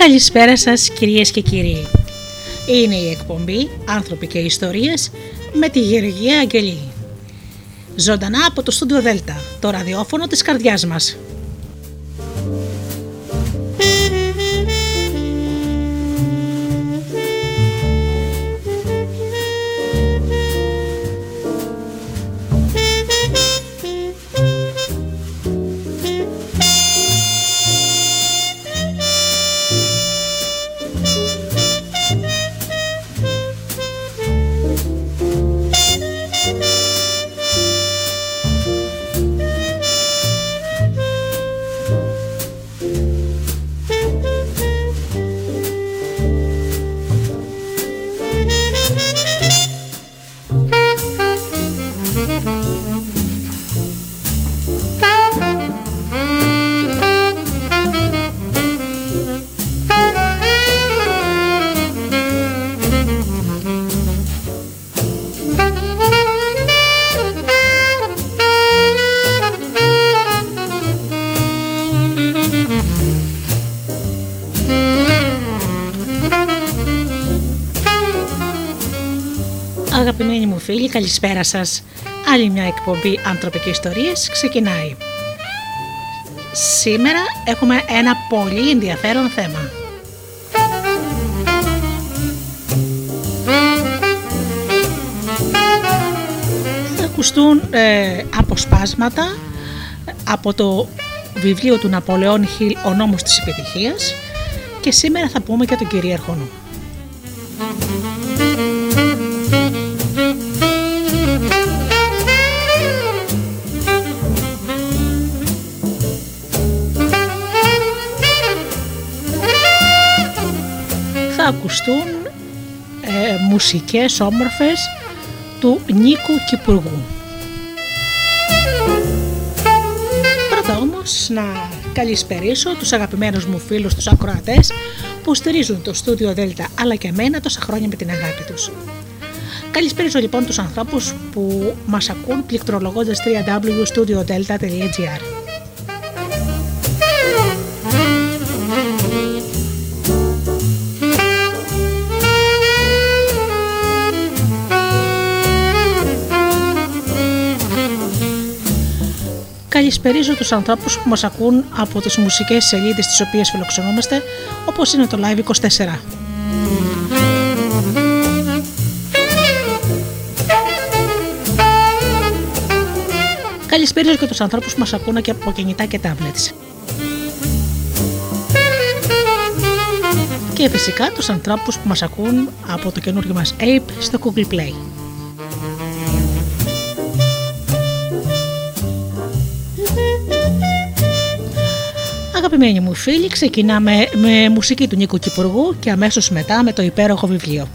Καλησπέρα σας κυρίες και κύριοι. Είναι η εκπομπή «Άνθρωποι και Ιστορίες» με τη Γεωργία Αγγελή. Ζωντανά από το Studio Delta, το ραδιόφωνο της καρδιάς μας. Φίλοι, καλησπέρα σας. Άλλη μια εκπομπή «Άνθρωποι και Ιστορίες» ξεκινάει. Σήμερα έχουμε ένα πολύ ενδιαφέρον θέμα. Θα ακουστούν αποσπάσματα από το βιβλίο του Ναπολεόν Χιλ «Ο νόμος της επιτυχίας» και σήμερα θα πούμε για τον κυρίαρχο νου. Ακουστούν μουσικές όμορφες του Νίκου Κυπουργού. Πρώτα όμως να καλησπερίσω τους αγαπημένους μου φίλους, τους ακροατές που στηρίζουν το Studio Delta αλλά και εμένα τόσα χρόνια με την αγάπη τους. Καλησπερίζω λοιπόν τους ανθρώπους που μας ακούν πληκτρολογώντας www.studiodelta.gr. Καλησπερίζω τους ανθρώπους που μας ακούν από τις μουσικές σελίδες τις οποίες φιλοξενούμαστε, όπως είναι το Live 24. Καλησπερίζω και τους ανθρώπους που μας ακούνε και από κινητά και tablets. Και φυσικά τους ανθρώπους που μας ακούν από το καινούργιο μας app στο Google Play. Αγαπημένοι μου φίλοι, ξεκινάμε με μουσική του Νίκου Κυπουργού και αμέσως μετά με το υπέροχο βιβλίο.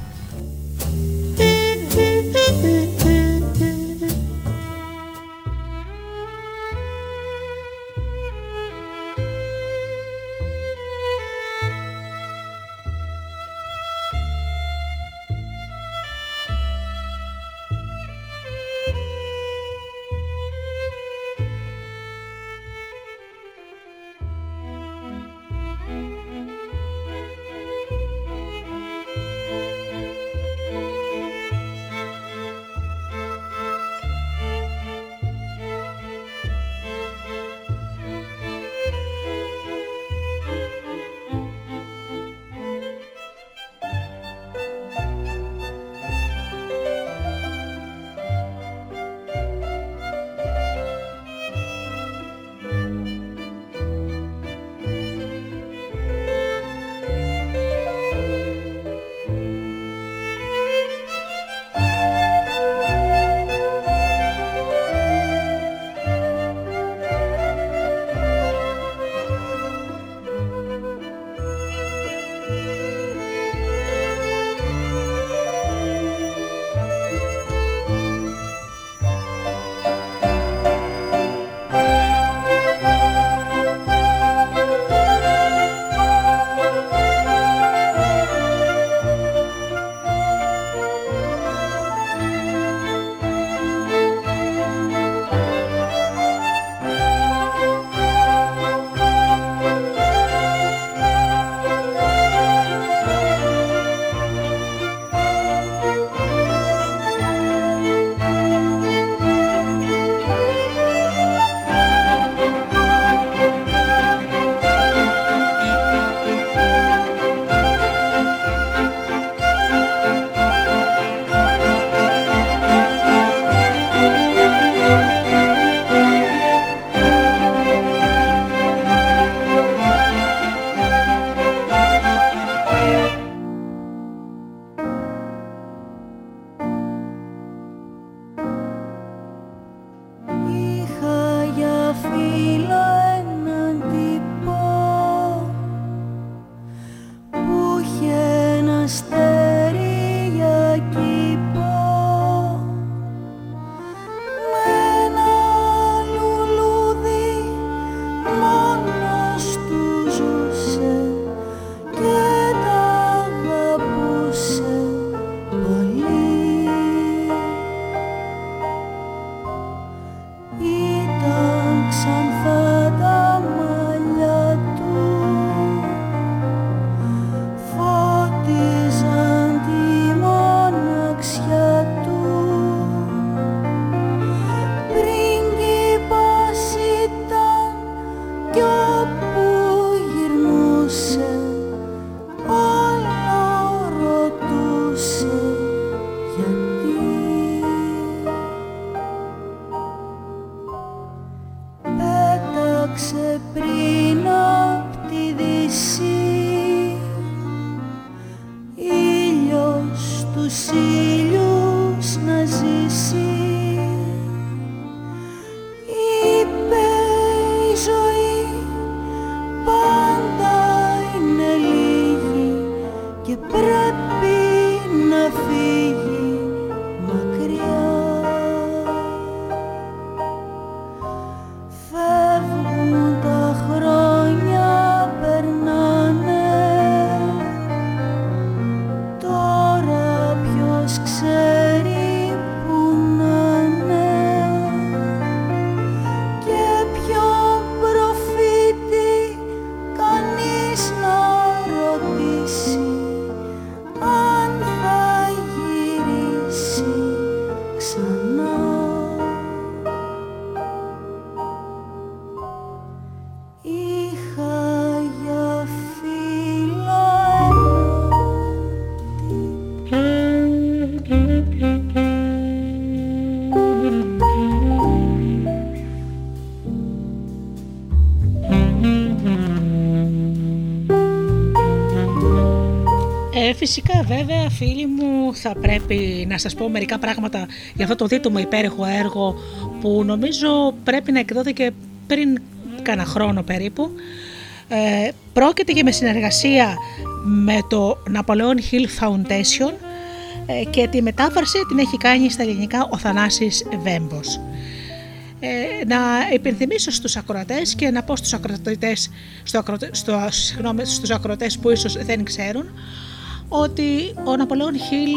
της να ρωτήσει αν θα γυρίσει ξανά. Είχα για φίλο ένα. Φυσικά βέβαια φίλοι μου θα πρέπει να σας πω μερικά πράγματα για αυτό το δίτομο υπέροχο έργο που νομίζω πρέπει να εκδόθηκε πριν κάνα χρόνο περίπου. Πρόκειται για με συνεργασία με το Napoleon Hill Foundation και τη μετάφραση την έχει κάνει στα ελληνικά ο Θανάσης Βέμβος. Να υπενθυμίσω στους ακροατές και να πω στους ακροατές που ίσως δεν ξέρουν ότι ο Ναπολεόν Χιλ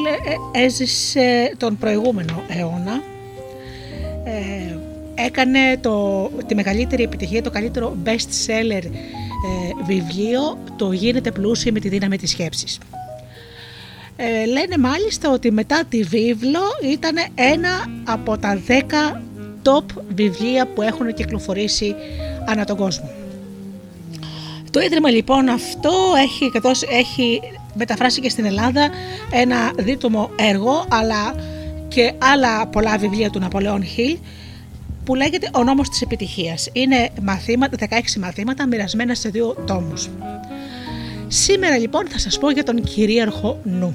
έζησε τον προηγούμενο αιώνα, έκανε τη μεγαλύτερη επιτυχία, το καλύτερο best-seller βιβλίο, το «Γίνεται πλούσιοι με τη δύναμη της σκέψης». Λένε μάλιστα ότι μετά τη βίβλο ήταν ένα από τα 10 top βιβλία που έχουν κυκλοφορήσει ανά τον κόσμο. Το ίδρυμα λοιπόν αυτό έχει μεταφράσει και στην Ελλάδα ένα δίτομο έργο αλλά και άλλα πολλά βιβλία του Ναπολεόν Χιλ που λέγεται «Ο νόμος της επιτυχίας». Είναι 16 μαθήματα μοιρασμένα σε 2 τόμους. Σήμερα λοιπόν θα σας πω για τον κυρίαρχο νου.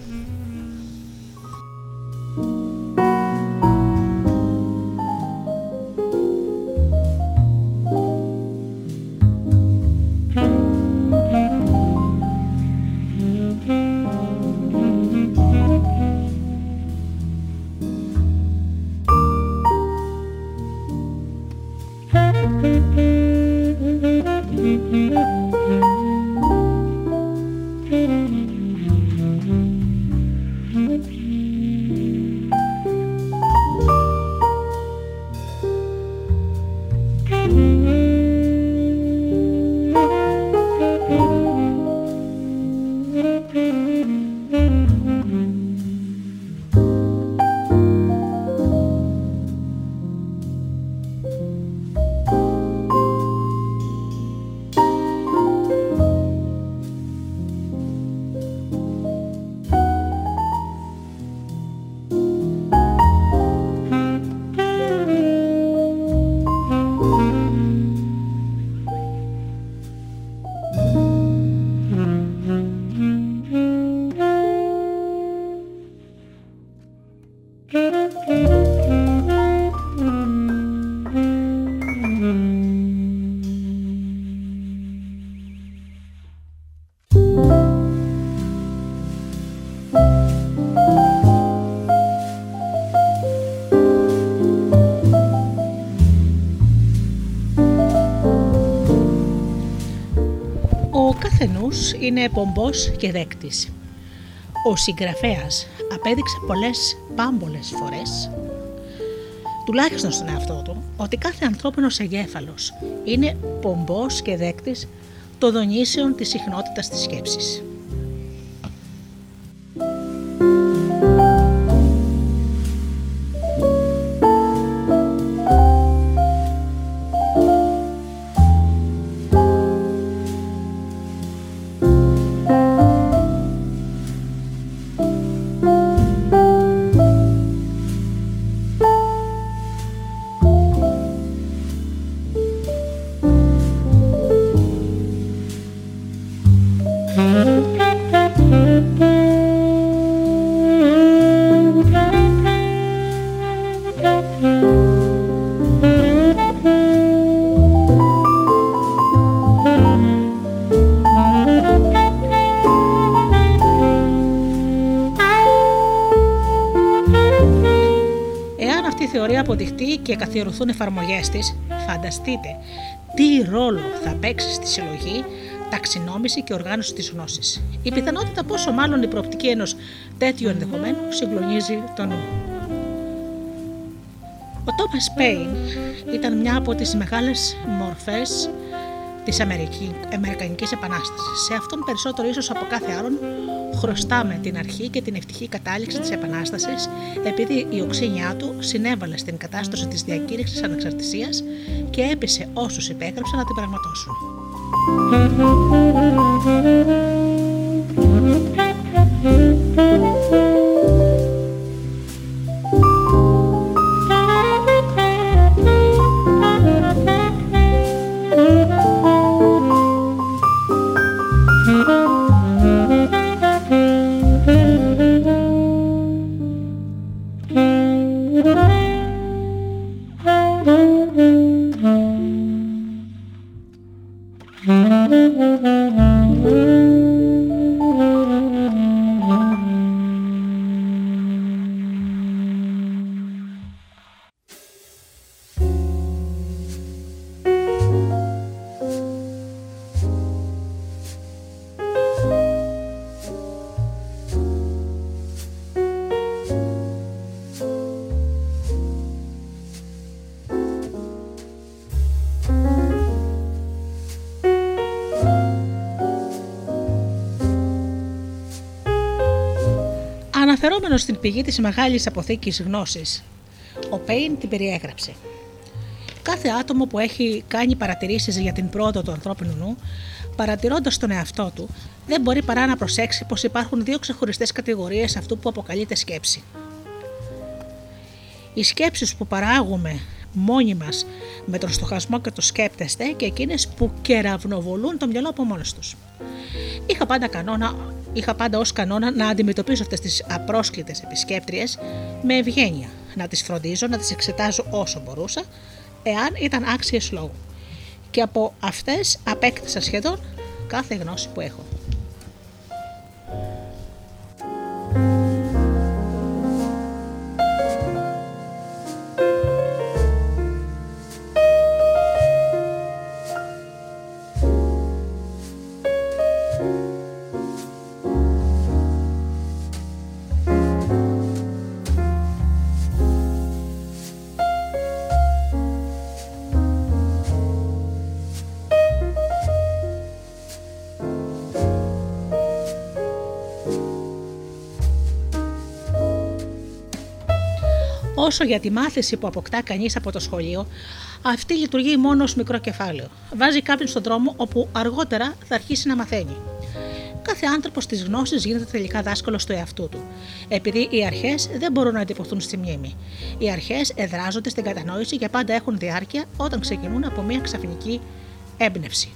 Είναι πομπός και δέκτης. Ο συγγραφέας απέδειξε πολλές πάμπολες φορές, τουλάχιστον στον εαυτό του, ότι κάθε ανθρώπινος εγκέφαλος είναι πομπός και δέκτης των δονήσεων της συχνότητας της σκέψης. Και καθιερωθούν εφαρμογές της, φανταστείτε τι ρόλο θα παίξει στη συλλογή, ταξινόμηση και οργάνωση της γνώσης. Η πιθανότητα πόσο μάλλον η προοπτική ενός τέτοιου ενδεχομένου συγκλονίζει τον νου. Ο Τόμας Πέιν ήταν μια από τις μεγάλες μορφές της Αμερικανικής Επανάστασης. Σε αυτόν περισσότερο ίσως από κάθε άλλον χρωστάμε την αρχή και την ευτυχή κατάληξη της Επανάστασης, επειδή η οξύνιά του συνέβαλε στην κατάσταση της διακήρυξης ανεξαρτησίας και έπεισε όσους υπέγραψαν να την πραγματώσουν. Στην πηγή της μεγάλης αποθήκης γνώσης, ο Πέιν την περιέγραψε. Κάθε άτομο που έχει κάνει παρατηρήσεις για την πρόοδο του ανθρώπινου νου, παρατηρώντας τον εαυτό του, δεν μπορεί παρά να προσέξει πως υπάρχουν δύο ξεχωριστές κατηγορίες αυτού που αποκαλείται σκέψη. Οι σκέψεις που παράγουμε μόνοι μας με τον στοχασμό και το σκέπτεστε και εκείνες που κεραυνοβολούν το μυαλό από μόνος τους. Είχα πάντα ως κανόνα να αντιμετωπίζω αυτές τις απρόσκλητες επισκέπτριες με ευγένεια, να τις φροντίζω, να τις εξετάζω όσο μπορούσα, εάν ήταν άξιες λόγου. Και από αυτές απέκτησα σχεδόν κάθε γνώση που έχω. Όσο για τη μάθηση που αποκτά κανείς από το σχολείο, αυτή λειτουργεί μόνο ως μικρό κεφάλαιο. Βάζει κάποιον στον δρόμο όπου αργότερα θα αρχίσει να μαθαίνει. Κάθε άνθρωπος της γνώσης γίνεται τελικά δάσκαλος του εαυτού του, επειδή οι αρχές δεν μπορούν να εντυπωθούν στη μνήμη. Οι αρχές εδράζονται στην κατανόηση και πάντα έχουν διάρκεια όταν ξεκινούν από μια ξαφνική έμπνευση.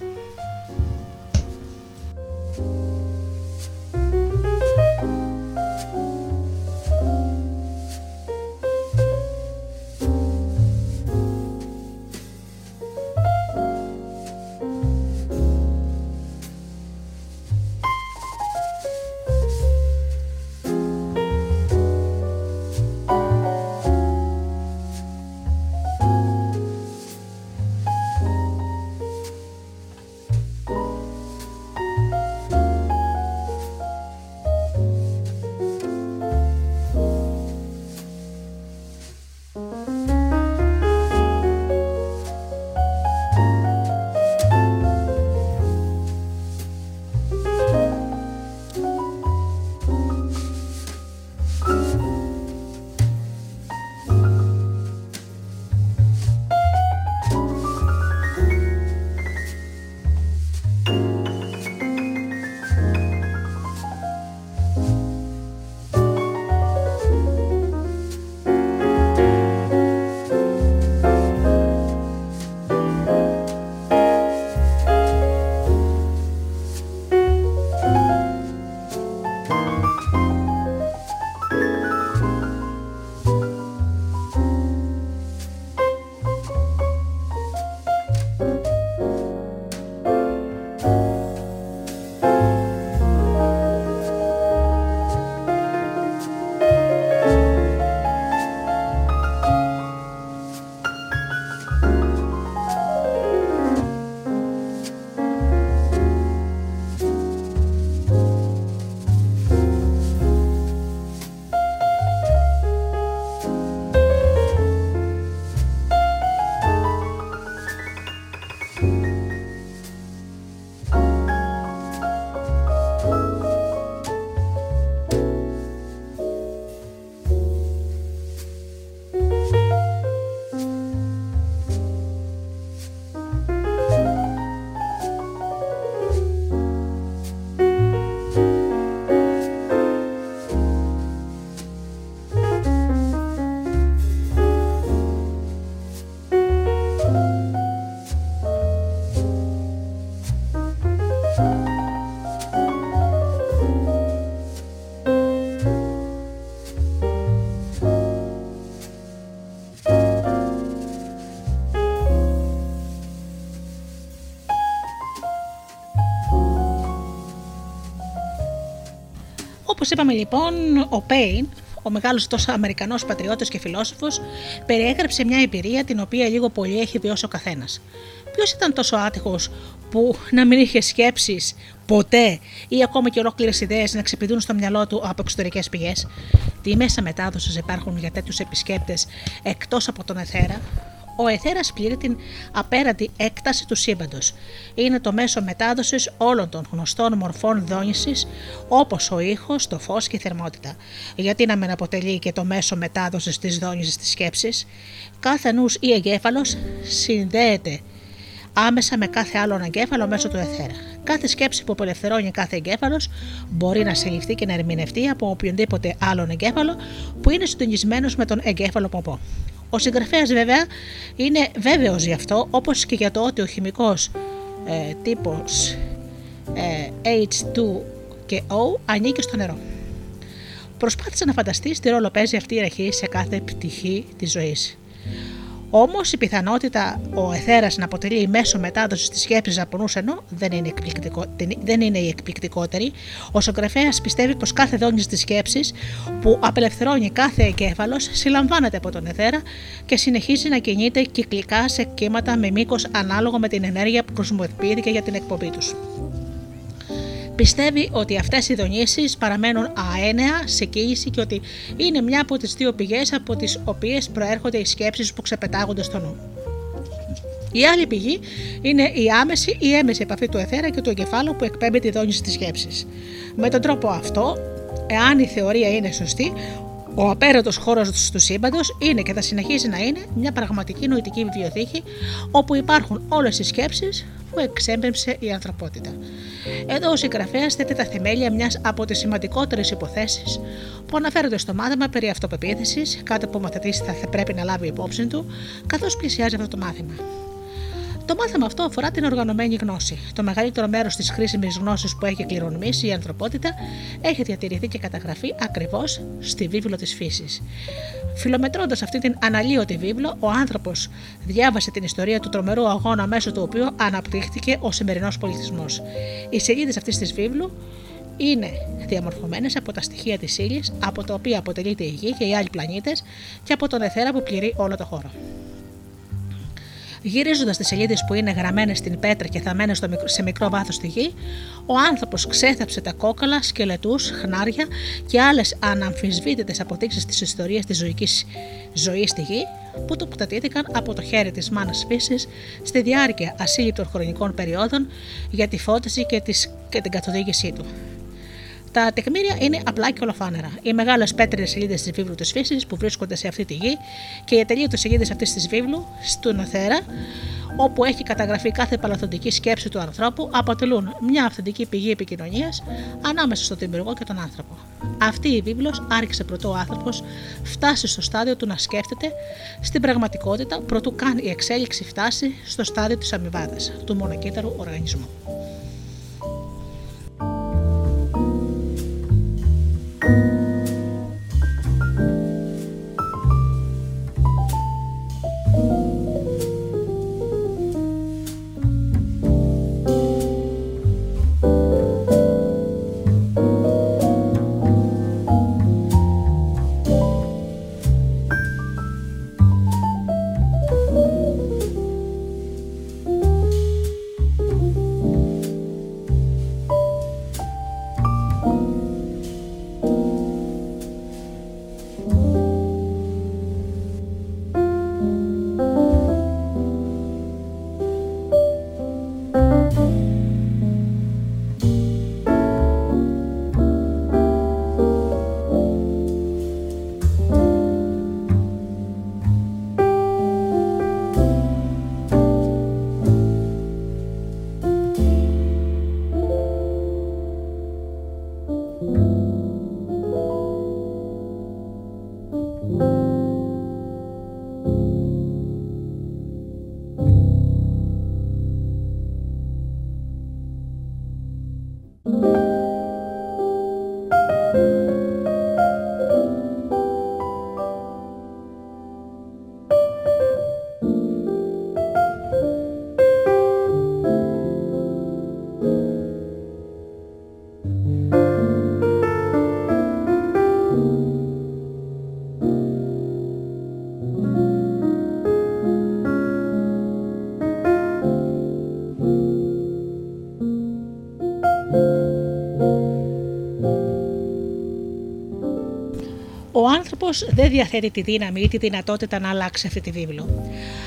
Όπως είπαμε λοιπόν, ο Πέιν, ο μεγάλος τόσο Αμερικανός πατριώτης και φιλόσοφος, περιέγραψε μια εμπειρία την οποία λίγο πολύ έχει βιώσει ο καθένας. Ποιος ήταν τόσο άτυχος που να μην είχε σκέψεις ποτέ ή ακόμα και ολόκληρες ιδέες να ξεπηδούν στο μυαλό του από εξωτερικές πηγές? Τι μέσα μετάδοσης υπάρχουν για τέτοιους επισκέπτες εκτός από τον αιθέρα? Ο αιθέρας πλήρει την απέραντη έκταση του σύμπαντος. Είναι το μέσο μετάδοσης όλων των γνωστών μορφών δόνησης, όπως ο ήχος, το φως και η θερμότητα. Γιατί να μην αποτελεί και το μέσο μετάδοσης της δόνησης της σκέψης? Κάθε νους ή εγκέφαλος συνδέεται άμεσα με κάθε άλλον εγκέφαλο μέσω του αιθέρα. Κάθε σκέψη που απελευθερώνει κάθε εγκέφαλος μπορεί να συλληφθεί και να ερμηνευτεί από οποιονδήποτε άλλον εγκέφαλο που είναι συντονισμένος με τον εγκέφαλο ποπό. Ο συγγραφέας βέβαια είναι βέβαιος γι' αυτό, όπως και για το ότι ο χημικός τύπος H2O ανήκει στο νερό. Προσπάθησε να φανταστεί τι ρόλο παίζει αυτή η αρχή σε κάθε πτυχή της ζωής. Όμως η πιθανότητα ο αιθέρας να αποτελεί μέσο μετάδοσης της σκέψης από νους ενώ δεν είναι η εκπληκτικότερη. Ο συγγραφέας πιστεύει πως κάθε δόνηση της σκέψης που απελευθερώνει κάθε εγκέφαλος συλλαμβάνεται από τον αιθέρα και συνεχίζει να κινείται κυκλικά σε κύματα με μήκος ανάλογο με την ενέργεια που χρησιμοποιήθηκε για την εκπομπή τους. Πιστεύει ότι αυτές οι δονήσεις παραμένουν αέναια σε κίνηση και ότι είναι μια από τις δύο πηγές από τις οποίες προέρχονται οι σκέψεις που ξεπετάγονται στο νου. Η άλλη πηγή είναι η άμεση ή έμεση επαφή του αιθέρα και του εγκεφάλου που εκπέμπει τη δόνηση της σκέψης. Με τον τρόπο αυτό, εάν η θεωρία είναι σωστή, ο απέραντος χώρος του σύμπαντος είναι και θα συνεχίζει να είναι μια πραγματική νοητική βιβλιοθήκη όπου υπάρχουν όλες οι σκέψεις που εξέμπνευσε η ανθρωπότητα. Εδώ ο συγγραφέας θέτει τα θεμέλια μιας από τις σημαντικότερες υποθέσεις που αναφέρονται στο μάθημα περί αυτοπεποίθησης, κάτι που ο μαθητής θα πρέπει να λάβει υπόψη του καθώς πλησιάζει αυτό το μάθημα. Το μάθημα αυτό αφορά την οργανωμένη γνώση. Το μεγαλύτερο μέρος της χρήσιμης γνώσης που έχει κληρονομήσει η ανθρωπότητα έχει διατηρηθεί και καταγραφεί ακριβώς στη βίβλο της φύσης. Φιλομετρώντας αυτή την αναλύωτη βίβλο, ο άνθρωπος διάβασε την ιστορία του τρομερού αγώνα μέσω του οποίου αναπτύχθηκε ο σημερινός πολιτισμός. Οι σελίδες αυτής της βίβλου είναι διαμορφωμένες από τα στοιχεία της ύλης, από τα οποία αποτελείται η Γη και οι άλλοι πλανήτες, και από τον αιθέρα που πληρεί όλο το χώρο. Γυρίζοντας τις σελίδες που είναι γραμμένες στην πέτρα και θαμμένες σε μικρό βάθος στη γη, ο άνθρωπος ξέθαψε τα κόκαλα, σκελετούς, χνάρια και άλλες αναμφισβήτητες αποδείξεις της ιστορίας της ζωικής ζωής στη γη, που τοποθετήθηκαν από το χέρι της μάνας φύσης στη διάρκεια ασύλληπτων χρονικών περιόδων για τη φώτιση και την καθοδήγησή του. Τα τεκμήρια είναι απλά και ολοφάνερα. Οι μεγάλες πέτρινες σελίδες της βίβλου της φύσης που βρίσκονται σε αυτή τη γη και οι ατελείωτες σελίδες αυτής της βίβλου στον αιθέρα, όπου έχει καταγραφεί κάθε παλαιθοντική σκέψη του ανθρώπου, αποτελούν μια αυθεντική πηγή επικοινωνίας ανάμεσα στον δημιουργό και τον άνθρωπο. Αυτή η βίβλος άρχισε πρωτού ο άνθρωπος φτάσει στο στάδιο του να σκέφτεται στην πραγματικότητα, πρωτού καν η εξέλιξη φτάσει στο στάδιο της αμοιβάδας, του μονοκύτταρου οργανισμού. άνθρωπος δεν διαθέτει τη δύναμη ή τη δυνατότητα να αλλάξει αυτή τη βίβλο.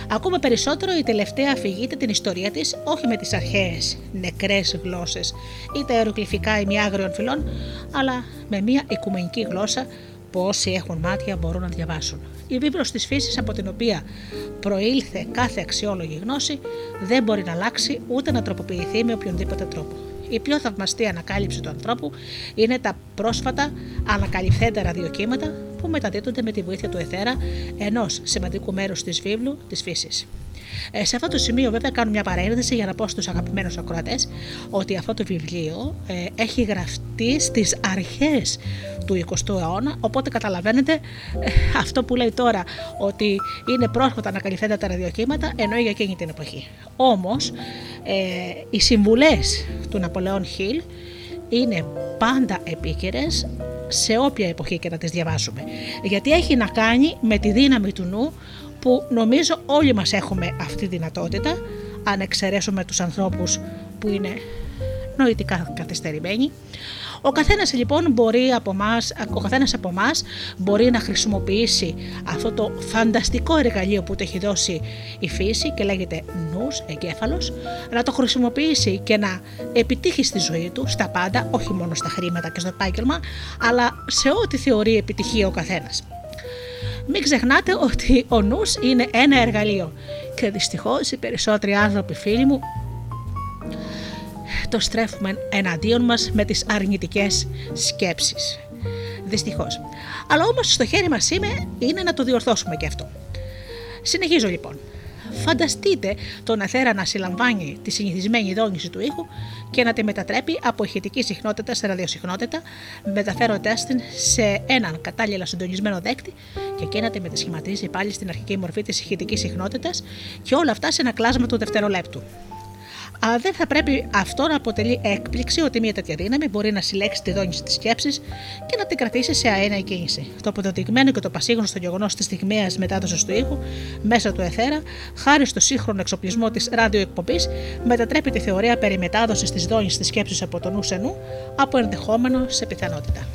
Ακόμα περισσότερο, η τελευταία αφηγείται την ιστορία της όχι με τις αρχαίες, νεκρές γλώσσες, είτε αερογλυφικά ή με άγριων φυλών, αλλά με μια οικουμενική γλώσσα που όσοι έχουν μάτια μπορούν να διαβάσουν. Η βίβλος της φύσης, από την οποία προήλθε κάθε αξιόλογη γνώση, δεν μπορεί να αλλάξει ούτε να τροποποιηθεί με οποιονδήποτε τρόπο. Η πιο θαυμαστή ανακάλυψη του ανθρώπου είναι τα πρόσφατα ανακαλυφθέντα ραδιοκύματα που μεταδίδονται με τη βοήθεια του αιθέρα, ενός σημαντικού μέρους της βίβλου της φύσης. Σε αυτό το σημείο, βέβαια, κάνω μια παρένθεση για να πω στους αγαπημένους ακροατές ότι αυτό το βιβλίο έχει γραφτεί στις αρχές του 20ου αιώνα, οπότε καταλαβαίνετε αυτό που λέει τώρα, ότι είναι πρόσφατα ανακαλυφθέντα τα ραδιοκύματα, εννοεί για εκείνη την εποχή. Όμως, οι συμβουλές του Ναπολεόν Χιλ είναι πάντα επίκαιρες σε όποια εποχή και να τις διαβάσουμε, γιατί έχει να κάνει με τη δύναμη του νου, που νομίζω όλοι μας έχουμε αυτή τη δυνατότητα, αν εξαιρέσουμε τους ανθρώπους που είναι νοητικά καθυστερημένοι. Ο καθένας λοιπόν από εμάς μπορεί να χρησιμοποιήσει αυτό το φανταστικό εργαλείο που του έχει δώσει η φύση και λέγεται νους, εγκέφαλος, να το χρησιμοποιήσει και να επιτύχει στη ζωή του, στα πάντα, όχι μόνο στα χρήματα και στο επάγγελμα, αλλά σε ό,τι θεωρεί επιτυχία ο καθένας. Μην ξεχνάτε ότι ο νους είναι ένα εργαλείο και δυστυχώς οι περισσότεροι άνθρωποι, φίλοι μου, το στρέφουμε εναντίον μας με τις αρνητικές σκέψεις. Δυστυχώς. Αλλά όμως στο χέρι μας είναι να το διορθώσουμε και αυτό. Συνεχίζω λοιπόν. Φανταστείτε τον αιθέρα να συλλαμβάνει τη συνηθισμένη δόνηση του ήχου και να τη μετατρέπει από ηχητική συχνότητα σε ραδιοσυχνότητα, μεταφέροντάς την σε έναν κατάλληλα συντονισμένο δέκτη και εκεί να τη μετασχηματίζει πάλι στην αρχική μορφή της ηχητικής συχνότητας, και όλα αυτά σε ένα κλάσμα του δευτερολέπτου. Αλλά δεν θα πρέπει αυτό να αποτελεί έκπληξη ότι μια τέτοια δύναμη μπορεί να συλλέξει τη δόνηση της σκέψης και να την κρατήσει σε αέναη κίνηση. Το αποδεδειγμένο και το πασίγνωστο γεγονός της στιγμαίας μετάδοσης του ήχου μέσα του αιθέρα, χάρη στο σύγχρονο εξοπλισμό της ραδιοεκπομπής, μετατρέπει τη θεωρία περί μετάδοσης της δόνησης της σκέψης από το νου σε νου, από ενδεχόμενο σε πιθανότητα.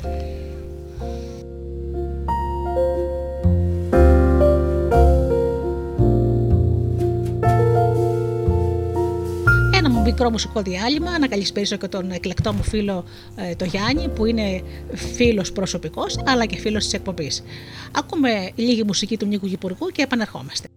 Μικρό μουσικό διάλειμμα, να καλησπέρισω και τον εκλεκτό μου φίλο το Γιάννη, που είναι φίλος προσωπικός αλλά και φίλος της εκπομπής. Ακούμε λίγη μουσική του Νίκου Κυπουργού και επαναρχόμαστε.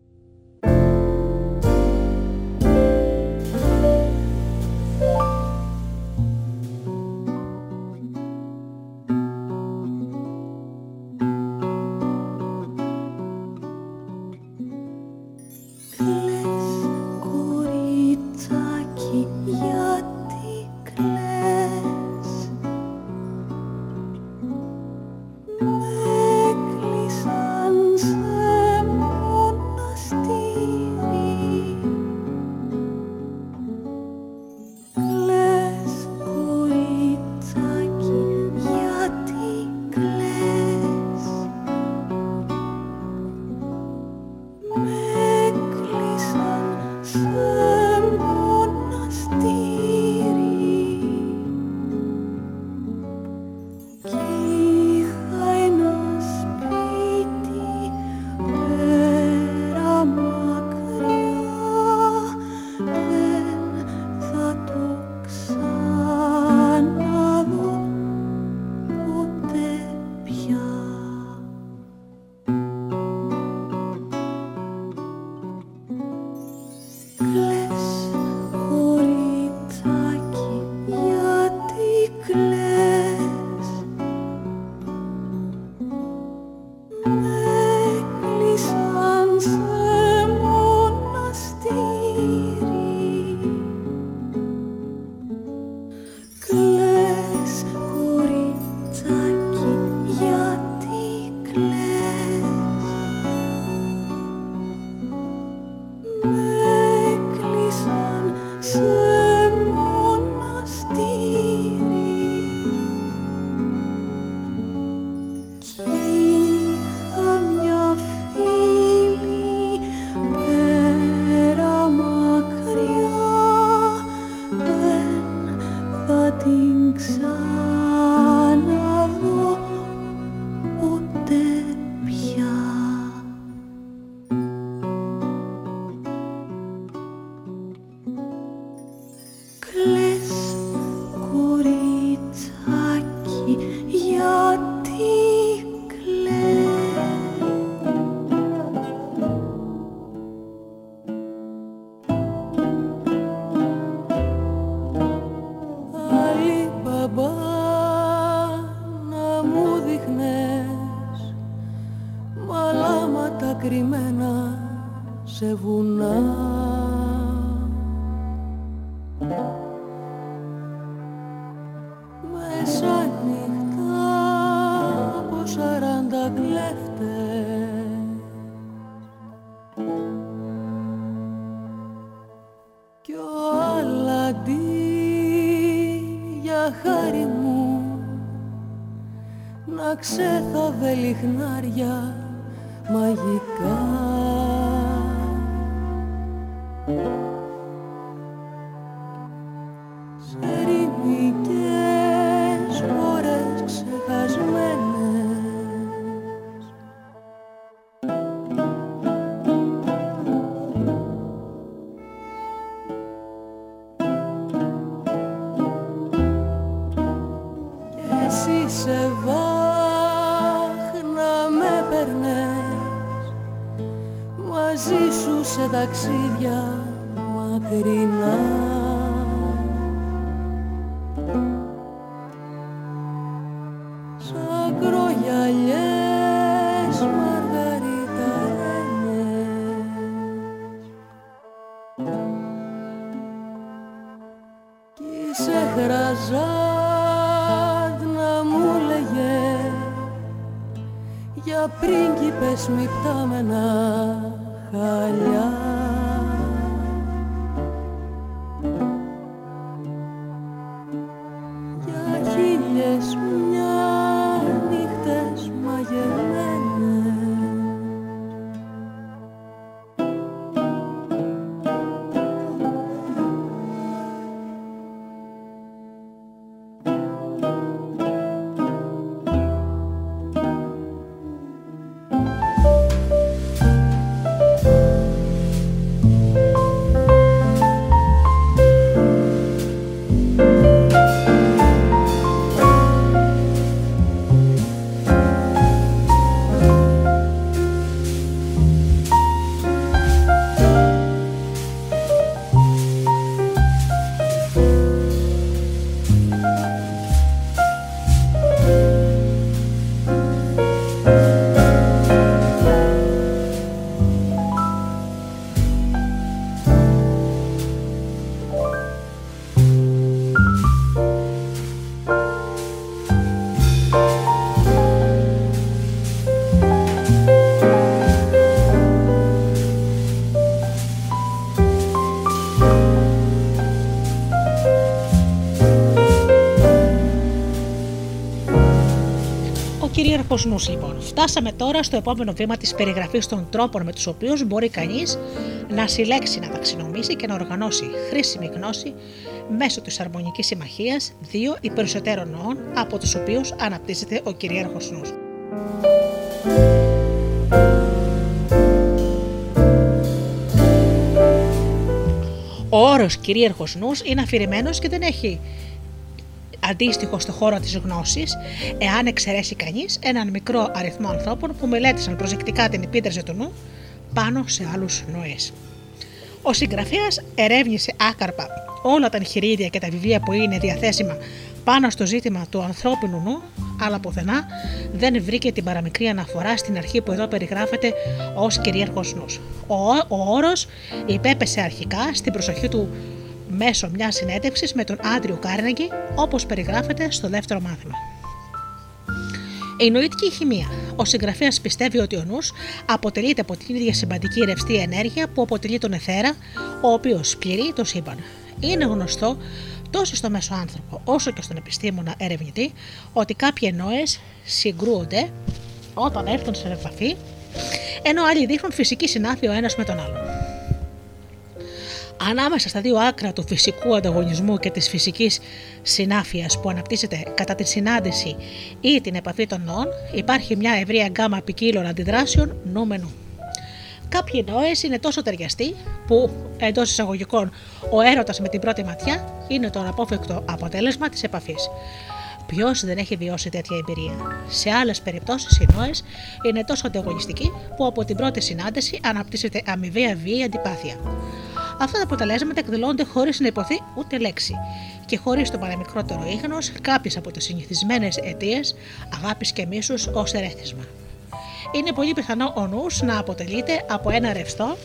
Έκλεισαν σε μόνο κοριτσάκι, γιατί κλαίει? Άλλη μπαμπά να μου δείχνες μαλάματα κρυμμένα σε βουνά. Ξέχαβε λιχνάρια μαγικά. Σερημικές χώρες ξεχασμένες, κι εσύ σε σε ταξίδια μακρινά. Σ' ακρογιαλιές μαργαριταρένες κι σε χραζάτ να μου λέγες για πρίγκιπες μη πτάμενα χαλιά. Για χίλιες μια νύχτες μαγεμένες, κυριαρχός νους λοιπόν. Φτάσαμε τώρα στο επόμενο βήμα της περιγραφής των τρόπων με τους οποίους μπορεί κανείς να συλλέξει, να ταξινομήσει και να οργανώσει χρήσιμη γνώση μέσω της αρμονικής συμμαχίας δύο ή περισσότερων νοών από τους οποίους αναπτύσσεται ο κυρίαρχος νους. Ο όρος κυρίαρχος νους είναι αφηρημένος και δεν έχει αντίστοιχο στον χώρο της γνώσης, εάν εξαιρέσει κανείς έναν μικρό αριθμό ανθρώπων που μελέτησαν προσεκτικά την επίδραση του νου πάνω σε άλλους νοές. Ο συγγραφέας ερεύνησε άκαρπα όλα τα εγχειρίδια και τα βιβλία που είναι διαθέσιμα πάνω στο ζήτημα του ανθρώπινου νου, αλλά πουθενά δεν βρήκε την παραμικρή αναφορά στην αρχή που εδώ περιγράφεται ως κυρίαρχος νους. Ο όρος υπέπεσε αρχικά στην προσοχή του μέσω μιας συνέντευξης με τον Άντριου Κάρνεγκι, όπως περιγράφεται στο δεύτερο μάθημα. Η νοητική χημεία. Ο συγγραφέας πιστεύει ότι ο νους αποτελείται από την ίδια συμπαντική ρευστή ενέργεια που αποτελεί τον αιθέρα, ο οποίος πληρεί το σύμπαν. Είναι γνωστό τόσο στο μέσο άνθρωπο όσο και στον επιστήμονα ερευνητή ότι κάποιοι ενόες συγκρούονται όταν έρθουν σε επαφή, ενώ άλλοι δείχνουν φυσική συνάφεια ο ένας με τον άλλον. Ανάμεσα στα δύο άκρα του φυσικού ανταγωνισμού και της φυσικής συνάφειας που αναπτύσσεται κατά τη συνάντηση ή την επαφή των νοών, υπάρχει μια ευρεία γκάμα ποικίλων αντιδράσεων νου με νου. Κάποιοι νόες είναι τόσο ταιριαστοί που, εντός εισαγωγικών, ο έρωτας με την πρώτη ματιά είναι το αναπόφευκτο αποτέλεσμα της επαφής. Ποιος δεν έχει βιώσει τέτοια εμπειρία. Σε άλλες περιπτώσεις, οι νόες είναι τόσο ανταγωνιστικοί που από την πρώτη συνάντηση αναπτύσσεται αμοιβαία βίαιη αντιπάθεια. Αυτά τα αποτελέσματα εκδηλώνονται χωρίς να υποθεί ούτε λέξη και χωρίς το παραμικρότερο ίχνος κάποιες από τις συνηθισμένες αιτίες αγάπης και μίσους ως ερέθισμα. Είναι πολύ πιθανό ο νους να αποτελείται από ένα ρευστό,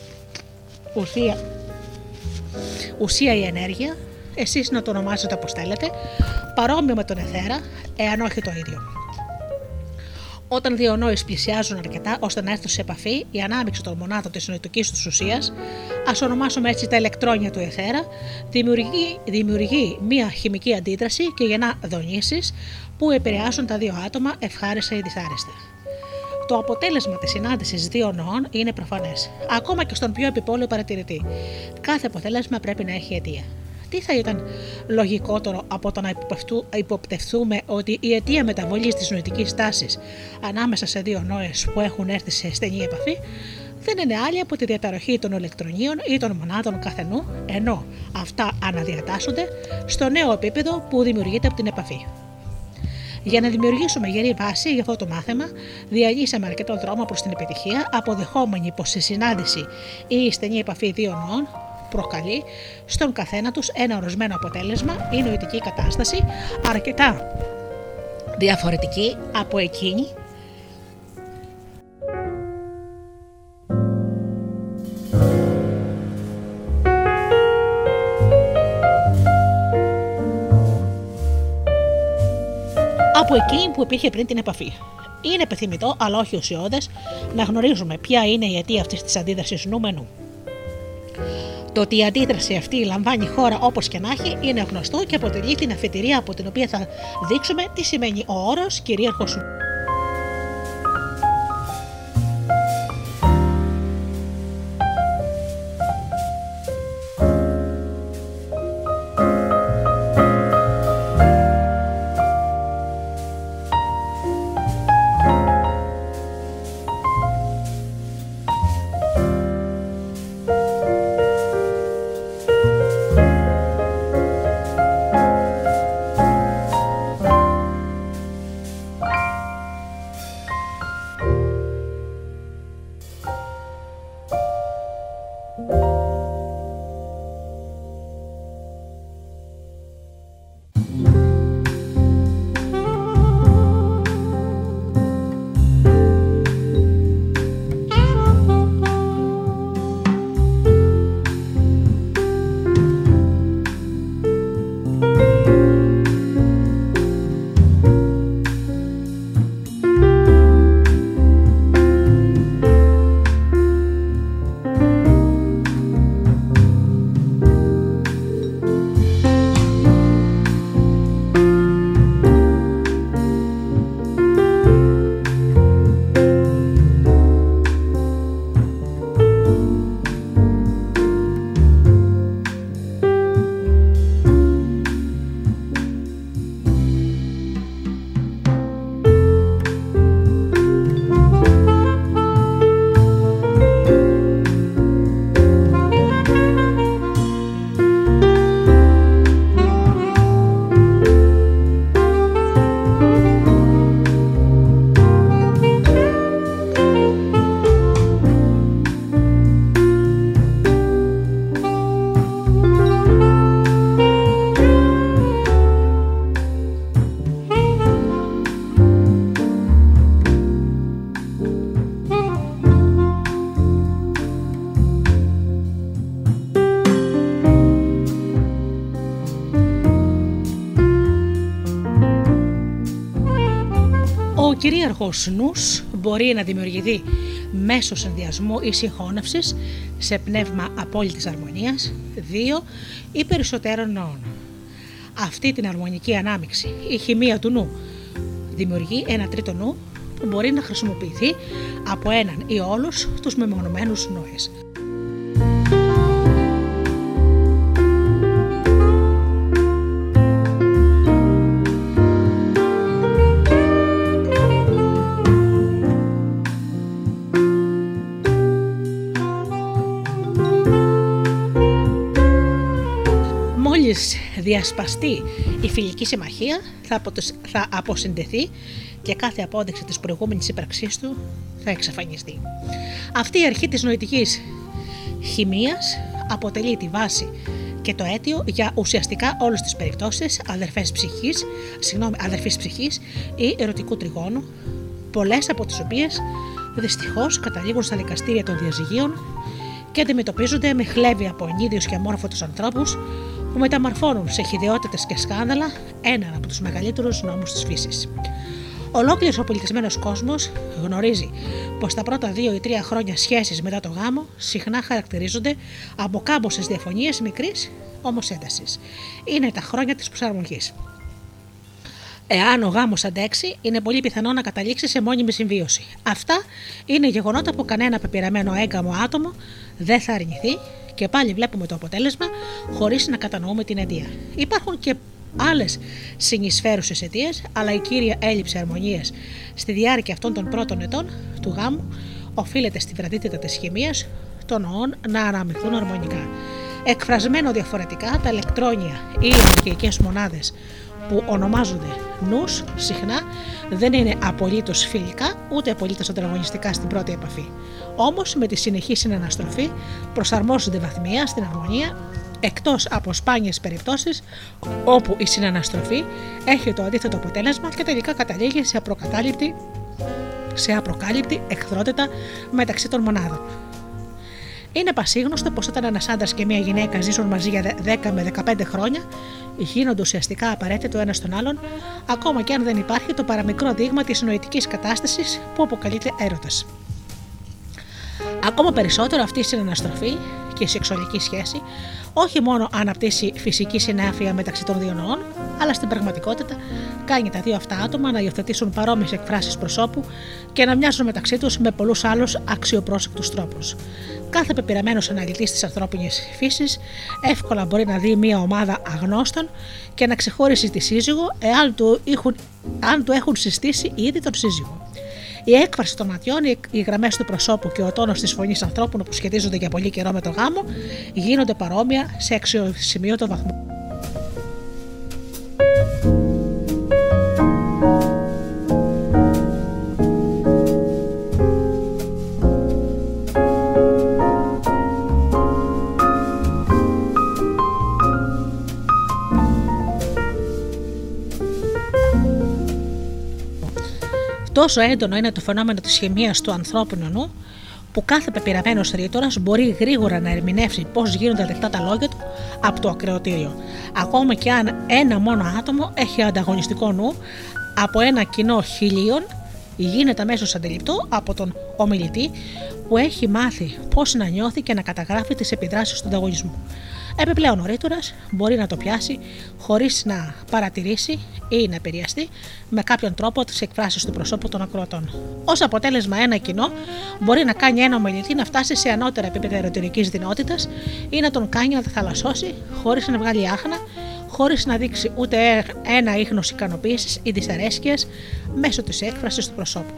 ουσία ή ενέργεια, εσείς να το ονομάζετε όπως θέλετε, παρόμοιο με τον εθέρα, εάν όχι το ίδιο. Όταν δύο νόες πλησιάζουν αρκετά ώστε να έρθουν σε επαφή, η ανάμειξη των μονάδων της νοητικής τους ουσίας, ας ονομάσουμε έτσι τα ηλεκτρόνια του εθέρα, δημιουργεί μία χημική αντίδραση και γεννά δονήσεις που επηρεάζουν τα δύο άτομα ευχάριστα ή δυσάρεστα. Το αποτέλεσμα της συνάντησης δύο νοών είναι προφανές, ακόμα και στον πιο επιπόλαιο παρατηρητή. Κάθε αποτέλεσμα πρέπει να έχει αιτία. Τι θα ήταν λογικότερο από το να υποπτευθούμε ότι η αιτία μεταβολής της νοητικής τάσης ανάμεσα σε δύο νόες που έχουν έρθει σε στενή επαφή δεν είναι άλλη από τη διαταροχή των ηλεκτρονίων ή των μονάδων καθενού, ενώ αυτά αναδιατάσσονται στο νέο επίπεδο που δημιουργείται από την επαφή. Για να δημιουργήσουμε γερή βάση για αυτό το μάθημα, διαλύσαμε αρκετό δρόμο προς την επιτυχία, αποδεχόμενοι πως η συνάντηση ή η στενή επαφή δύο νοών προκαλεί στον καθένα τους ένα ορισμένο αποτέλεσμα ή νοητική κατάσταση αρκετά διαφορετική από εκείνη που υπήρχε πριν την επαφή. Είναι επιθυμητό, αλλά όχι ουσιώδες, να γνωρίζουμε ποια είναι η αιτία αυτής της αντίδρασης νου με νου. Το ότι η αντίδραση αυτή λαμβάνει χώρα όπως και να έχει είναι γνωστό και αποτελεί την αφετηρία από την οποία θα δείξουμε τι σημαίνει ο όρος κυρίαρχος νου. Ο κυρίαρχος νους μπορεί να δημιουργηθεί μέσω συνδυασμού ή συγχώνευσης σε πνεύμα απόλυτης αρμονίας δύο ή περισσότερων νοών. Αυτή την αρμονική ανάμειξη, η χημεία του νου, δημιουργεί ένα τρίτο νου που μπορεί να χρησιμοποιηθεί από έναν ή όλους τους μεμονωμένους νόες. διασπαστεί η φιλική συμμαχία, θα αποσυντεθεί και κάθε απόδειξη της προηγούμενης ύπαρξής του θα εξαφανιστεί. Αυτή η αρχή της νοητικής χημείας αποτελεί τη βάση και το αίτιο για ουσιαστικά όλες τις περιπτώσεις αδερφής ψυχής ή ερωτικού τριγώνου, πολλές από τις οποίες δυστυχώς καταλήγουν στα δικαστήρια των διαζυγίων και αντιμετωπίζονται με χλέβη από ενίδιους και αμόρφωτους ανθρώπους που μεταμορφώνουν σε χυδαιότητες και σκάνδαλα έναν από τους μεγαλύτερους νόμους της φύσης. Ολόκληρος ο πολιτισμένος κόσμος γνωρίζει πως τα πρώτα 2 ή 3 χρόνια σχέσεις μετά το γάμο συχνά χαρακτηρίζονται από κάμποσες διαφωνίες μικρής όμως έντασης. Είναι τα χρόνια της προσαρμογής. Εάν ο γάμος αντέξει, είναι πολύ πιθανό να καταλήξει σε μόνιμη συμβίωση. Αυτά είναι γεγονότα που κανένα πεπειραμένο έγκαμο άτομο δεν θα αρνηθεί και πάλι βλέπουμε το αποτέλεσμα χωρίς να κατανοούμε την αιτία. Υπάρχουν και άλλες συνεισφέρουσες αιτίες, αλλά η κύρια έλλειψη αρμονίας στη διάρκεια αυτών των πρώτων ετών του γάμου οφείλεται στη βραδύτητα της χημείας των νοών να αναμειχθούν αρμονικά. Εκφρασμένο διαφορετικά, τα ηλεκτρόνια ή οι ηλικιακές μονάδες που ονομάζονται νους συχνά δεν είναι απολύτως φιλικά ούτε απολύτως ανταγωνιστικά στην πρώτη επαφή. Όμως με τη συνεχή συναναστροφή προσαρμόζονται βαθμιαία στην αρμονία, εκτός από σπάνιες περιπτώσεις όπου η συναναστροφή έχει το αντίθετο αποτέλεσμα και τελικά καταλήγει σε απροκάλυπτη εχθρότητα μεταξύ των μονάδων. Είναι πασίγνωστο πως όταν ένας άντρας και μια γυναίκα ζήσουν μαζί για 10 με 15 χρόνια, γίνονται ουσιαστικά απαραίτητο ένας τον άλλον, ακόμα και αν δεν υπάρχει το παραμικρό δείγμα της νοητικής κατάστασης που αποκαλείται έρωτας. Ακόμα περισσότερο αυτή η συναναστροφή και η σεξουαλική σχέση όχι μόνο αναπτύσσει φυσική συνάφεια μεταξύ των δύο νοών, αλλά στην πραγματικότητα κάνει τα δύο αυτά άτομα να υιοθετήσουν παρόμοιες εκφράσεις προσώπου και να μοιάζουν μεταξύ τους με πολλούς άλλους αξιοπρόσεκτους τρόπους. Κάθε πεπειραμένος αναλυτής της ανθρώπινης φύσης εύκολα μπορεί να δει μια ομάδα αγνώστων και να ξεχωρίσει τη σύζυγο αν του έχουν συστήσει ήδη τον σύζυγο. Η έκφραση των ματιών, οι γραμμές του προσώπου και ο τόνος της φωνής ανθρώπων που σχετίζονται για πολύ καιρό με το γάμο γίνονται παρόμοια σε αξιοσημείωτο βαθμό. Τόσο έντονο είναι το φαινόμενο της χημείας του ανθρώπινου νου, που κάθε πεπειραμένος ρήτορας μπορεί γρήγορα να ερμηνεύσει πώς γίνονται δεκτά τα λόγια του από το ακροατήριο. Ακόμα και αν ένα μόνο άτομο έχει ανταγωνιστικό νου από ένα κοινό χιλίων, γίνεται αμέσως αντιληπτό από τον ομιλητή που έχει μάθει πώς να νιώθει και να καταγράφει τις επιδράσεις του ανταγωνισμού. Επιπλέον, ο ρήτορας μπορεί να το πιάσει χωρίς να παρατηρήσει ή να επηρεαστεί με κάποιον τρόπο τις εκφράσεις του προσώπου των ακροατών. Ως αποτέλεσμα, ένα κοινό μπορεί να κάνει ένα ομιλητή να φτάσει σε ανώτερα επίπεδα ερωτηρικής δυνότητας ή να τον κάνει να θαλασσώσει χωρίς να βγάλει άχνα, χωρίς να δείξει ούτε ένα ίχνος ικανοποίησης ή δυσαρέσκειας μέσω της έκφρασης του προσώπου.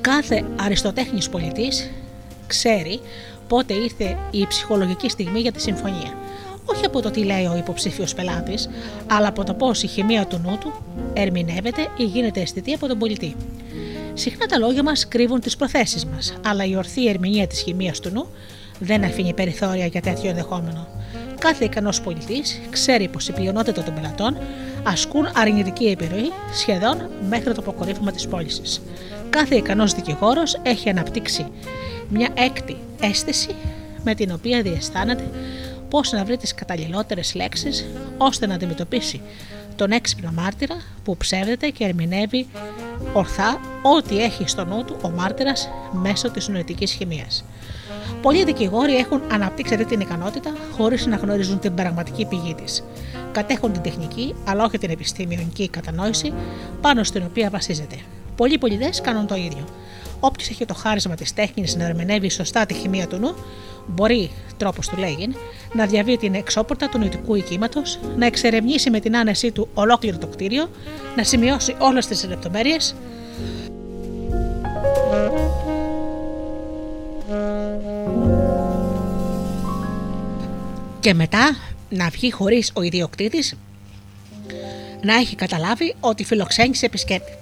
Κάθε αριστοτέχνης πολιτής ξέρει πότε ήρθε η ψυχολογική στιγμή για τη συμφωνία. Όχι από το τι λέει ο υποψήφιος πελάτης, αλλά από το πώς η χημεία του νου του ερμηνεύεται ή γίνεται αισθητή από τον πολιτή. Συχνά τα λόγια μας κρύβουν τις προθέσεις μας, αλλά η ορθή ερμηνεία της χημείας του νου δεν αφήνει περιθώρια για τέτοιο ενδεχόμενο. Κάθε ικανός πολιτής ξέρει πως η πλειονότητα των πελατών ασκούν αρνητική επιρροή σχεδόν μέχρι το αποκορύφωμα της πώλησης. Κάθε ικανός δικηγόρος έχει αναπτύξει μια έκτη αίσθηση με την οποία διαισθάνεται πώς να βρει τις καταλληλότερες λέξεις ώστε να αντιμετωπίσει τον έξυπνο μάρτυρα που ψεύδεται και ερμηνεύει ορθά ό,τι έχει στο νου του ο μάρτυρας μέσω της νοητικής χημείας. Πολλοί δικηγόροι έχουν αναπτύξει αυτή την ικανότητα χωρίς να γνωρίζουν την πραγματική πηγή της. Κατέχουν την τεχνική αλλά όχι την επιστημονική κατανόηση πάνω στην οποία βασίζεται. Πολλοί πολιτές κάνουν το ίδιο. Όποιος έχει το χάρισμα της τέχνης να ερμηνεύει σωστά τη χημεία του νου, μπορεί, τρόπος του λέγειν, να διαβεί την εξώπορτα του νοητικού οικίματος, να εξερευνήσει με την άνεσή του ολόκληρο το κτίριο, να σημειώσει όλες τις λεπτομέρειες, και μετά να βγει χωρίς ο ιδιοκτήτης να έχει καταλάβει ότι φιλοξένησε επισκέπτη.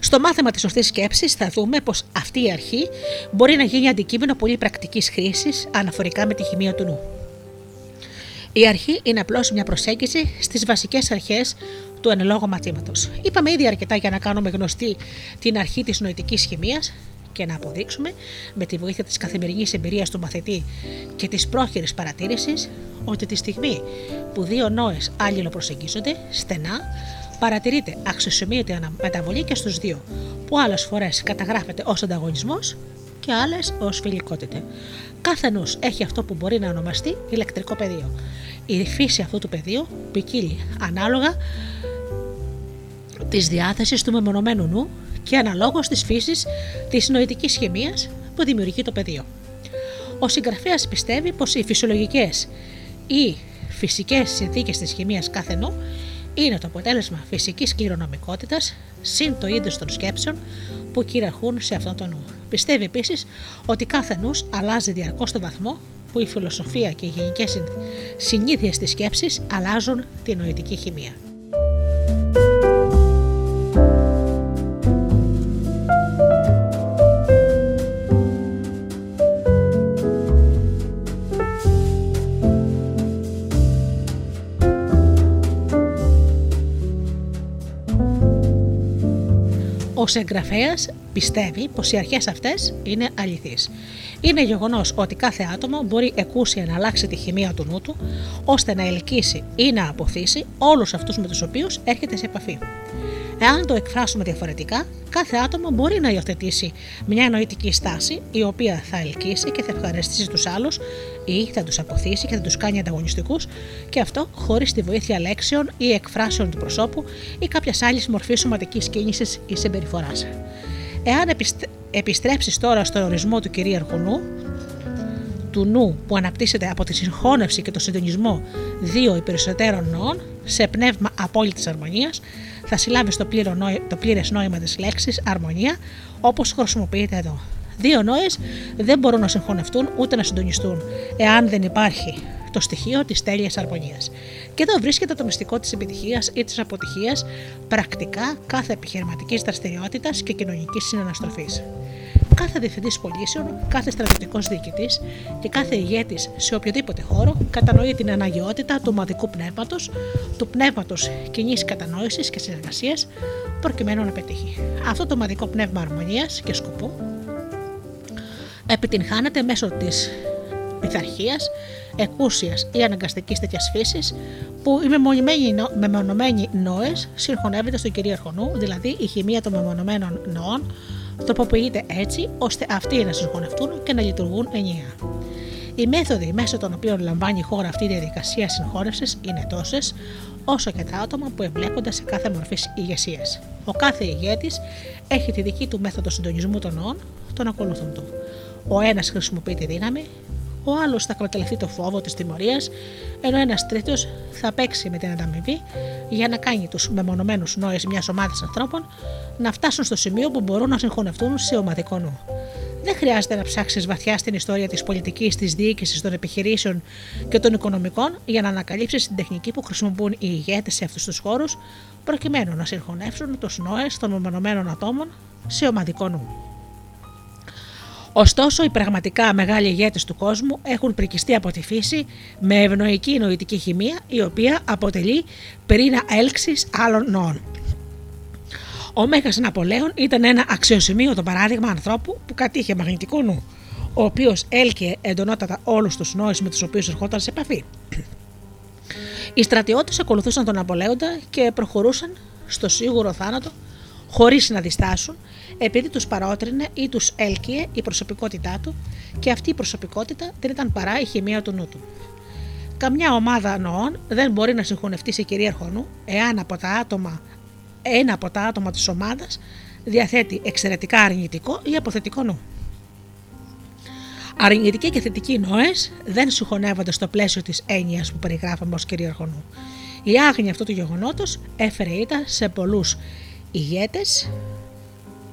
Στο μάθημα της σωστής σκέψης θα δούμε πως αυτή η αρχή μπορεί να γίνει αντικείμενο πολύ πρακτικής χρήσης αναφορικά με τη χημεία του νου. Η αρχή είναι απλώς μια προσέγγιση στις βασικές αρχές του εν λόγω ματήματος. Είπαμε ήδη αρκετά για να κάνουμε γνωστή την αρχή της νοητικής χημείας και να αποδείξουμε με τη βοήθεια της καθημερινής εμπειρίας του μαθητή και της πρόχειρης παρατήρησης ότι τη στιγμή που δύο νόες αλληλοπροσεγγίζονται στενά, παρατηρείται αξιοσημείωτη μεταβολή και στους δύο, που άλλες φορές καταγράφεται ως ανταγωνισμός και άλλες ως φιλικότητα. Κάθε νους έχει αυτό που μπορεί να ονομαστεί ηλεκτρικό πεδίο. Η φύση αυτού του πεδίου ποικίλει ανάλογα της διάθεσης του μεμονωμένου νου και αναλόγως της φύσης της νοητικής χημείας που δημιουργεί το πεδίο. Ο συγγραφέας πιστεύει πως οι φυσιολογικές ή φυσικές συνθήκες της χημείας κάθε νου είναι το αποτέλεσμα φυσικής κληρονομικότητας συν το είδος των σκέψεων που κυριαρχούν σε αυτόν τον νου. Πιστεύει επίσης ότι κάθε νους αλλάζει διαρκώς τον βαθμό που η φιλοσοφία και οι γενικές συνήθειες της σκέψης αλλάζουν τη νοητική χημεία. Ο συγγραφέας πιστεύει πως οι αρχές αυτές είναι αληθείς. Είναι γεγονός ότι κάθε άτομο μπορεί εκούσια να αλλάξει τη χημεία του νου του, ώστε να ελκύσει ή να αποθήσει όλους αυτούς με τους οποίους έρχεται σε επαφή. Εάν το εκφράσουμε διαφορετικά, κάθε άτομο μπορεί να υιοθετήσει μια νοητική στάση η οποία θα ελκύσει και θα ευχαριστήσει τους άλλους ή θα τους αποθήσει και θα τους κάνει ανταγωνιστικούς, και αυτό χωρίς τη βοήθεια λέξεων ή εκφράσεων του προσώπου ή κάποιας άλλης μορφής σωματικής κίνησης ή συμπεριφοράς. Εάν επιστρέψεις τώρα στον ορισμό του κυρίαρχου νου, του νου που αναπτύσσεται από τη συγχώνευση και το συντονισμό δύο ή περισσότερων νοών σε πνεύμα απόλυτης αρμονίας, θα συλλάβεις το πλήρες νόημα της λέξης αρμονία όπως χρησιμοποιείται εδώ. Δύο νόες δεν μπορούν να συγχωνευτούν ούτε να συντονιστούν εάν δεν υπάρχει το στοιχείο της τέλειας αρμονίας. Και εδώ βρίσκεται το μυστικό της επιτυχίας ή της αποτυχίας πρακτικά κάθε επιχειρηματικής δραστηριότητας και κοινωνικής συναναστροφής. Κάθε διευθυντής πωλήσεων, κάθε στρατιωτικός διοικητής και κάθε ηγέτης σε οποιοδήποτε χώρο κατανοεί την αναγκαιότητα του ομαδικού πνεύματος, του πνεύματος κοινής κατανόησης και συνεργασίας προκειμένου να πετύχει. Αυτό το ομαδικό πνεύμα αρμονίας και σκοπού επιτυγχάνεται μέσω της πειθαρχίας, εκούσιας ή αναγκαστικής τέτοιας φύσης που οι μεμονωμένοι νόες συγχωνεύονται στον κυρίαρχο νου, δηλαδή η χημεία των μεμονωμένων νοών τροποποιείται έτσι ώστε αυτοί να συγχωνευτούν και να λειτουργούν ενιαία. Οι μέθοδοι μέσω των οποίων λαμβάνει η χώρα αυτή η διαδικασία συγχώνευσης είναι τόσες, όσο και τα άτομα που εμπλέκονται σε κάθε μορφή ηγεσίας. Ο κάθε ηγέτης έχει τη δική του μέθοδο συντονισμού των νοών, τον ακολουθούν του. Ο ένας χρησιμοποιεί τη δύναμη, ο άλλος θα εκμεταλλευτεί το φόβο της τιμωρίας, ενώ ένας τρίτος θα παίξει με την ανταμοιβή για να κάνει τους μεμονωμένους νόες μιας ομάδας ανθρώπων να φτάσουν στο σημείο που μπορούν να συγχωνευτούν σε ομαδικό νου. Δεν χρειάζεται να ψάξεις βαθιά στην ιστορία της πολιτικής, της διοίκησης, των επιχειρήσεων και των οικονομικών για να ανακαλύψεις την τεχνική που χρησιμοποιούν οι ηγέτες σε αυτούς τους χώρους προκειμένου να συγχωνεύσουν τους νόες των μεμονωμένων ατόμων σε ομαδικό νου. Ωστόσο, οι πραγματικά μεγάλοι ηγέτες του κόσμου έχουν πρικιστεί από τη φύση με ευνοϊκή νοητική χημεία, η οποία αποτελεί πυρήνα έλξης άλλων νοών. Ο Μέγας Ναπολέων ήταν ένα αξιοσημείωτο παράδειγμα ανθρώπου που κατήχε μαγνητικό νου, ο οποίος έλκυε εντονότατα όλους τους νόες με τους οποίους ερχόταν σε επαφή. Οι στρατιώτες ακολουθούσαν τον Ναπολέοντα και προχωρούσαν στο σίγουρο θάνατο χωρίς να διστάσουν, επειδή τους παρότρινε ή τους έλκυε η προσωπικότητά του, και αυτή η προσωπικότητα δεν ήταν παρά η χημεία του νου του. Καμιά ομάδα νοών δεν μπορεί να συγχωνευτεί σε κυρίαρχο νου εάν ένα από τα άτομα της ομάδας διαθέτει εξαιρετικά αρνητικό ή αποθετικό νου. Αρνητικοί και θετικοί νοές δεν συγχωνεύονται στο πλαίσιο της έννοιας που περιγράφαμε ως κυρίαρχο νου. Η άγνοια αυτού του γεγονότος έφερε ήττα σε πολλούς ηγέτες.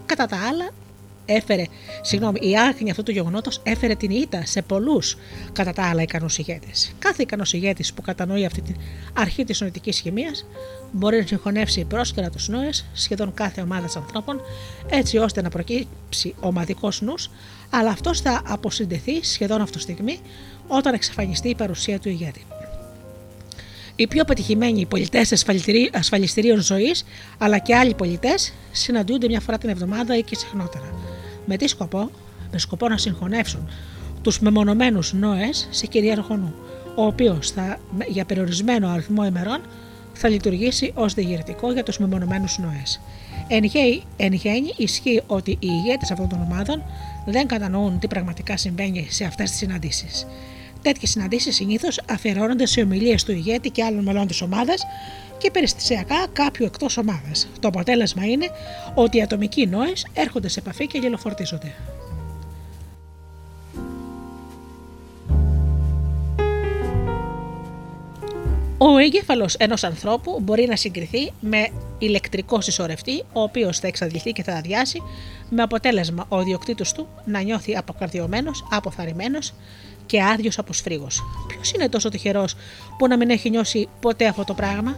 Κατά τα άλλα, η άγνοια αυτού του γεγονότος έφερε την ήττα σε πολλούς κατά τα άλλα ικανούς ηγέτες. Κάθε ικανός ηγέτης που κατανοεί αυτή την αρχή της νοητικής χημίας μπορεί να συγχωνεύσει πρόσφερα τους νόες σχεδόν κάθε ομάδας ανθρώπων, έτσι ώστε να προκύψει ομαδικός νους, αλλά αυτός θα αποσυντεθεί σχεδόν αυτοστιγμή όταν εξαφανιστεί η παρουσία του ηγέτη. Οι πιο πετυχημένοι πολιτές ασφαλιστηρίων ζωής, αλλά και άλλοι πολιτές, συναντούνται μια φορά την εβδομάδα ή και συχνότερα. Με τι σκοπό? Με σκοπό να συγχωνεύσουν τους μεμονωμένους νόες σε κυρίαρχο νου, ο οποίος για περιορισμένο αριθμό ημερών θα λειτουργήσει ως διηγητικό για τους μεμονωμένους νόες. Εν γέννη, ισχύει ότι οι ηγέτες αυτών των ομάδων δεν κατανοούν τι πραγματικά συμβαίνει σε αυτές τις συναντήσεις. Τέτοιες συναντήσεις συνήθως αφιερώνονται σε ομιλίες του ηγέτη και άλλων μελών της ομάδας και περιστασιακά κάποιου εκτός ομάδας. Το αποτέλεσμα είναι ότι οι ατομικοί νόες έρχονται σε επαφή και γελοφορτίζονται. Ο εγκέφαλος ενός ανθρώπου μπορεί να συγκριθεί με ηλεκτρικό συσσωρευτή, ο οποίος θα εξαντληθεί και θα αδειάσει, με αποτέλεσμα ο ιδιοκτήτης του να νιώθει αποκαρδιωμένος, αποθαρρυμένος και άδειος από σφρίγος. Ποιος είναι τόσο τυχερός που να μην έχει νιώσει ποτέ αυτό το πράγμα?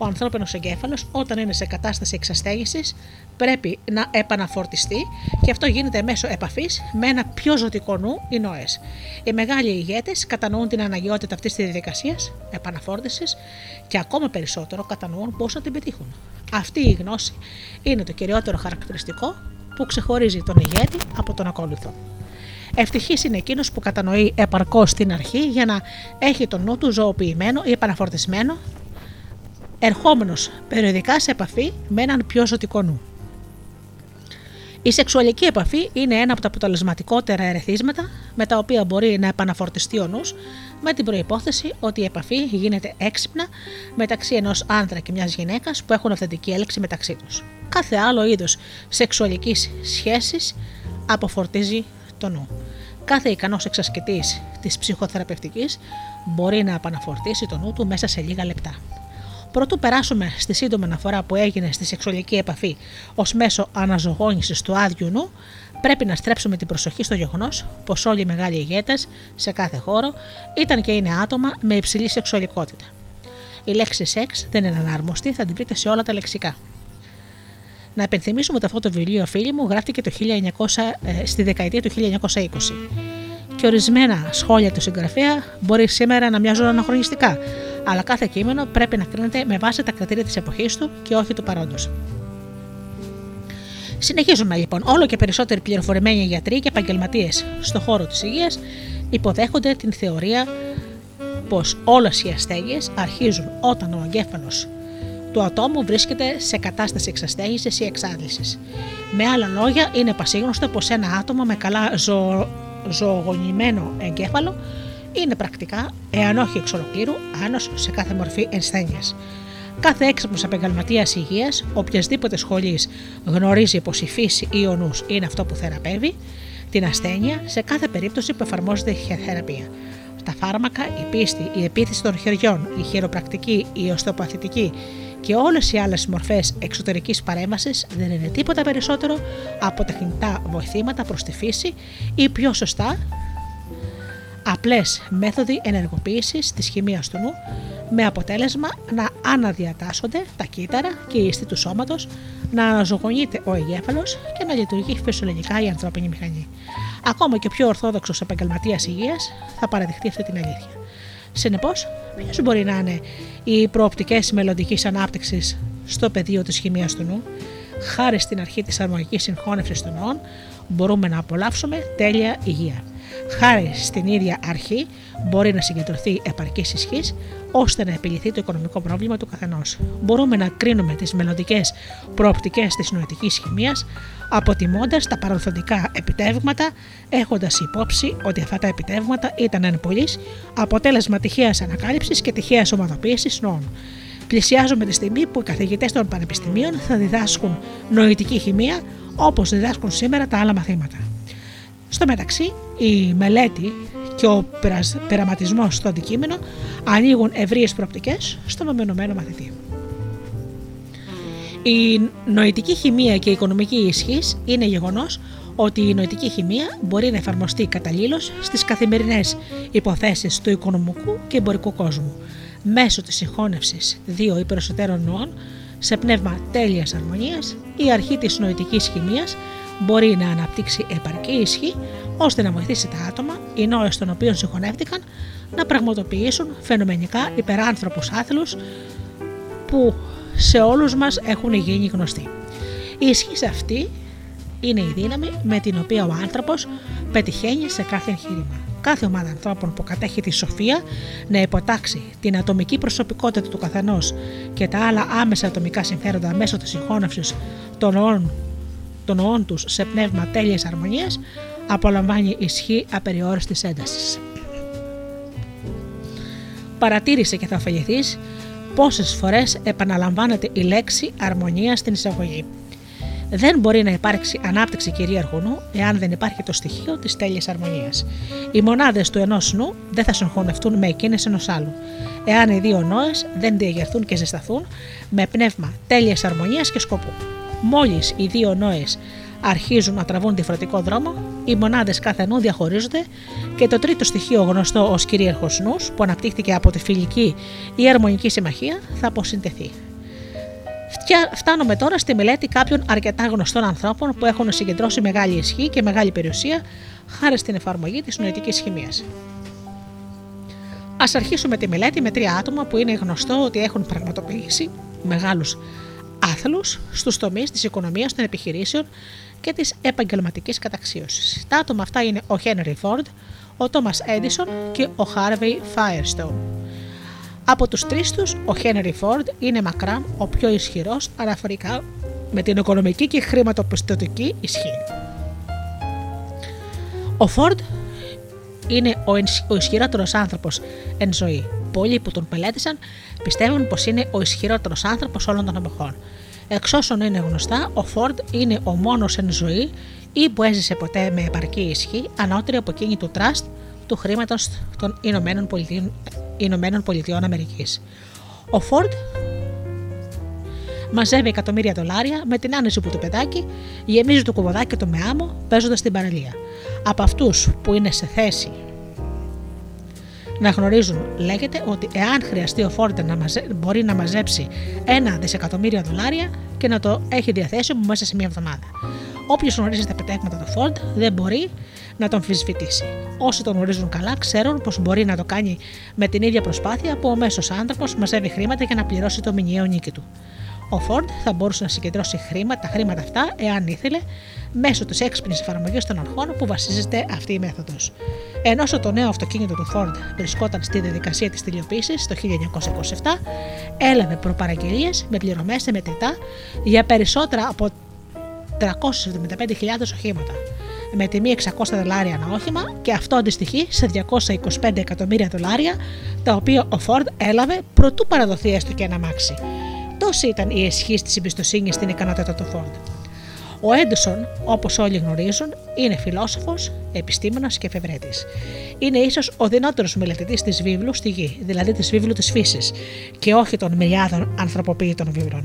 Ο ανθρώπινος εγκέφαλος, όταν είναι σε κατάσταση εξασθένησης, πρέπει να επαναφορτιστεί και αυτό γίνεται μέσω επαφής με ένα πιο ζωτικό νου, οι νόες. Οι μεγάλοι ηγέτες κατανοούν την αναγκαιότητα αυτής της διαδικασίας επαναφόρτισης και ακόμα περισσότερο κατανοούν πώς να την πετύχουν. Αυτή η γνώση είναι το κυριότερο χαρακτηριστικό που ξεχωρίζει τον ηγέτη από τον ακόλουθο. Ευτυχής είναι εκείνος που κατανοεί επαρκώς την αρχή για να έχει τον νου του ζωοποιημένο ή επαναφορτισμένο, ερχόμενος περιοδικά σε επαφή με έναν πιο ζωτικό νου. Η σεξουαλική επαφή είναι ένα από τα αποτελεσματικότερα ερεθίσματα με τα οποία μπορεί να επαναφορτιστεί ο νους, με την προϋπόθεση ότι η επαφή γίνεται έξυπνα μεταξύ ενός άντρα και μιας γυναίκας που έχουν αυθεντική έλξη μεταξύ τους. Κάθε άλλο είδος σεξουαλικής σχέσης αποφορτίζει το νου. Κάθε ικανός εξασκητής της ψυχοθεραπευτικής μπορεί να επαναφορτίσει το νου του μέσα σε λίγα λεπτά. Προτού περάσουμε στη σύντομη αναφορά που έγινε στη σεξουαλική επαφή ως μέσο αναζωογόνησης του άδειου νου, πρέπει να στρέψουμε την προσοχή στο γεγονός πως όλοι οι μεγάλοι ηγέτες σε κάθε χώρο ήταν και είναι άτομα με υψηλή σεξουαλικότητα. Η λέξη σεξ δεν είναι ανάρμοστη, θα την βρείτε σε όλα τα λεξικά. Να επενθυμίσουμε ότι αυτό το βιβλίο, φίλοι μου, γράφτηκε στη δεκαετία του 1920 και ορισμένα σχόλια του συγγραφέα μπορεί σήμερα να μοιάζουν αναχρονιστικά, αλλά κάθε κείμενο πρέπει να κρίνεται με βάση τα κριτήρια της εποχής του και όχι του παρόντος. Συνεχίζουμε λοιπόν. Όλο και περισσότεροι πληροφορημένοι γιατροί και επαγγελματίες στον χώρο της υγείας υποδέχονται την θεωρία πως όλες οι ασθένειες αρχίζουν όταν ο εγκέφαλος του ατόμου βρίσκεται σε κατάσταση εξασθένησης ή εξάντλησης. Με άλλα λόγια, είναι πασίγνωστο πως ένα άτομο με καλά ζωογονημένο εγκέφαλο είναι πρακτικά, εάν όχι εξ ολοκλήρου, άνος σε κάθε μορφή ασθένειας. Κάθε έξυπνος επαγγελματίας υγείας, οποιασδήποτε σχολής, γνωρίζει πως η φύση ή ο νους είναι αυτό που θεραπεύει την ασθένεια σε κάθε περίπτωση που εφαρμόζεται η θεραπεία. Τα φάρμακα, η πίστη, η επίθεση των χεριών, η χειροπρακτική, η οστεοπαθητική και όλες οι άλλες μορφές εξωτερικής παρέμβασης δεν είναι τίποτα περισσότερο από τεχνητά βοηθήματα προς τη φύση ή πιο σωστά απλές μέθοδοι ενεργοποίησης της χημείας του νου, με αποτέλεσμα να αναδιατάσσονται τα κύτταρα και η ιστή του σώματος, να αναζωογονείται ο εγκέφαλος και να λειτουργεί φυσιολογικά η ανθρώπινη μηχανή. Ακόμα και ο πιο ορθόδοξος επαγγελματίας υγείας θα παραδειχτεί αυτή την αλήθεια. Συνεπώς, ποιες μπορεί να είναι οι προοπτικές μελλοντικής ανάπτυξης στο πεδίο της χημείας του νου? Χάρη στην αρχή της αρμονικής συγχώνευσης των νοών, μπορούμε να απολαύσουμε τέλεια υγεία. Χάρη στην ίδια αρχή, μπορεί να συγκεντρωθεί επαρκής ισχύς ώστε να επιληθεί το οικονομικό πρόβλημα του καθενός. Μπορούμε να κρίνουμε τις μελλοντικές προοπτικές της νοητικής χημείας, αποτιμώντας τα παρελθοντικά επιτεύγματα, έχοντας υπόψη ότι αυτά τα επιτεύγματα ήταν εν πολλοίς αποτέλεσμα τυχαίας ανακάλυψης και τυχαίας ομαδοποίησης νοών. Πλησιάζουμε τη στιγμή που οι καθηγητές των πανεπιστημίων θα διδάσκουν νοητική χημεία όπως διδάσκουν σήμερα τα άλλα μαθήματα. Στο μεταξύ, η μελέτη και ο πειραματισμός στο αντικείμενο ανοίγουν ευρείες προοπτικές στον μεμονωμένο μαθητή. Η νοητική χημεία και η οικονομική ισχύς είναι γεγονός ότι η νοητική χημεία μπορεί να εφαρμοστεί καταλήλως στις καθημερινές υποθέσεις του οικονομικού και εμπορικού κόσμου, μέσω της συγχώνευσης δύο ή περισσότερων νοών σε πνεύμα τέλειας αρμονίας. Η αρχή της νοητικής χημείας μπορεί να αναπτύξει επαρκή ισχύ ώστε να βοηθήσει τα άτομα, οι νόες των οποίων συγχωνεύτηκαν, να πραγματοποιήσουν φαινομενικά υπεράνθρωπους άθλους που σε όλους μας έχουν γίνει γνωστοί. Η ισχύ αυτή είναι η δύναμη με την οποία ο άνθρωπος πετυχαίνει σε κάθε εγχείρημα. Κάθε ομάδα ανθρώπων που κατέχει τη σοφία να υποτάξει την ατομική προσωπικότητα του καθενός και τα άλλα άμεσα ατομικά συμφέροντα μέσω της συγχώνευσης των νοών τους σε πνεύμα τέλειας αρμονίας, απολαμβάνει ισχύ απεριόριστης έντασης. Παρατήρησε και θα ωφεληθείς πόσες φορές επαναλαμβάνεται η λέξη αρμονία στην εισαγωγή. Δεν μπορεί να υπάρξει ανάπτυξη κυρίαρχου νου εάν δεν υπάρχει το στοιχείο της τέλειας αρμονίας. Οι μονάδες του ενός νου δεν θα συγχωνευτούν με εκείνες ενός άλλου, εάν οι δύο νόες δεν διαγερθούν και ζεσταθούν με πνεύμα τέλειας αρμονίας και σκοπού. Μόλις οι δύο νόες αρχίζουν να τραβούν διαφορετικό δρόμο, οι μονάδες κάθε νου διαχωρίζονται και το τρίτο στοιχείο, γνωστό ως κυρίαρχος νους, που αναπτύχθηκε από τη φιλική ή αρμονική συμμαχία, θα αποσυντεθεί. Φτάνουμε τώρα στη μελέτη κάποιων αρκετά γνωστών ανθρώπων που έχουν συγκεντρώσει μεγάλη ισχύ και μεγάλη περιουσία χάρη στην εφαρμογή της νοητικής χημείας. Ας αρχίσουμε τη μελέτη με τρία άτομα που είναι γνωστό ότι έχουν πραγματοποιήσει μεγάλους άθλους στους τομείς της οικονομίας, των επιχειρήσεων και της επαγγελματικής καταξίωσης. Τα άτομα αυτά είναι ο Χένρι Φορντ, ο Τόμας Έντισον και ο Χάρβεϊ Φάιερστοουν. Από τους τρεις τους, ο Χένρι Φορντ είναι μακράν ο πιο ισχυρός αναφορικά με την οικονομική και χρηματοπιστωτική ισχύ. Ο Φορντ είναι ο ισχυρότερος άνθρωπος εν ζωή. Πολλοί που τον πελέτησαν πιστεύουν πως είναι ο ισχυρότερος άνθρωπος όλων των εποχών. Εξ όσων είναι γνωστά, ο Φορντ είναι ο μόνος εν ζωή ή που έζησε ποτέ με επαρκή ισχύ ανώτερη από εκείνη του τραστ του χρήματος των Ηνωμένων Πολιτειών Αμερικής. Ο Φόρντ μαζεύει εκατομμύρια δολάρια με την άνεση που του πετάκι, γεμίζει το κουβαδάκι του με άμμο παίζοντας στην παραλία. Από αυτούς που είναι σε θέση να γνωρίζουν, λέγεται ότι εάν χρειαστεί ο Φόρντ μπορεί να μαζέψει $1 δισεκατομμύριο και να το έχει διαθέσιμο μέσα σε μία εβδομάδα. Όποιος γνωρίζει τα επιτεύγματα του Φόρντ δεν μπορεί να τον αμφισβητήσει. Όσοι τον γνωρίζουν καλά ξέρουν πως μπορεί να το κάνει με την ίδια προσπάθεια που ο μέσος άνθρωπος μαζεύει χρήματα για να πληρώσει το μηνιαίο νίκη του. Ο Φόρντ θα μπορούσε να συγκεντρώσει τα χρήματα αυτά εάν ήθελε, μέσω της έξυπνης εφαρμογής των αρχών που βασίζεται αυτή η μέθοδος. Ενώ το νέο αυτοκίνητο του Φόρντ βρισκόταν στη διαδικασία της τηλειοποίησης το 1927, έλαβε προπαραγγελίες με πληρωμές σε μετρητά για περισσότερα από 375.000 οχήματα, με τιμή $600 ένα όχημα, και αυτό αντιστοιχεί σε $225 εκατομμύρια, τα οποία ο Φόρντ έλαβε προτού παραδοθεί έστω και ένα αμάξι. Τόση ήταν η ισχύ της εμπιστοσύνης στην ικανότητα του Φόρντ. Ο Έντισον, όπως όλοι γνωρίζουν, είναι φιλόσοφος, επιστήμονας και εφευρέτης. Είναι ίσως ο δυνότερος μελετητής της βίβλου στη γη, δηλαδή της βίβλου της φύσης, και όχι των μυριάδων ανθρωποποιητών βίβλων.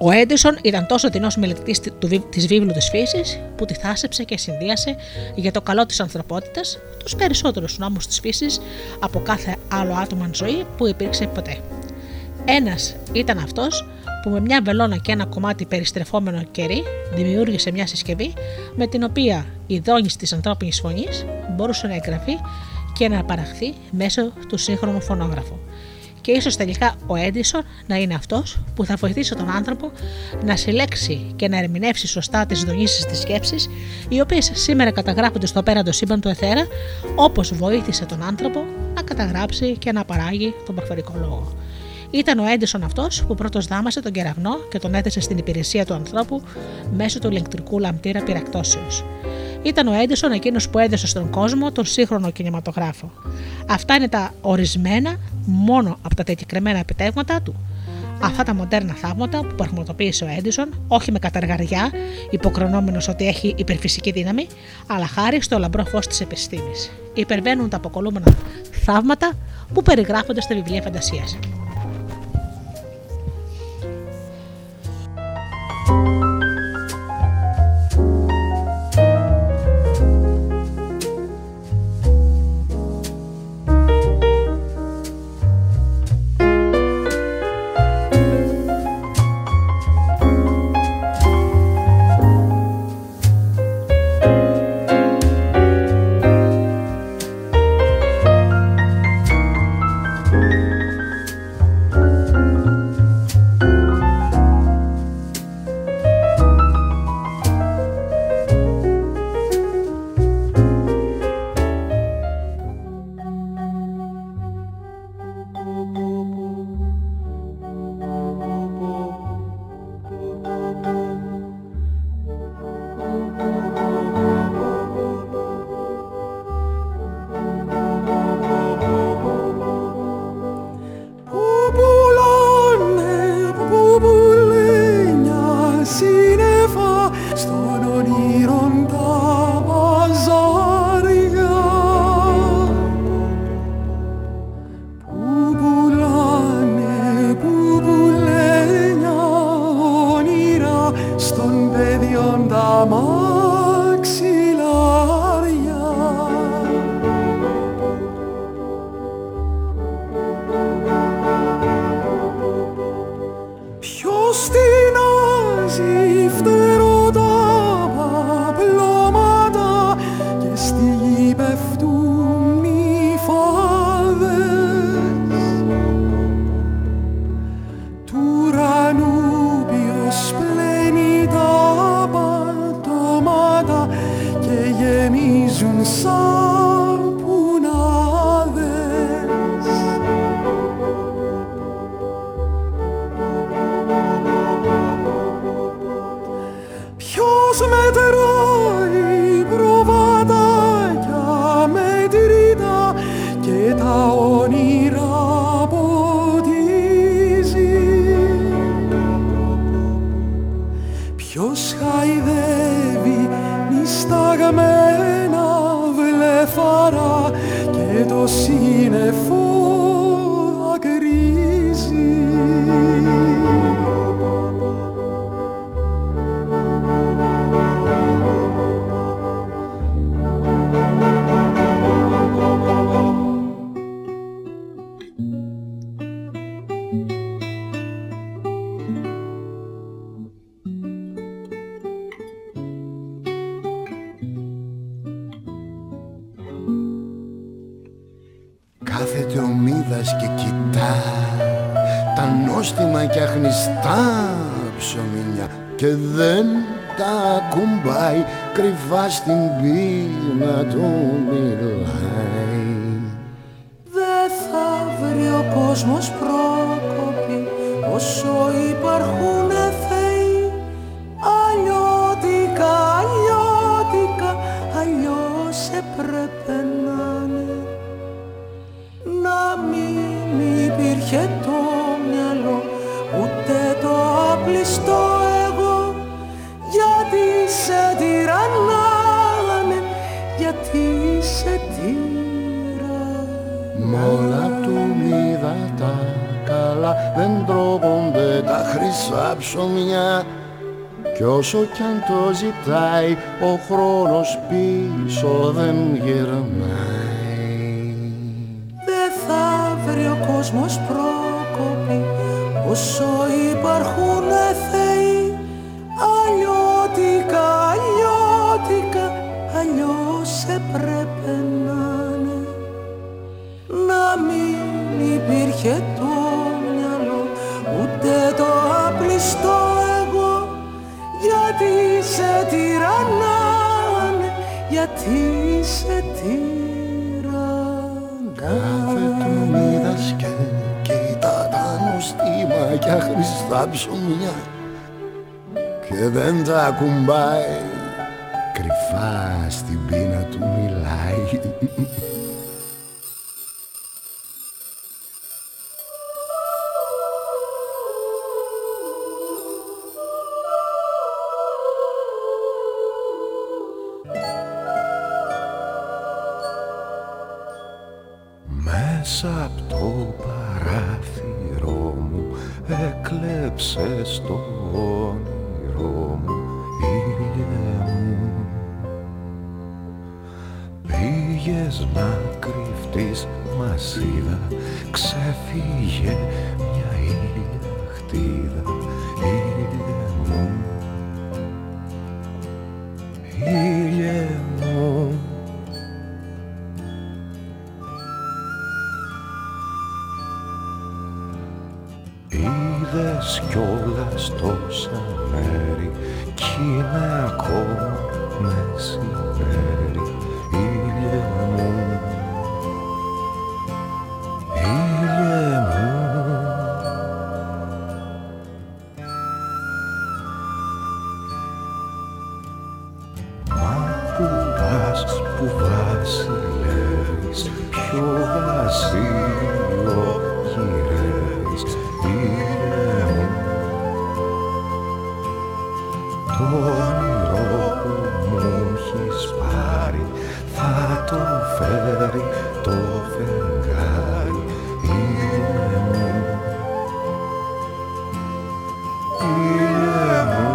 Ο Έντισον ήταν τόσο δεινός μελετητής της βίβλου της φύσης που τη θάσεψε και συνδύασε για το καλό της ανθρωπότητας τους περισσότερους νόμους της φύσης από κάθε άλλο άτομο εν ζωή που υπήρξε ποτέ. Ένας ήταν αυτός που με μια βελόνα και ένα κομμάτι περιστρεφόμενο κερί δημιούργησε μια συσκευή με την οποία η δόνηση της ανθρώπινης φωνής μπορούσε να εγγραφεί και να παραχθεί μέσω του σύγχρονου φωνόγραφου. Και ίσως τελικά ο Έντισον να είναι αυτός που θα βοηθήσει τον άνθρωπο να συλλέξει και να ερμηνεύσει σωστά τις δονήσεις της σκέψης, οι οποίες σήμερα καταγράφονται στο πέραντο σύμπαν του αιθέρα, όπως βοήθησε τον άνθρωπο να καταγράψει και να παράγει τον προφορικό λόγο. Ήταν ο Έντισον αυτός που πρώτος δάμασε τον κεραυνό και τον έθεσε στην υπηρεσία του ανθρώπου μέσω του ηλεκτρικού λαμπτήρα πυρακτώσεως. Ήταν ο Έντισον εκείνος που έδωσε στον κόσμο τον σύγχρονο κινηματογράφο. Αυτά είναι τα ορισμένα μόνο από τα διακεκριμένα επιτεύγματα του. Αυτά τα μοντέρνα θαύματα που πραγματοποίησε ο Έντισον, όχι με καταργαριά, υποκρινόμενος ότι έχει υπερφυσική δύναμη, αλλά χάρη στο λαμπρό φως της επιστήμης. Υπερβαίνουν τα αποκολούμενα θαύματα που περιγράφονται στα βιβλία φαντασίας. αίμα και αχνηστά ψωμινιά και δεν τα κουμπάει, κρυφά στην πείνα του μιλάει. Δε θα βρει ο κόσμος πρόκοπη όσο υπάρχουνε θεοί, αλλιώτικα, αλλιώτικα, αλλιώς έπρεπε να είναι. Να μην υπήρχε το μυαλό, ούτε το απλιστό εγώ, γιατί σε τυραννάνε, γιατί σε τυραννάνε. Μ' όλα του είδα τα καλά, δεν τρώγονται τα χρυσά ψωμιά, κι όσο κι αν το ζητάει ο χρόνος πίσω δεν γυρνάει. Δε θα βρει ο κόσμος πρόκοπη όσο υπάρχουνε θεοί, αλλιώτικα, αλλιώτικα, αλλιώς έπρεπε να είναι. Να μην υπήρχε το μυαλό, ούτε το απλιστό εγώ, γιατί σε τυραννάνε, γιατί σε τυραννάνε. Κάθε τον είδας και κοίτα τα νοστίμα κι αχρηστά ψωμιά και δεν τα ακουμπάει, κρυφά στην πείνα του μιλάει. Μέσα απ' το παράθυρο μου έκλεψες το όνειρό μου, ήλιε μου. Πήγες να κρυφτείς, μας είδα, ξεφύγε μια ήλια χτίδα, ήλιε μου, ήλιε μου. Είδες κιόλας τόσα μέρη κι είναι ακόμα μεσημέρι, ήλιε μου, ήλιε μου. Μα που πας, που βασιλεύεις, ποιο βασίλειο γυρεύεις, ήλιε μου, το όνειρο που μου έχεις πάρει θα το φέρει το φεγγάρι, ήλιε μου, ήλιε μου.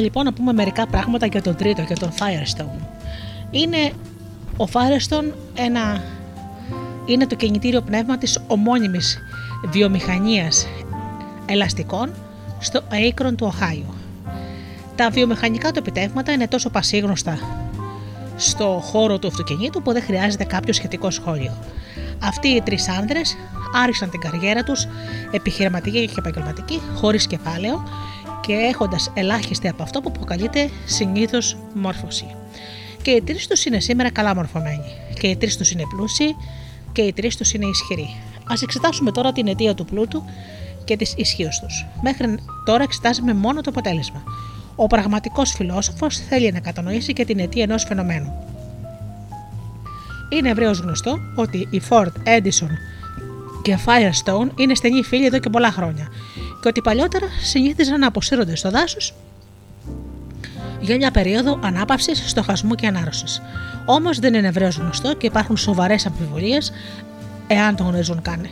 Λοιπόν, να πούμε μερικά πράγματα για τον τρίτο, για τον Firestone. Είναι ο Firestone είναι το κινητήριο πνεύμα της ομώνυμης βιομηχανίας ελαστικών στο Άκρον του Οχάιο. Τα βιομηχανικά του επιτεύγματα είναι τόσο πασίγνωστα στο χώρο του αυτοκινήτου που δεν χρειάζεται κάποιο σχετικό σχόλιο. Αυτοί οι τρεις άνδρες άρχισαν την καριέρα τους επιχειρηματική και επαγγελματική χωρίς κεφάλαιο και έχοντας ελάχιστη από αυτό που αποκαλείται συνήθως μόρφωση. Και οι τρεις τους είναι σήμερα καλά μορφωμένοι, και οι τρεις τους είναι πλούσιοι, και οι τρεις τους είναι ισχυροί. Ας εξετάσουμε τώρα την αιτία του πλούτου και της ισχύως τους. Μέχρι τώρα εξετάζουμε μόνο το αποτέλεσμα. Ο πραγματικός φιλόσοφος θέλει να κατανοήσει και την αιτία ενός φαινομένου. Είναι ευρέως γνωστό ότι οι Φόρντ, Έντισον και Φάιερστοουν είναι στενοί φίλοι εδώ και πολλά χρόνια και ότι παλιότερα συνήθιζαν να αποσύρονται στο δάσος για μια περίοδο ανάπαυσης, στοχασμού και ανάρρωσης. Όμως δεν είναι ευρέως γνωστό και υπάρχουν σοβαρές αμφιβολίες εάν το γνωρίζουν καν.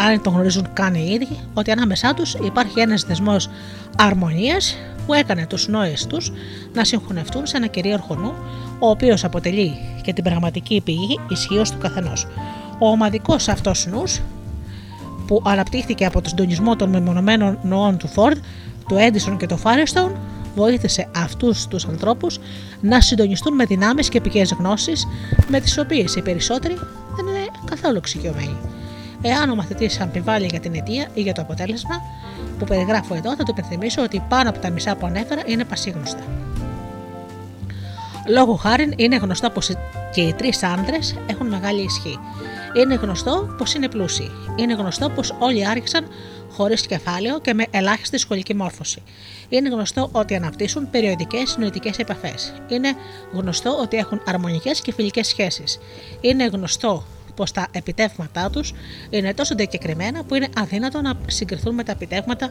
Αν το γνωρίζουν καν οι ίδιοι, ότι ανάμεσά τους υπάρχει ένας δεσμός αρμονίας που έκανε τους νόες τους να συγχωνευτούν σε ένα κυρίαρχο νου, ο οποίος αποτελεί και την πραγματική πηγή ισχύως του καθενός. Ο ομαδικός αυτός νους, που αναπτύχθηκε από τον συντονισμό των μεμονωμένων νοών του Φόρντ, του Έντισον και του Φάιερστοουν, βοήθησε αυτούς τους ανθρώπους να συντονιστούν με δυνάμεις και πηγές γνώσης, με τις οποίες οι περισσότεροι δεν είναι καθόλου εξοικειωμένοι. Εάν ο μαθητής αμφιβάλλει για την αιτία ή για το αποτέλεσμα που περιγράφω εδώ, θα του υπενθυμίσω ότι πάνω από τα μισά που ανέφερα είναι πασίγνωστα. Λόγω χάριν, είναι γνωστό πως και οι τρεις άνδρες έχουν μεγάλη ισχύ. Είναι γνωστό πως είναι πλούσιοι. Είναι γνωστό πως όλοι άρχισαν χωρίς κεφάλαιο και με ελάχιστη σχολική μόρφωση. Είναι γνωστό ότι αναπτύσσουν περιοδικές νοητικές επαφές. Είναι γνωστό ότι έχουν αρμονικές και φιλικές σχέσεις. Είναι γνωστό πως τα επιτεύγματά τους είναι τόσο διακεκριμένα που είναι αδύνατο να συγκριθούν με τα επιτεύγματα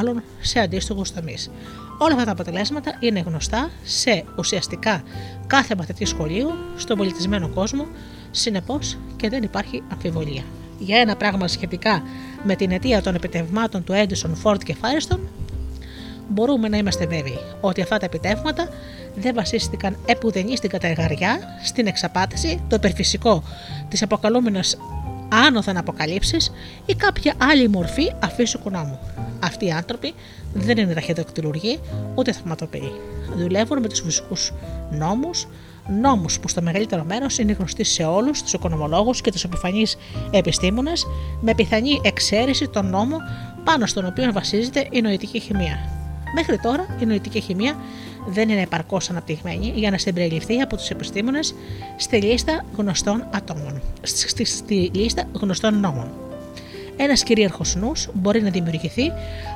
άλλων σε αντίστοιχους τομείς. Όλα αυτά τα αποτελέσματα είναι γνωστά σε ουσιαστικά κάθε μαθητή σχολείου στον πολιτισμένο κόσμο, συνεπώς και δεν υπάρχει αμφιβολία. Για ένα πράγμα σχετικά με την αιτία των επιτευγμάτων του Έντισον, Φόρντ και Φάιερστοουν, μπορούμε να είμαστε βέβαιοι ότι αυτά τα επιτεύγματα δεν βασίστηκαν επουδενή στην κατεργαριά, στην εξαπάτηση, το υπερφυσικό, τις αποκαλούμενες άνωθεν αποκαλύψεις ή κάποια άλλη μορφή αφύσικου νόμου. Αυτοί οι άνθρωποι δεν είναι ραχυδακτηλουργοί ούτε θαυματοποιοί. Δουλεύουν με τους φυσικούς νόμους, νόμους που στο μεγαλύτερο μέρος είναι γνωστοί σε όλους τους οικονομολόγους και τους επιφανείς επιστήμονες, με πιθανή εξαίρεση τον νόμο πάνω στον οποίο βασίζεται η νοητική χημεία. Μέχρι τώρα η νοητική χημεία δεν είναι επαρκώς αναπτυγμένη για να συμπεριληφθεί από τους επιστήμονες στη λίστα γνωστών ατόμων, στη λίστα γνωστών νόμων. Ένας κυρίαρχος νους μπορεί να δημιουργηθεί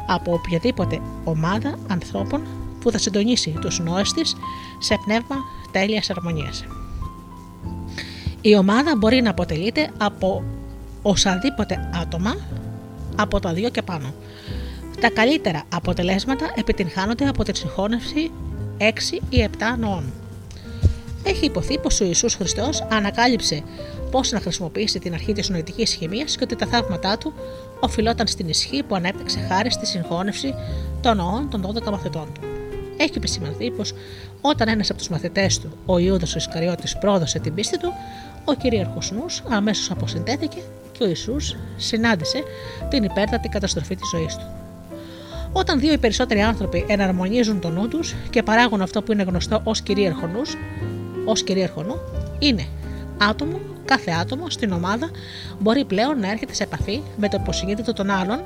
από οποιαδήποτε ομάδα ανθρώπων που θα συντονίσει τους νόες της σε πνεύμα τέλειας αρμονίας. Η ομάδα μπορεί να αποτελείται από οσαδήποτε άτομα από τα δύο και πάνω. Τα καλύτερα αποτελέσματα επιτυγχάνονται από τη συγχώνευση 6 ή 7 νοών. Έχει υποθεί πως ο Ιησούς Χριστός ανακάλυψε πώς να χρησιμοποιήσει την αρχή της νοητικής χημείας και ότι τα θαύματά του οφειλόταν στην ισχύ που ανέπτυξε χάρη στη συγχώνευση των νοών των 12 μαθητών του. Έχει επισημανθεί πως όταν ένας από τους μαθητές του, ο Ιούδας ο Ισκαριώτης, πρόδωσε την πίστη του, ο κυρίαρχος νους αμέσως αποσυντέθηκε και ο Ιησούς συνάντησε την υπέρτατη καταστροφή της ζωής του. Όταν δύο ή περισσότεροι άνθρωποι εναρμονίζουν τον νου τους και παράγουν αυτό που είναι γνωστό ως κυρίαρχο νους, ως κυρίαρχο νου, είναι άτομο, κάθε άτομο στην ομάδα μπορεί πλέον να έρχεται σε επαφή με το υποσυνείδητο των άλλων,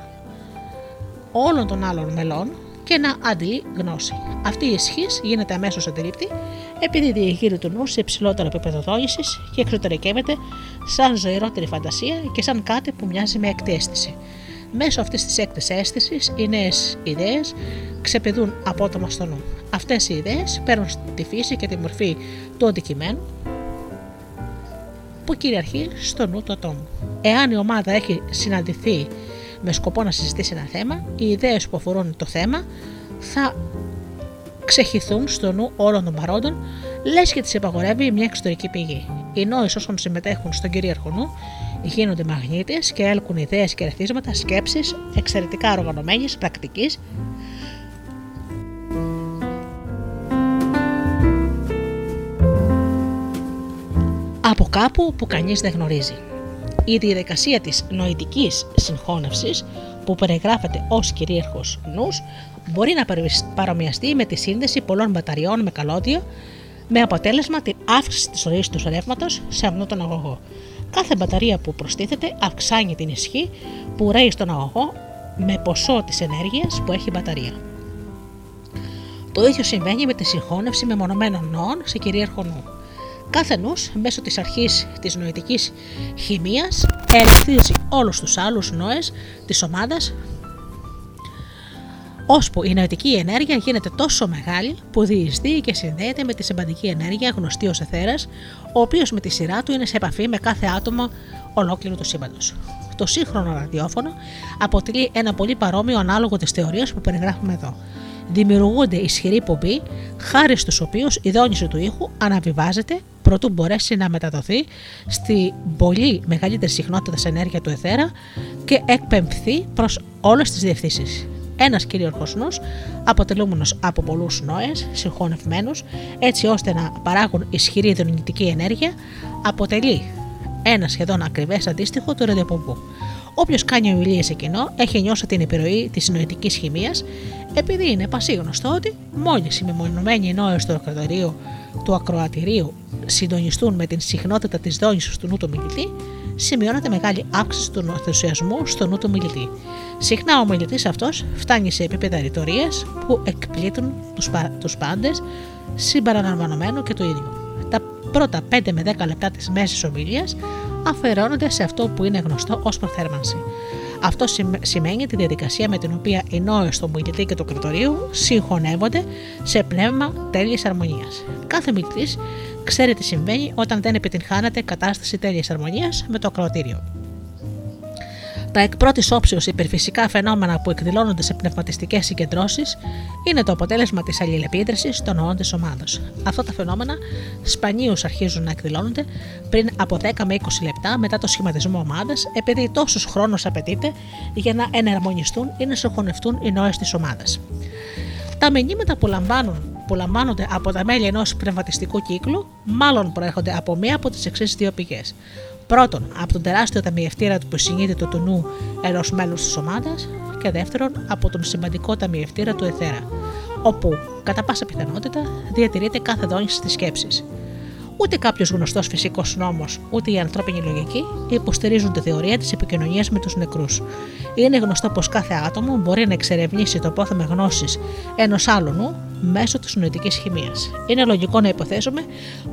όλων των άλλων μελών και να αντλεί γνώση. Αυτή η ισχύς γίνεται αμέσως αντιλήπτη επειδή διηγείται του νου σε υψηλότερο επίπεδο δόγησης και εξωτερικεύεται σαν ζωηρότερη φαντασία και σαν κάτι που μοιάζει με εκτέστηση. Μέσω αυτής της έκτης αίσθησης, οι νέες ιδέες ξεπηδούν απότομα στο νου. Αυτές οι ιδέες παίρνουν τη φύση και τη μορφή του αντικειμένου που κυριαρχεί στο νου του ατόμου. Εάν η ομάδα έχει συναντηθεί με σκοπό να συζητήσει ένα θέμα, οι ιδέες που αφορούν το θέμα θα ξεχυθούν στο νου όλων των παρόντων, λες και τις υπαγορεύει μια εξωτερική πηγή. Οι νόες όσων συμμετέχουν στον κυρίαρχο νου γίνονται μαγνήτες και έλκουν ιδέες και ερεθίσματα σκέψης εξαιρετικά οργανωμένης πρακτικής. Από κάπου που κανείς δεν γνωρίζει. Η διαδικασία της νοητικής συγχώνευσης που περιγράφεται ως κυρίαρχος νους μπορεί να παρομοιαστεί με τη σύνδεση πολλών μπαταριών με καλώδιο με αποτέλεσμα την αύξηση της ροής του ρεύματος σε αυτόν τον αγωγό. Κάθε μπαταρία που προστίθεται αυξάνει την ισχύ που ρέει στον αγωγό με ποσό της ενέργειας που έχει η μπαταρία. Το ίδιο συμβαίνει με τη συγχώνευση μεμονωμένων νοών σε κυρίαρχο νου. Καθενός μέσω της αρχής της νοητικής χημείας ελευθίζει όλους τους άλλους νόες της ομάδας, ώσπου η νοητική ενέργεια γίνεται τόσο μεγάλη που διεισδύει και συνδέεται με τη συμπαντική ενέργεια γνωστή ως εθέρας, ο οποίος με τη σειρά του είναι σε επαφή με κάθε άτομο ολόκληρου του σύμπαντος. Το σύγχρονο ραδιόφωνο αποτελεί ένα πολύ παρόμοιο ανάλογο της θεωρίας που περιγράφουμε εδώ. Δημιουργούνται ισχυροί πομποί, χάρη στους οποίους η δόνηση του ήχου αναβιβάζεται προτού μπορέσει να μεταδοθεί στη πολύ μεγαλύτερη συχνότητα ενέργεια του εθέρα και εκπαιμφθεί προς όλες τις διευθύνσεις. Ένας κυρίαρχος νους, αποτελούμενος από πολλούς νόες, συγχωνευμένους, έτσι ώστε να παράγουν ισχυρή δυνητική ενέργεια, αποτελεί ένα σχεδόν ακριβές αντίστοιχο του ραδιοπομπού. Όποιος κάνει ομιλίες σε κοινό έχει νιώσει την επιρροή της νοητικής χημείας, επειδή είναι πασίγνωστο ότι μόλις οι μεμονωμένοι νόες του ακροατηρίου συντονιστούν με την συχνότητα της δόνησης του νου του μιλητή, σημειώνεται μεγάλη αύξηση του ενθουσιασμού στο νου του μιλητή. Συχνά ο μιλητής αυτός φτάνει σε επίπεδα ρητορίας που εκπλήττουν τους πάντες, συμπαραλαμβανομένου και το ίδιο. Τα πρώτα 5 με 10 λεπτά της μέσης ομιλίας αφαιρώνονται σε αυτό που είναι γνωστό ως προθέρμανση. Αυτό σημαίνει τη διαδικασία με την οποία οι νόες του μιλητή και του κριτορίου συγχωνεύονται σε πνεύμα τέλειας αρμονίας. Κάθε μιλητής ξέρει τι συμβαίνει όταν δεν επιτυγχάνεται κατάσταση τέλειας αρμονίας με το ακροατήριο. Τα εκ πρώτης όψεως υπερφυσικά φαινόμενα που εκδηλώνονται σε πνευματιστικές συγκεντρώσεις είναι το αποτέλεσμα της αλληλεπίδρασης των νοών της ομάδας. Αυτά τα φαινόμενα σπανίως αρχίζουν να εκδηλώνονται πριν από 10 με 20 λεπτά μετά το σχηματισμό ομάδας, επειδή τόσος χρόνος απαιτείται για να εναρμονιστούν ή να συγχωνευτούν οι νοές της ομάδας. Τα μηνύματα που λαμβάνονται από τα μέλη ενός πνευματιστικού κύκλου μάλλον προέρχονται από μία από τις εξής δύο πηγές. Πρώτον, από τον τεράστιο ταμιευτήρα του συνείδητου του νου ενός μέλους της ομάδας, και δεύτερον, από τον σημαντικό ταμιευτήρα του εθέρα, όπου κατά πάσα πιθανότητα διατηρείται κάθε δόνηση της σκέψης. Ούτε κάποιος γνωστός φυσικός νόμος, ούτε η ανθρώπινη λογική υποστηρίζουν τη θεωρία της επικοινωνίας με τους νεκρούς. Είναι γνωστό πως κάθε άτομο μπορεί να εξερευνήσει το απόθεμα γνώσης ενός άλλου νου μέσω της νοητικής χημείας. Είναι λογικό να υποθέσουμε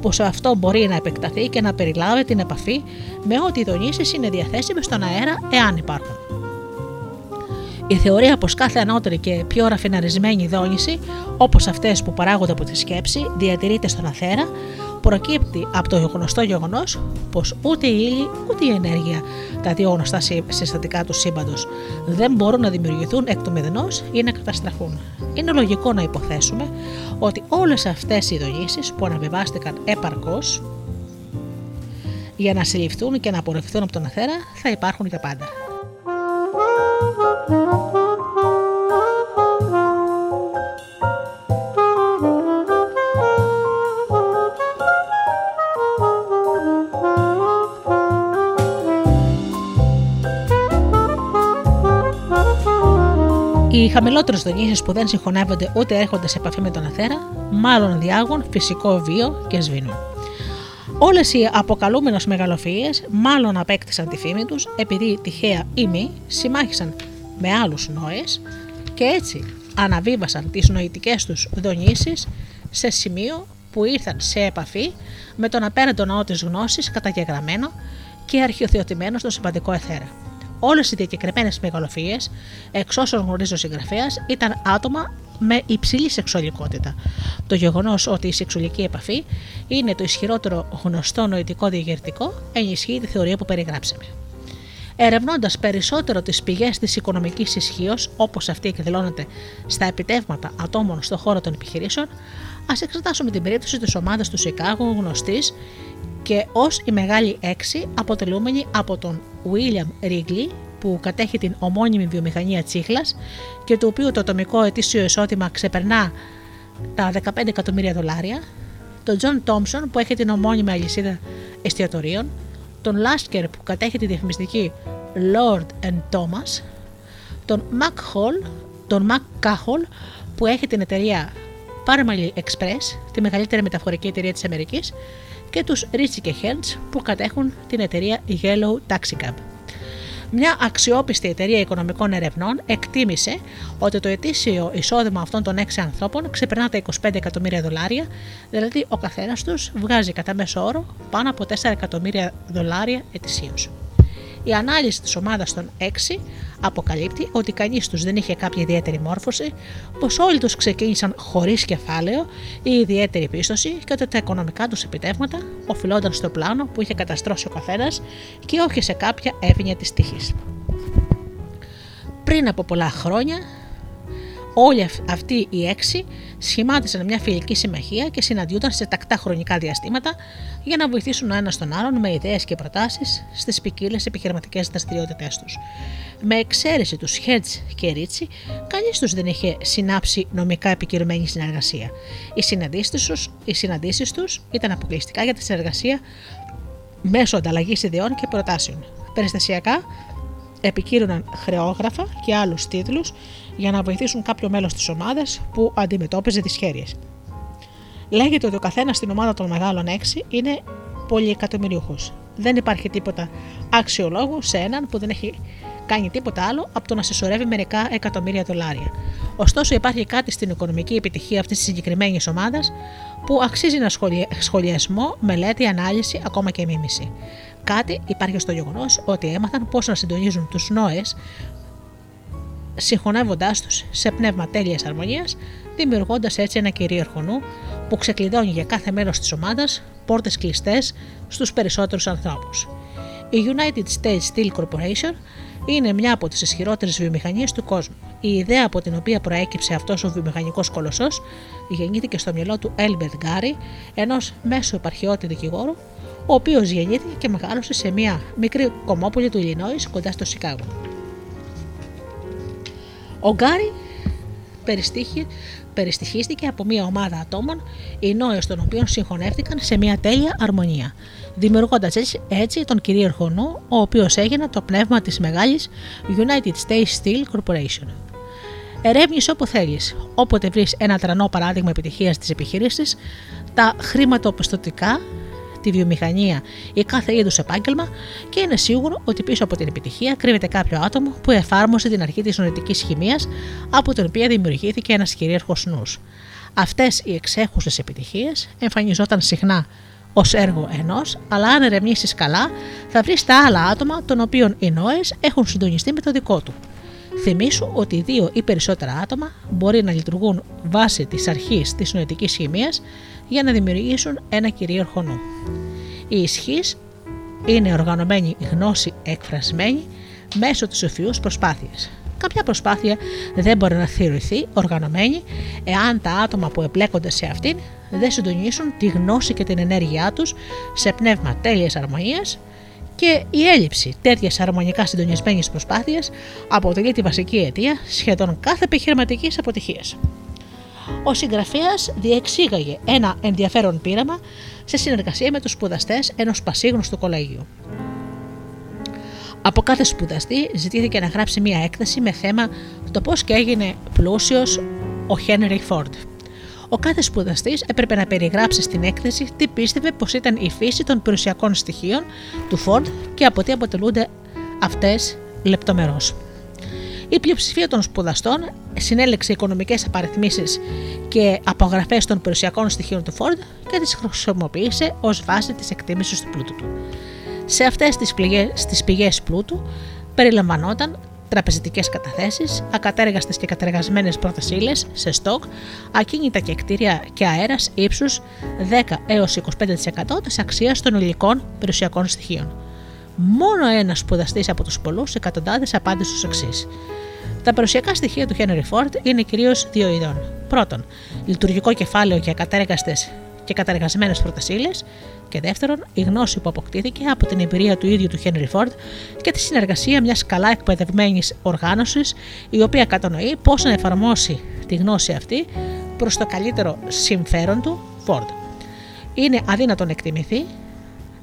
πως αυτό μπορεί να επεκταθεί και να περιλάβει την επαφή με ό,τι οι δονήσεις είναι διαθέσιμες στον αέρα εάν υπάρχουν. Η θεωρία πως κάθε ανώτερη και πιο ραφιναρισμένη δόνηση, όπως αυτές που παράγονται από τη σκέψη, διατηρείται στον αθέρα, προκύπτει από το γνωστό γεγονός πως ούτε η ύλη ούτε η ενέργεια, τα δύο γνωστά συστατικά του σύμπαντος, δεν μπορούν να δημιουργηθούν εκ του μηδενός ή να καταστραφούν. Είναι λογικό να υποθέσουμε ότι όλες αυτές οι δονήσεις που αναβιβάστηκαν επαρκώς για να συλληφθούν και να απορροφηθούν από τον αθέρα θα υπάρχουν για πάντα. Οι χαμηλότερες δονήσεις που δεν συγχωνεύονται ούτε έρχονται σε επαφή με τον αθέρα, μάλλον διάγουν φυσικό βίο και σβήνουν. Όλες οι αποκαλούμενες μεγαλοφυΐες μάλλον απέκτησαν τη φήμη τους επειδή τυχαία ή μη συμμάχησαν με άλλους νόες και έτσι αναβίβασαν τις νοητικές τους δονήσεις σε σημείο που ήρθαν σε επαφή με τον απέραντο ναό της γνώσης καταγεγραμμένο και αρχιοθεωτημένο στο συμπαντικό εθέρα. Όλες οι διακεκριμένες μεγαλοφυΐες, εξ όσων γνωρίζει ο συγγραφέας, ήταν άτομα με υψηλή σεξουαλικότητα. Το γεγονός ότι η σεξουαλική επαφή είναι το ισχυρότερο γνωστό νοητικό διαγερτικό ενισχύει τη θεωρία που περιγράψαμε. Ερευνώντας περισσότερο τις πηγές της οικονομικής ισχύως, όπως αυτή εκδηλώνεται στα επιτεύγματα ατόμων στον χώρο των επιχειρήσεων, ας εξετάσουμε την περίπτωση της ομάδας του Σικάγο, γνωστής και ως η Μεγάλη Έξι, αποτελούμενη από τον Βίλιαμ Ρίγκλι, που κατέχει την ομώνυμη βιομηχανία τσίχλας και του οποίου το ατομικό ετήσιο εισόδημα ξεπερνά τα $15 εκατομμύρια, τον Τζον Τόμψον που έχει την ομώνυμη αλυσίδα εστιατορίων, τον Λάσκερ που κατέχει τη διαφημιστική Lord and Thomas, τον Μακ Χολ που έχει την εταιρεία Paramount Express, τη μεγαλύτερη μεταφορική εταιρεία της Αμερικής, και τους Ritchie και Hensch που κατέχουν την εταιρεία Yellow TaxiCab. μια αξιόπιστη εταιρεία οικονομικών ερευνών εκτίμησε ότι το ετήσιο εισόδημα αυτών των 6 ανθρώπων ξεπερνά τα $25 εκατομμύρια, δηλαδή ο καθένας τους βγάζει κατά μέσο όρο πάνω από $4 εκατομμύρια ετησίως. Η ανάλυση της ομάδας των 6 αποκαλύπτει ότι κανείς τους δεν είχε κάποια ιδιαίτερη μόρφωση, πως όλοι τους ξεκίνησαν χωρίς κεφάλαιο ή ιδιαίτερη πίστοση και ότι τα οικονομικά τους επιτεύγματα οφειλόταν στο πλάνο που είχε καταστρώσει ο καθένας και όχι σε κάποια εύνοια της τύχης. Πριν από πολλά χρόνια, όλοι αυτοί οι 6 σχημάτισαν μια φιλική συμμαχία και συναντιούνταν σε τακτά χρονικά διαστήματα για να βοηθήσουν ο ένας τον άλλον με ιδέες και προτάσεις στις ποικίλες επιχειρηματικές δραστηριότητές τους. Με εξαίρεση τους Hedge και Ritchie, κανείς τους δεν είχε συνάψει νομικά επικυρωμένη συνεργασία. Οι συναντήσεις τους ήταν αποκλειστικά για τη συνεργασία μέσω ανταλλαγής ιδεών και προτάσεων. Περιστασιακά επικύρωναν χρεόγραφα και άλλους τίτλους για να βοηθήσουν κάποιο μέλος της ομάδας που αντιμετώπιζε δυσχέρειες. Λέγεται ότι ο καθένας στην ομάδα των μεγάλων 6 είναι πολυεκατομμυριούχος. Δεν υπάρχει τίποτα αξιολόγου σε έναν που δεν έχει κάνει τίποτα άλλο από το να συσσωρεύει μερικά εκατομμύρια δολάρια. Ωστόσο, υπάρχει κάτι στην οικονομική επιτυχία αυτής της συγκεκριμένης ομάδας που αξίζει ένα σχολιασμό, μελέτη, ανάλυση, ακόμα και μίμηση. Κάτι υπάρχει στο γεγονός ότι έμαθαν πώς να συντονίζουν τους νόες, συγχωνεύοντάς τους σε πνεύμα τέλειας αρμονίας, δημιουργώντας έτσι ένα κυρίαρχο νου που ξεκλειδώνει για κάθε μέρος της ομάδας πόρτες κλειστές στους περισσότερους ανθρώπους. Η United States Steel Corporation είναι μια από τις ισχυρότερες βιομηχανίες του κόσμου. Η ιδέα από την οποία προέκυψε αυτός ο βιομηχανικός κολοσσός γεννήθηκε στο μυαλό του Έλμπερτ Γκάρι, ενός μέσου επαρχιώτη δικηγόρου, ο οποίος γεννήθηκε και μεγάλωσε σε μια μικρή κομμόπολη του Illinois κοντά στο Σικάγο. Ο Γκάρι περιστοιχίστηκε από μια ομάδα ατόμων, οι νόες των οποίων συγχωνεύτηκαν σε μια τέλεια αρμονία, δημιουργώντας έτσι τον κυρίαρχο νου, ο οποίος έγινε το πνεύμα της μεγάλης United States Steel Corporation. Ερεύνησε όπου θέλεις, όποτε βρεις ένα τρανό παράδειγμα επιτυχίας της επιχείρησης, τα χρηματοπιστωτικά, τη βιομηχανία ή κάθε είδους επάγγελμα, και είναι σίγουρο ότι πίσω από την επιτυχία κρύβεται κάποιο άτομο που εφάρμοσε την αρχή της νοητικής χημίας, από την οποία δημιουργήθηκε ένας κυρίαρχος νους. Αυτές οι εξέχουσες επιτυχίες εμφανιζόταν συχνά ως έργο ενός, αλλά αν ερευνήσεις καλά, θα βρεις τα άλλα άτομα των οποίων οι νόες έχουν συντονιστεί με το δικό του. Θυμήσου ότι 2 ή περισσότερα άτομα μπορεί να λειτουργούν βάσει της αρχής της νοητικής χημίας για να δημιουργήσουν ένα κυρίαρχο νου. Η ισχύς είναι οργανωμένη γνώση εκφρασμένη μέσω της ουφιούς προσπάθειας. Κάποια προσπάθεια δεν μπορεί να θεωρηθεί οργανωμένη εάν τα άτομα που εμπλέκονται σε αυτήν δεν συντονίσουν τη γνώση και την ενέργειά τους σε πνεύμα τέλειας αρμονίας, και η έλλειψη τέτοιας αρμονικά συντονισμένης προσπάθειας αποτελεί τη βασική αιτία σχεδόν κάθε επιχειρηματικής αποτυχίας. Ο συγγραφέας διεξήγαγε ένα ενδιαφέρον πείραμα σε συνεργασία με τους σπουδαστές ενός πασίγνωστου κολεγίου. Από κάθε σπουδαστή ζητήθηκε να γράψει μία έκθεση με θέμα το πώς και έγινε πλούσιος ο Χένρι Φορντ. Ο κάθε σπουδαστής έπρεπε να περιγράψει στην έκθεση τι πίστευε πως ήταν η φύση των περιουσιακών στοιχείων του Φορντ και από τι αποτελούνται αυτές λεπτομερώς. Η πλειοψηφία των σπουδαστών συνέλεξε οικονομικές απαριθμίσεις και απογραφές των περιουσιακών στοιχείων του Φορντ και τις χρησιμοποίησε ως βάση της εκτίμησης του πλούτου του. Σε αυτές τις πηγές πλούτου περιλαμβανόταν τραπεζιτικές καταθέσεις, ακατέργαστες και κατεργασμένες πρώτες ύλες σε στοκ, ακίνητα και κτίρια και αέρας ύψους 10 έως 25% της αξίας των υλικών περιουσιακών στοιχείων. Μόνο ένας σπουδαστής από τους πολλούς εκατοντάδες απάντησε ως εξής. Τα περιουσιακά στοιχεία του Χένρι Φορντ είναι κυρίως 2 ειδών. Πρώτον, λειτουργικό κεφάλαιο και ακατέργαστες και καταργασμένες πρώτες ύλες, και δεύτερον, η γνώση που αποκτήθηκε από την εμπειρία του ίδιου του Χένρι Φορντ και τη συνεργασία μιας καλά εκπαιδευμένης οργάνωσης, η οποία κατανοεί πώς να εφαρμόσει τη γνώση αυτή προς το καλύτερο συμφέρον του Φορντ. Είναι αδύνατο να εκτιμηθεί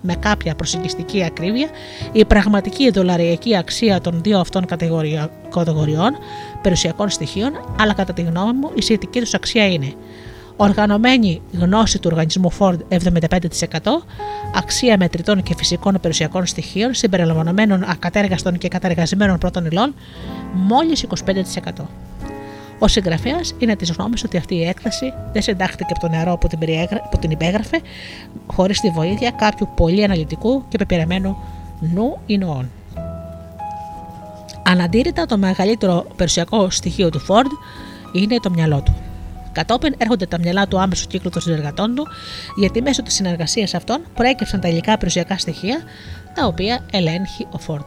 με κάποια προσεγγιστική ακρίβεια η πραγματική δολαριακή αξία των 2 αυτών κατηγοριών περιουσιακών στοιχείων, αλλά κατά τη γνώμη μου η σχετική τους αξία είναι οργανωμένη γνώση του οργανισμού Φόρντ 75%, αξία μετρητών και φυσικών περιουσιακών στοιχείων συμπεριλαμβανομένων ακατέργαστων και κατεργασμένων πρώτων υλών μόλις 25%. Ο συγγραφέας είναι της γνώμης ότι αυτή η έκθεση δεν συντάχθηκε από τον νεαρό που την υπέγραφε χωρίς τη βοήθεια κάποιου πολύ αναλυτικού και πεπειραμένου νου ή νοών. Αναντήρητα, το μεγαλύτερο περιουσιακό στοιχείο του Φόρντ είναι το μυαλό του. Κατόπιν έρχονται τα μυαλά του άμεσου κύκλου των συνεργατών του, γιατί μέσω της συνεργασίας αυτών προέκυψαν τα υλικά περιουσιακά στοιχεία τα οποία ελέγχει ο Φόρντ.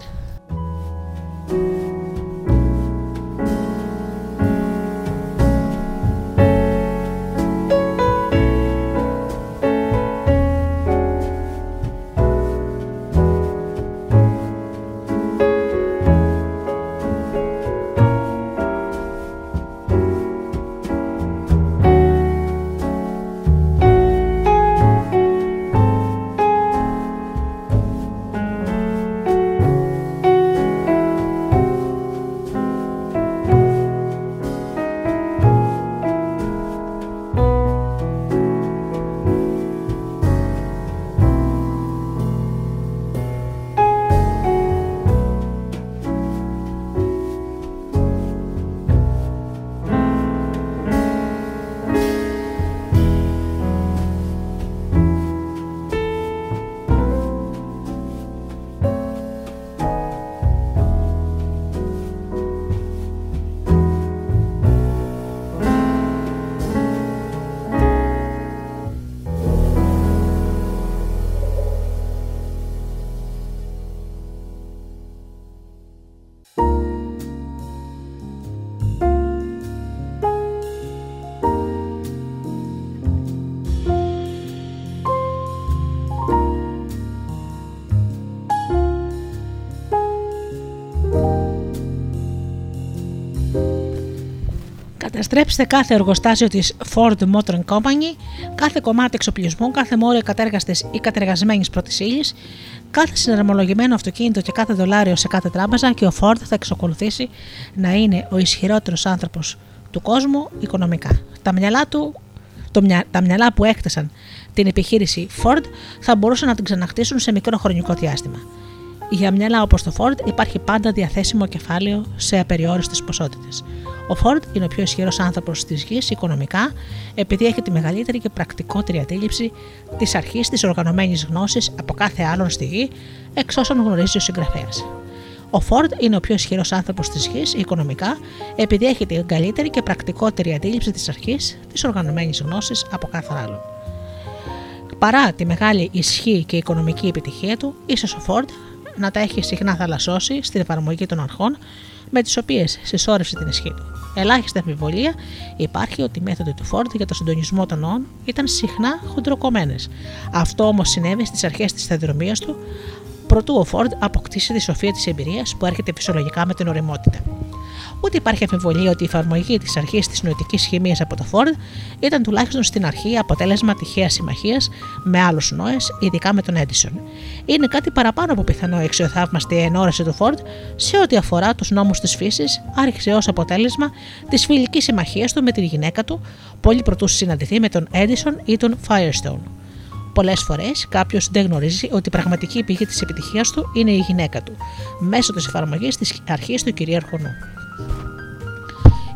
Καταστρέψτε κάθε εργοστάσιο της Ford Motor Company, κάθε κομμάτι εξοπλισμού, κάθε μόριο κατέργαστης ή κατεργασμένης πρώτης ύλης, κάθε συναρμολογημένο αυτοκίνητο και κάθε δολάριο σε κάθε τράπεζα και ο Ford θα εξακολουθήσει να είναι ο ισχυρότερος άνθρωπος του κόσμου οικονομικά. Τα μυαλά που έκτασαν την επιχείρηση Ford θα μπορούσαν να την ξαναχτίσουν σε μικρό χρονικό διάστημα. Για μυαλά όπως το Ford υπάρχει πάντα διαθέσιμο κεφάλαιο σε απεριόριστες ποσότητες. Ο Φόρντ είναι ο πιο ισχυρός άνθρωπος της γης οικονομικά, επειδή έχει τη μεγαλύτερη και πρακτικότερη αντίληψη της αρχής της οργανωμένης γνώσης από κάθε άλλον στη γη, εξ όσων γνωρίζει ο συγγραφέας. Ο Φόρντ είναι ο πιο ισχυρός άνθρωπος της γης οικονομικά, επειδή έχει την καλύτερη και πρακτικότερη αντίληψη της αρχής της οργανωμένης γνώσης από κάθε άλλον. Παρά τη μεγάλη ισχύ και οικονομική επιτυχία του, ίσως ο Φόρντ να τα έχει συχνά θαλασσώσει στην εφαρμογή των αρχών με τις οποίες συσσόρευσε την ισχύ του. Ελάχιστη αμφιβολία υπάρχει ότι οι μέθοδοι του Φόρντ για το συντονισμό των νοών ήταν συχνά χοντροκομμένες. Αυτό όμως συνέβη στις αρχές της σταδιοδρομίας του, προτού ο Φόρντ αποκτήσει τη σοφία της εμπειρίας που έρχεται φυσιολογικά με την ωριμότητα. Ούτε υπάρχει αμφιβολία ότι η εφαρμογή της αρχής της νοητικής χημίας από το Φόρντ ήταν τουλάχιστον στην αρχή αποτέλεσμα τυχαίας συμμαχίας με άλλους νόες, ειδικά με τον Έντισον. Είναι κάτι παραπάνω από πιθανό η αξιοθαύμαστη ενόραση του Φόρντ σε ό,τι αφορά τους νόμους της φύσης, άρχισε ως αποτέλεσμα της φιλικής συμμαχίας του με τη γυναίκα του, πολύ πρωτού συναντηθεί με τον Έντισον ή τον Φάιερστοουν. Πολλές φορές κάποιος δεν γνωρίζει ότι η πραγματική πηγή της επιτυχίας του είναι η γυναίκα του, μέσω της εφαρμογής της αρχής του κυρίαρχου νου.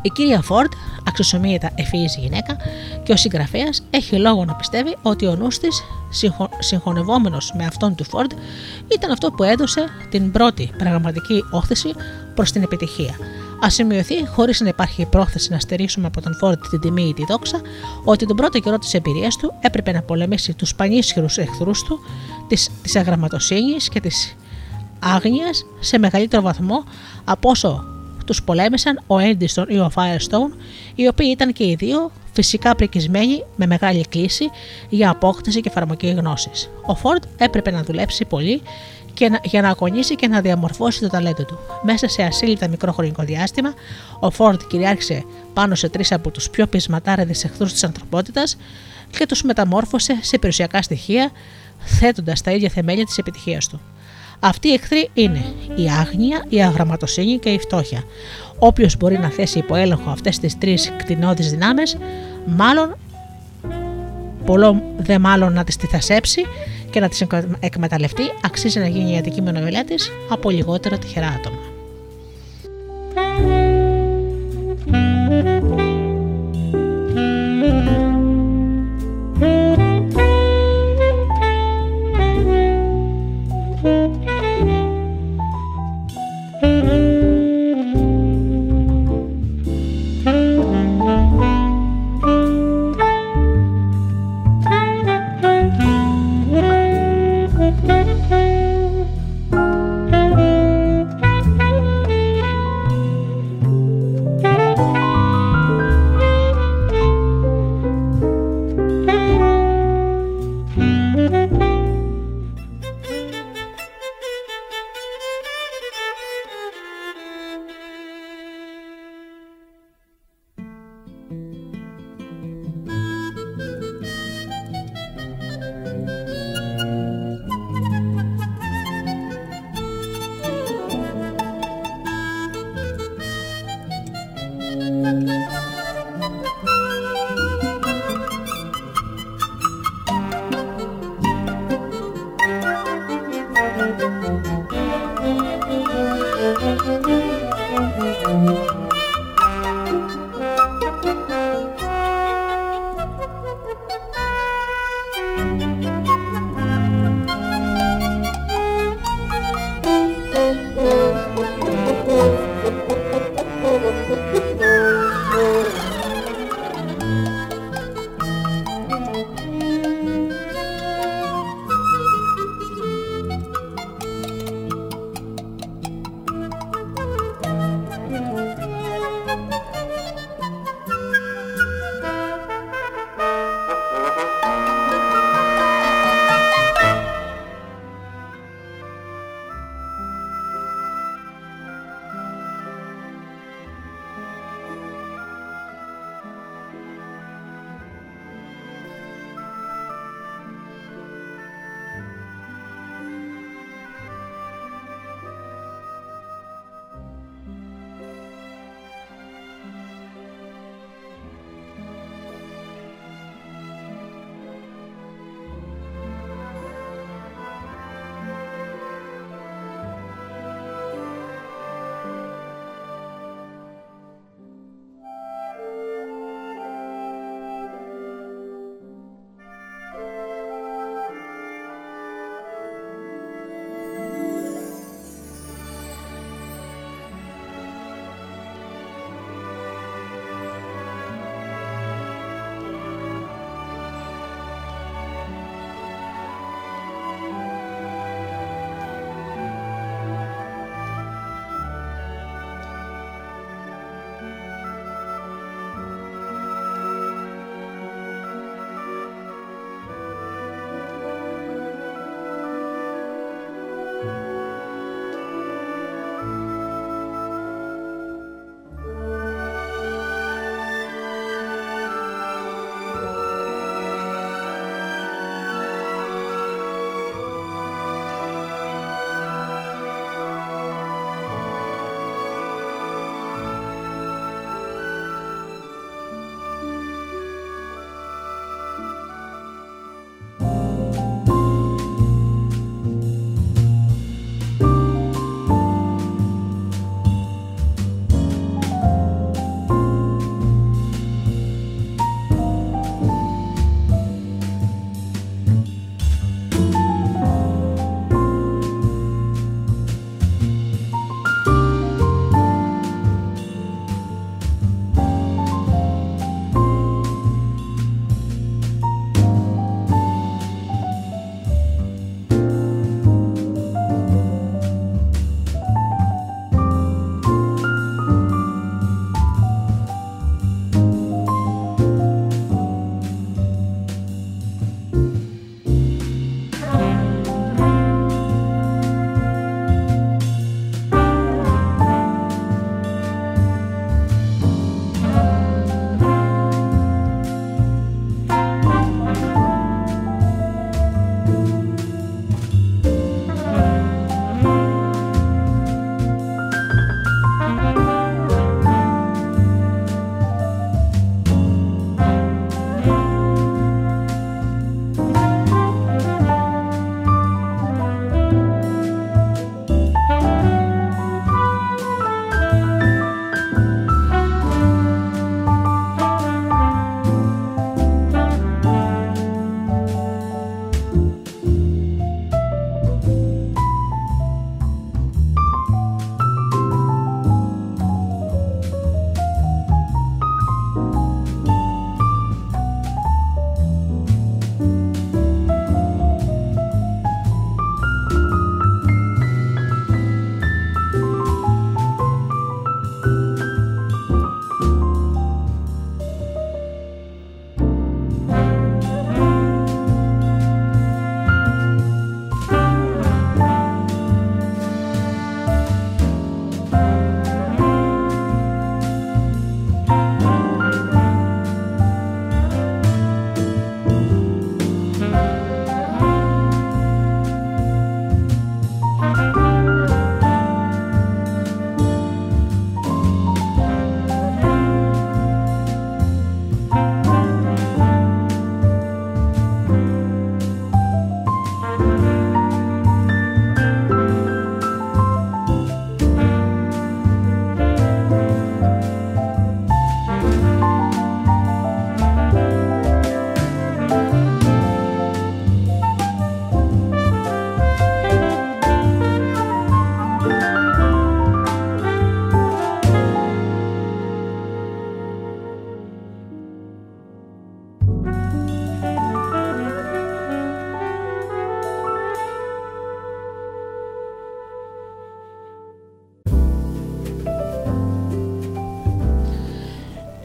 Η κυρία Φόρντ, αξιοσημείωτα ευφυής γυναίκα, και ο συγγραφέας έχει λόγο να πιστεύει ότι ο νους της, συγχωνευόμενος με αυτόν του Φόρντ, ήταν αυτό που έδωσε την πρώτη πραγματική όθηση προς την επιτυχία. Ας σημειωθεί, χωρίς να υπάρχει πρόθεση να στερήσουμε από τον Φόρντ την τιμή ή τη δόξα, ότι τον πρώτο καιρό της εμπειρίας του έπρεπε να πολεμήσει τους πανίσχυρους εχθρούς του, της αγραμματοσύνης και της άγνοιας σε μεγαλύτερο βαθμό από όσο τους πολέμησαν ο Έντισον ή ο Φάιερστοουν, οι οποίοι ήταν και οι δύο φυσικά πρικισμένοι με μεγάλη κλίση για απόκτηση και εφαρμογή γνώσης. Ο Φόρντ έπρεπε να δουλέψει πολύ για να αγωνίσει και να διαμορφώσει το ταλέντο του. Μέσα σε ασύλληπτα μικρό χρονικό διάστημα, ο Φόρντ κυριάρχησε πάνω σε τρεις από τους πιο πεισματάρεδες εχθρούς της ανθρωπότητας και τους μεταμόρφωσε σε περιουσιακά στοιχεία, θέτοντας τα ίδια θεμέλια της επιτυχίας του. Αυτοί οι εχθροί είναι η άγνοια, η αγραμματοσύνη και η φτώχεια. Όποιος μπορεί να θέσει υπό έλεγχο αυτές τις τρεις κτηνώδεις δυνάμεις, μάλλον πολλό δε μάλλον να τις τη θασέψει και να τις εκμεταλλευτεί, αξίζει να γίνει αντικείμενο μελέτης από λιγότερα τυχερά άτομα.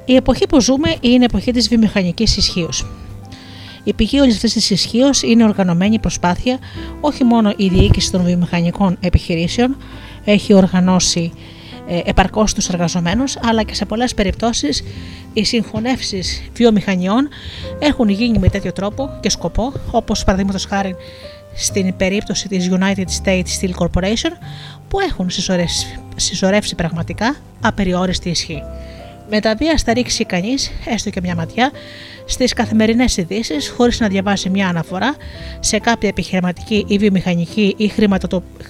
Η εποχή που ζούμε είναι η εποχή της βιομηχανικής ισχύως. Η πηγή όλης αυτής της ισχύως είναι οργανωμένη προσπάθεια, όχι μόνο η διοίκηση των βιομηχανικών επιχειρήσεων έχει οργανώσει επαρκώς τους εργαζομένους, αλλά και σε πολλές περιπτώσεις οι συγχωνεύσεις βιομηχανιών έχουν γίνει με τέτοιο τρόπο και σκοπό, όπως παραδείγματος χάρη στην περίπτωση της United States Steel Corporation, που έχουν συσσωρεύσει πραγματικά απεριόριστη ισχύ. Με τα βία θα ρίξει κανείς, έστω και μια ματιά, στις καθημερινές ειδήσεις, χωρίς να διαβάσει μια αναφορά σε κάποια επιχειρηματική ή βιομηχανική ή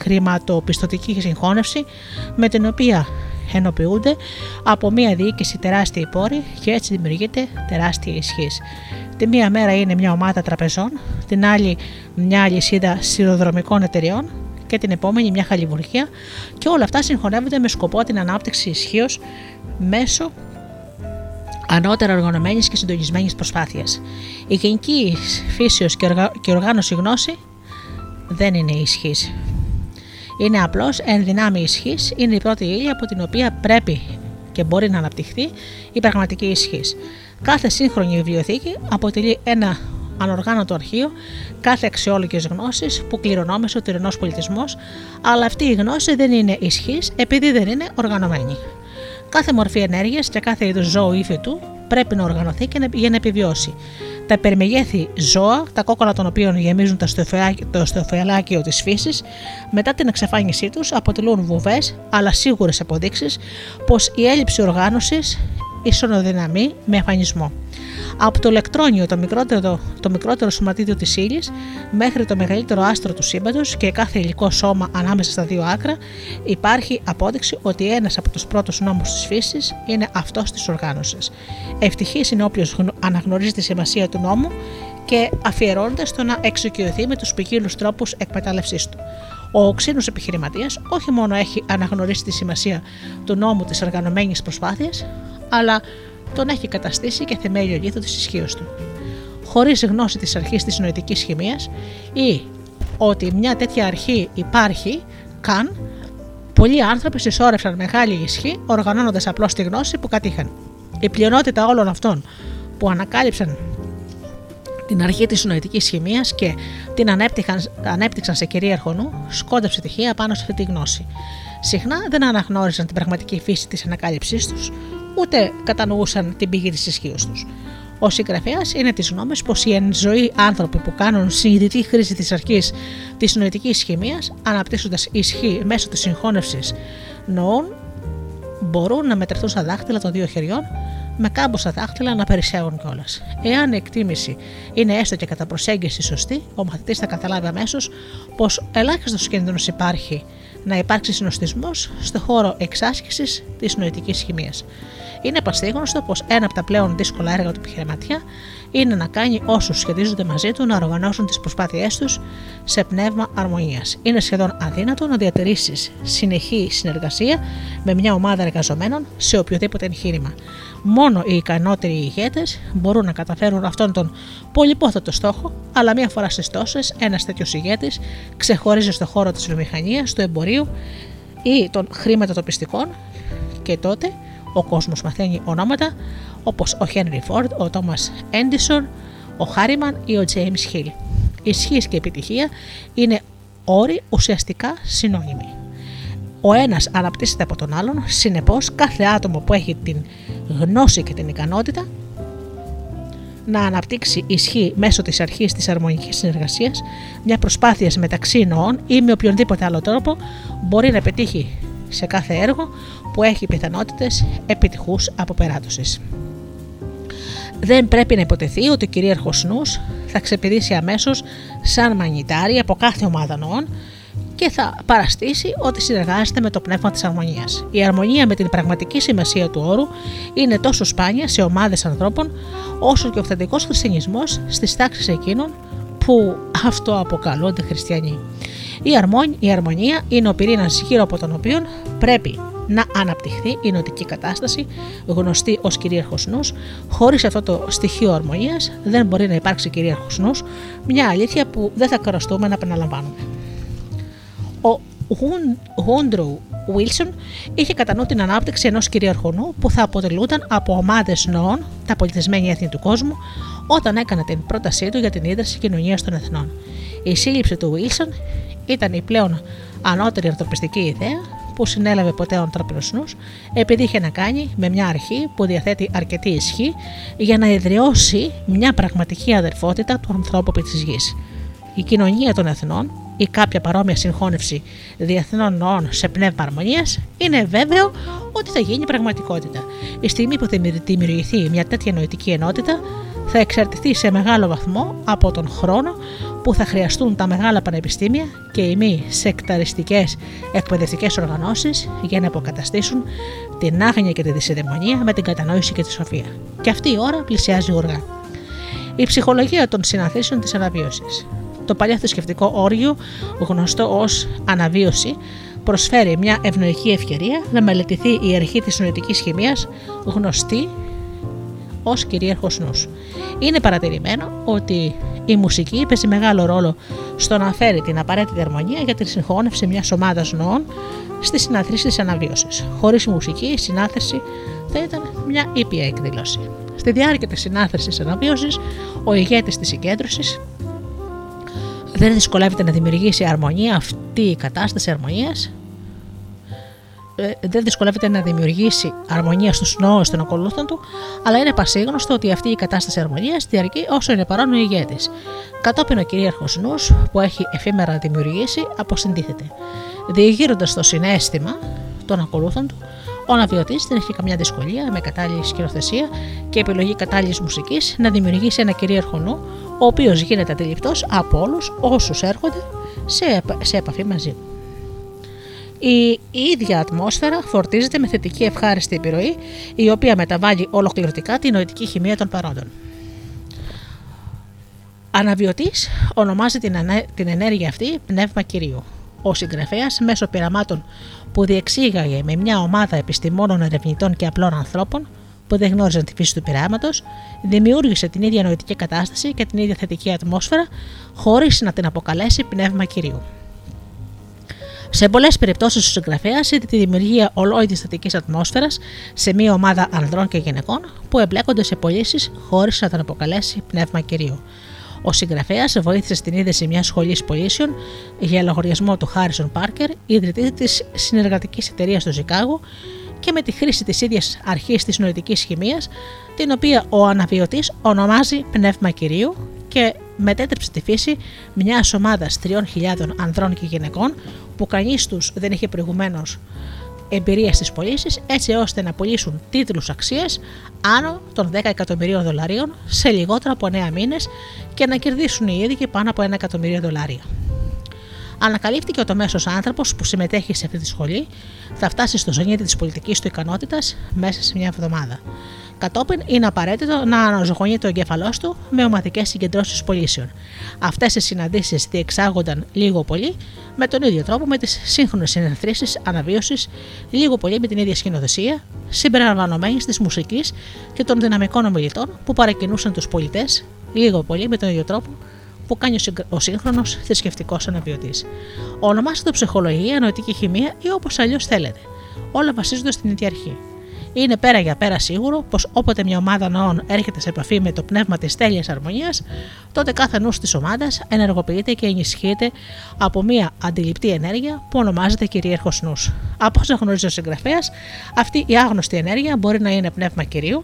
χρηματοπιστωτική συγχώνευση, με την οποία ενοποιούνται από μια διοίκηση τεράστιοι πόροι και έτσι δημιουργείται τεράστια ισχύ. Τη μία μέρα είναι μια ομάδα τραπεζών, την άλλη μια λυσίδα σιδηροδρομικών εταιριών και την επόμενη μια χαλιβουργία, και όλα αυτά συγχωνεύονται με σκοπό την ανάπτυξη ισχύως μέσω ανώτερα οργανωμένης και συντονισμένης προσπάθειας. Η γενική φύσεως και οργάνωση γνώση δεν είναι ισχύς. Είναι απλώς εν δυνάμει ισχύς, είναι η πρώτη ύλη από την οποία πρέπει και μπορεί να αναπτυχθεί η πραγματική ισχύς. Κάθε σύγχρονη βιβλιοθήκη αποτελεί ένα ανοργάνωτο αρχείο κάθε αξιόλογης γνώσης που κληρονόμησε ο τυρινός πολιτισμός, αλλά αυτή η γνώση δεν είναι ισχύς επειδή δεν είναι οργανωμένη. Κάθε μορφή ενέργειας και κάθε είδος ζώου ή φυτού πρέπει να οργανωθεί για να επιβιώσει. Τα υπερμεγέθη ζώα, τα κόκκαλα των οποίων γεμίζουν το στοφελάκιο της φύσης, μετά την εξαφάνισή τους αποτελούν βουβές, αλλά σίγουρες αποδείξεις πως η έλλειψη οργάνωσης ισονοδυναμεί με εμφανισμό. Από το ηλεκτρόνιο, το μικρότερο σωματίδιο της ύλης, μέχρι το μεγαλύτερο άστρο του σύμπαντος και κάθε υλικό σώμα ανάμεσα στα δύο άκρα, υπάρχει απόδειξη ότι ένας από τους πρώτους νόμους της φύσης είναι αυτός της οργάνωσης. Ευτυχής είναι όποιος αναγνωρίζει τη σημασία του νόμου και αφιερώνεται στο να εξοικειωθεί με τους ποικίλους τρόπους εκμετάλλευσής του. Ο ξένος επιχειρηματίας όχι μόνο έχει αναγνωρίσει τη σημασία του νόμου της οργανωμένης προσπάθειας, αλλά τον έχει καταστήσει και θεμέλιο λίθο της ισχύως του. Χωρίς γνώση της αρχής της νοητικής χημίας ή ότι μια τέτοια αρχή υπάρχει καν, πολλοί άνθρωποι συσσόρευσαν μεγάλη ισχύ οργανώνοντας απλώς τη γνώση που κατήχαν. Η πλειονότητα όλων αυτών που ανακάλυψαν την αρχή της νοητικής χημίας και την ανέπτυξαν σε κυρίαρχο νου, σκόνταψε τυχαία πάνω σε αυτή τη γνώση. Συχνά δεν αναγνώρισαν την πραγματική φύση της ανακάλυψής τους, ούτε κατανοούσαν την πηγή της ισχύως τους. Ο συγγραφέας είναι της γνώμης πως οι εν ζωή άνθρωποι που κάνουν συνειδητή χρήση της αρχής της νοητικής χημίας, αναπτύσσοντας ισχύ μέσω της συγχώνευσης νοών, μπορούν να μετρηθούν στα δάχτυλα των δύο χεριών, με κάμποσα δάχτυλα να περισσεύουν κιόλας. Εάν η εκτίμηση είναι έστω και κατά προσέγγιση σωστή, ο μαθητής θα καταλάβει αμέσως πως ελάχιστος κίνδυνος υπάρχει να υπάρξει συνοστισμός στον χώρο εξάσκησης της νοητικής χημίας. Είναι πασίγνωστο πως ένα από τα πλέον δύσκολα έργα του επιχειρηματία είναι να κάνει όσους σχετίζονται μαζί του να οργανώσουν τις προσπάθειές τους σε πνεύμα αρμονίας. Είναι σχεδόν αδύνατο να διατηρήσεις συνεχή συνεργασία με μια ομάδα εργαζομένων σε οποιοδήποτε εγχείρημα. Μόνο οι ικανότεροι ηγέτες μπορούν να καταφέρουν αυτόν τον πολυπόθετο στόχο, αλλά μία φορά στις τόσες ένας τέτοιος ηγέτης ξεχωρίζει στον χώρο της βιομηχανίας, του εμπορίου ή των χρηματοπιστικών, και τότε ο κόσμος μαθαίνει ονόματα όπως ο Χένρι Φορντ, ο Τόμας Έντισον, ο Χάριμαν ή ο Τζέιμς Χιλ. Ισχύς και επιτυχία είναι όροι ουσιαστικά συνώνυμοι. Ο ένας αναπτύσσεται από τον άλλον, συνεπώς κάθε άτομο που έχει την γνώση και την ικανότητα να αναπτύξει ισχύ μέσω της αρχής της αρμονικής συνεργασίας, μια προσπάθεια μεταξύ νοών ή με οποιονδήποτε άλλο τρόπο, μπορεί να πετύχει σε κάθε έργο που έχει πιθανότητες επιτυχούς αποπεράτωσης. Δεν πρέπει να υποτεθεί ότι ο κυρίαρχος νους θα ξεπηδήσει αμέσως σαν μανιτάρι από κάθε ομάδα νοών και θα παραστήσει ότι συνεργάζεται με το πνεύμα της αρμονίας. Η αρμονία με την πραγματική σημασία του όρου είναι τόσο σπάνια σε ομάδες ανθρώπων, όσο και ο αυθεντικός χριστιανισμός στις τάξεις εκείνων που αυτοαποκαλούνται χριστιανοί. Η αρμονία είναι ο πυρήνας γύρω από τον οποίο πρέπει να αναπτυχθεί η νοητική κατάσταση, γνωστή ως κυρίαρχος νους. Χωρίς αυτό το στοιχείο αρμονίας δεν μπορεί να υπάρξει κυρίαρχος νους, μια αλήθεια που δεν θα χρειαστούμε να επαναλαμβάνουμε. Ο Γούντροου Ουίλσον είχε κατά νου την ανάπτυξη ενός κυρίαρχου νου που θα αποτελούνταν από ομάδες νοών, τα πολιτισμένη έθνη του κόσμου, όταν έκανε την πρότασή του για την ίδρυση κοινωνίας των εθνών. Η σύλληψη του Ουίλσον ήταν η πλέον ανώτερη ανθρωπιστική ιδέα που συνέλαβε ποτέ ο ανθρώπινος νους, επειδή είχε να κάνει με μια αρχή που διαθέτει αρκετή ισχύ για να εδραιώσει μια πραγματική αδερφότητα του ανθρώπου επί της γης. Η κοινωνία των εθνών ή κάποια παρόμοια συγχώνευση διεθνών νοών σε πνεύμα αρμονίας είναι βέβαιο ότι θα γίνει πραγματικότητα. Η στιγμή που θα δημιουργηθεί μια τέτοια νοητική ενότητα θα εξαρτηθεί σε μεγάλο βαθμό από τον χρόνο που θα χρειαστούν τα μεγάλα πανεπιστήμια και οι μη σεκταριστικές εκπαιδευτικές οργανώσεις για να αποκαταστήσουν την άγνοια και τη δυσιδαιμονία με την κατανόηση και τη σοφία. Και αυτή η ώρα πλησιάζει γοργά. Η ψυχολογία των συναθήσεων της αναβίωσης. Το παλιό θρησκευτικό όργιο, γνωστό ως αναβίωση, προσφέρει μια ευνοϊκή ευκαιρία να μελετηθεί η αρχή της νοητικής χημίας, γνωστή ως κυρίαρχος νους. Είναι παρατηρημένο ότι η μουσική παίζει μεγάλο ρόλο στο να φέρει την απαραίτητη αρμονία για τη συγχώνευση μιας ομάδας νοών στη συναθρήση της αναβίωσης. Χωρίς η μουσική, η συνάθεση θα ήταν μια ήπια εκδήλωση. Στη διάρκεια της συνάθεσης της αναβίωσης, ο ηγέτης της συγκέντρωσης δεν δυσκολεύεται να δημιουργήσει αρμονία, αυτή η κατάσταση αρμονίας δεν δυσκολεύεται να δημιουργήσει αρμονία στους νοούς των ακολούθων του, αλλά είναι πασίγνωστο ότι αυτή η κατάσταση αρμονίας διαρκεί όσο είναι παρόν ο ηγέτης. Κατόπιν ο κυρίαρχος νους που έχει εφήμερα δημιουργήσει αποσυντίθεται. Διηγείροντας το συναίσθημα των ακολούθων του, ο αναβιωτής δεν έχει καμιά δυσκολία με κατάλληλη σκηνοθεσία και επιλογή κατάλληλης μουσικής να δημιουργήσει ένα κυρίαρχο νου, ο οποίος γίνεται αντιληπτός από όλους όσους έρχονται σε επαφή μαζί του. Η ίδια ατμόσφαιρα φορτίζεται με θετική ευχάριστη επιρροή, η οποία μεταβάλλει ολοκληρωτικά τη νοητική χημεία των παρόντων. Αναβιωτής ονομάζει την ενέργεια αυτή πνεύμα Κυρίου. Ο συγγραφέας, μέσω πειραμάτων που διεξήγαγε με μια ομάδα επιστημόνων, ερευνητών και απλών ανθρώπων που δεν γνώριζαν τη φύση του πειράματος, δημιούργησε την ίδια νοητική κατάσταση και την ίδια θετική ατμόσφαιρα, χωρίς να την αποκαλέσει πνεύμα Κυρίου. Σε πολλές περιπτώσεις, ο συγγραφέας είδε τη δημιουργία ολόιδης θετικής ατμόσφαιρας σε μια ομάδα ανδρών και γυναικών που εμπλέκονται σε πωλήσεις, χωρίς να την αποκαλέσει πνεύμα Κυρίου. Ο συγγραφέας βοήθησε στην ίδρυση μιας σχολής πωλήσεων για λογαριασμό του Χάρισον Πάρκερ, ιδρυτή της συνεργατικής εταιρείας του Σικάγο, και με τη χρήση της ίδιας αρχής της νοητικής χημίας, την οποία ο αναβιωτής ονομάζει πνεύμα Κυρίου, και μετέτρεψε τη φύση μιας ομάδας 3.000 ανδρών και γυναικών που κανείς τους δεν είχε προηγουμένως εμπειρία στις πωλήσεις, έτσι ώστε να πουλήσουν τίτλους αξίας άνω των $10 εκατομμυρίων σε λιγότερο από 9 μήνες και να κερδίσουν οι ίδιοι πάνω από $1 εκατομμύριο. Ανακαλύφθηκε ότι ο μέσος άνθρωπος που συμμετέχει σε αυτή τη σχολή θα φτάσει στο ζωνίτη της πολιτικής του ικανότητας μέσα σε μια εβδομάδα. Κατόπιν είναι απαραίτητο να αναζωογονεί το εγκέφαλός του με ομαδικές συγκεντρώσεις πωλήσεων. Αυτές οι συναντήσεις διεξάγονταν λίγο πολύ με τον ίδιο τρόπο με τις σύγχρονες συναθρήσεις αναβίωσης, λίγο πολύ με την ίδια σκηνοθεσία, συμπεριλαμβανομένης της μουσικής και των δυναμικών ομιλητών που παρακινούσαν τους πολιτές, λίγο πολύ με τον ίδιο τρόπο που κάνει ο σύγχρονος θρησκευτικός αναβιωτής. Ονομάστε το ψυχολογία, νοητική χημεία ή όπως αλλιώς θέλετε. Όλα βασίζονται στην ίδια αρχή. Είναι πέρα για πέρα σίγουρο πως όποτε μια ομάδα νοών έρχεται σε επαφή με το πνεύμα της τέλειας αρμονίας, τότε κάθε νους της ομάδας ενεργοποιείται και ενισχύεται από μια αντιληπτή ενέργεια που ονομάζεται κυρίαρχος νους. Από όσα γνωρίζει ο συγγραφέας, αυτή η άγνωστη ενέργεια μπορεί να είναι πνεύμα Κυρίου,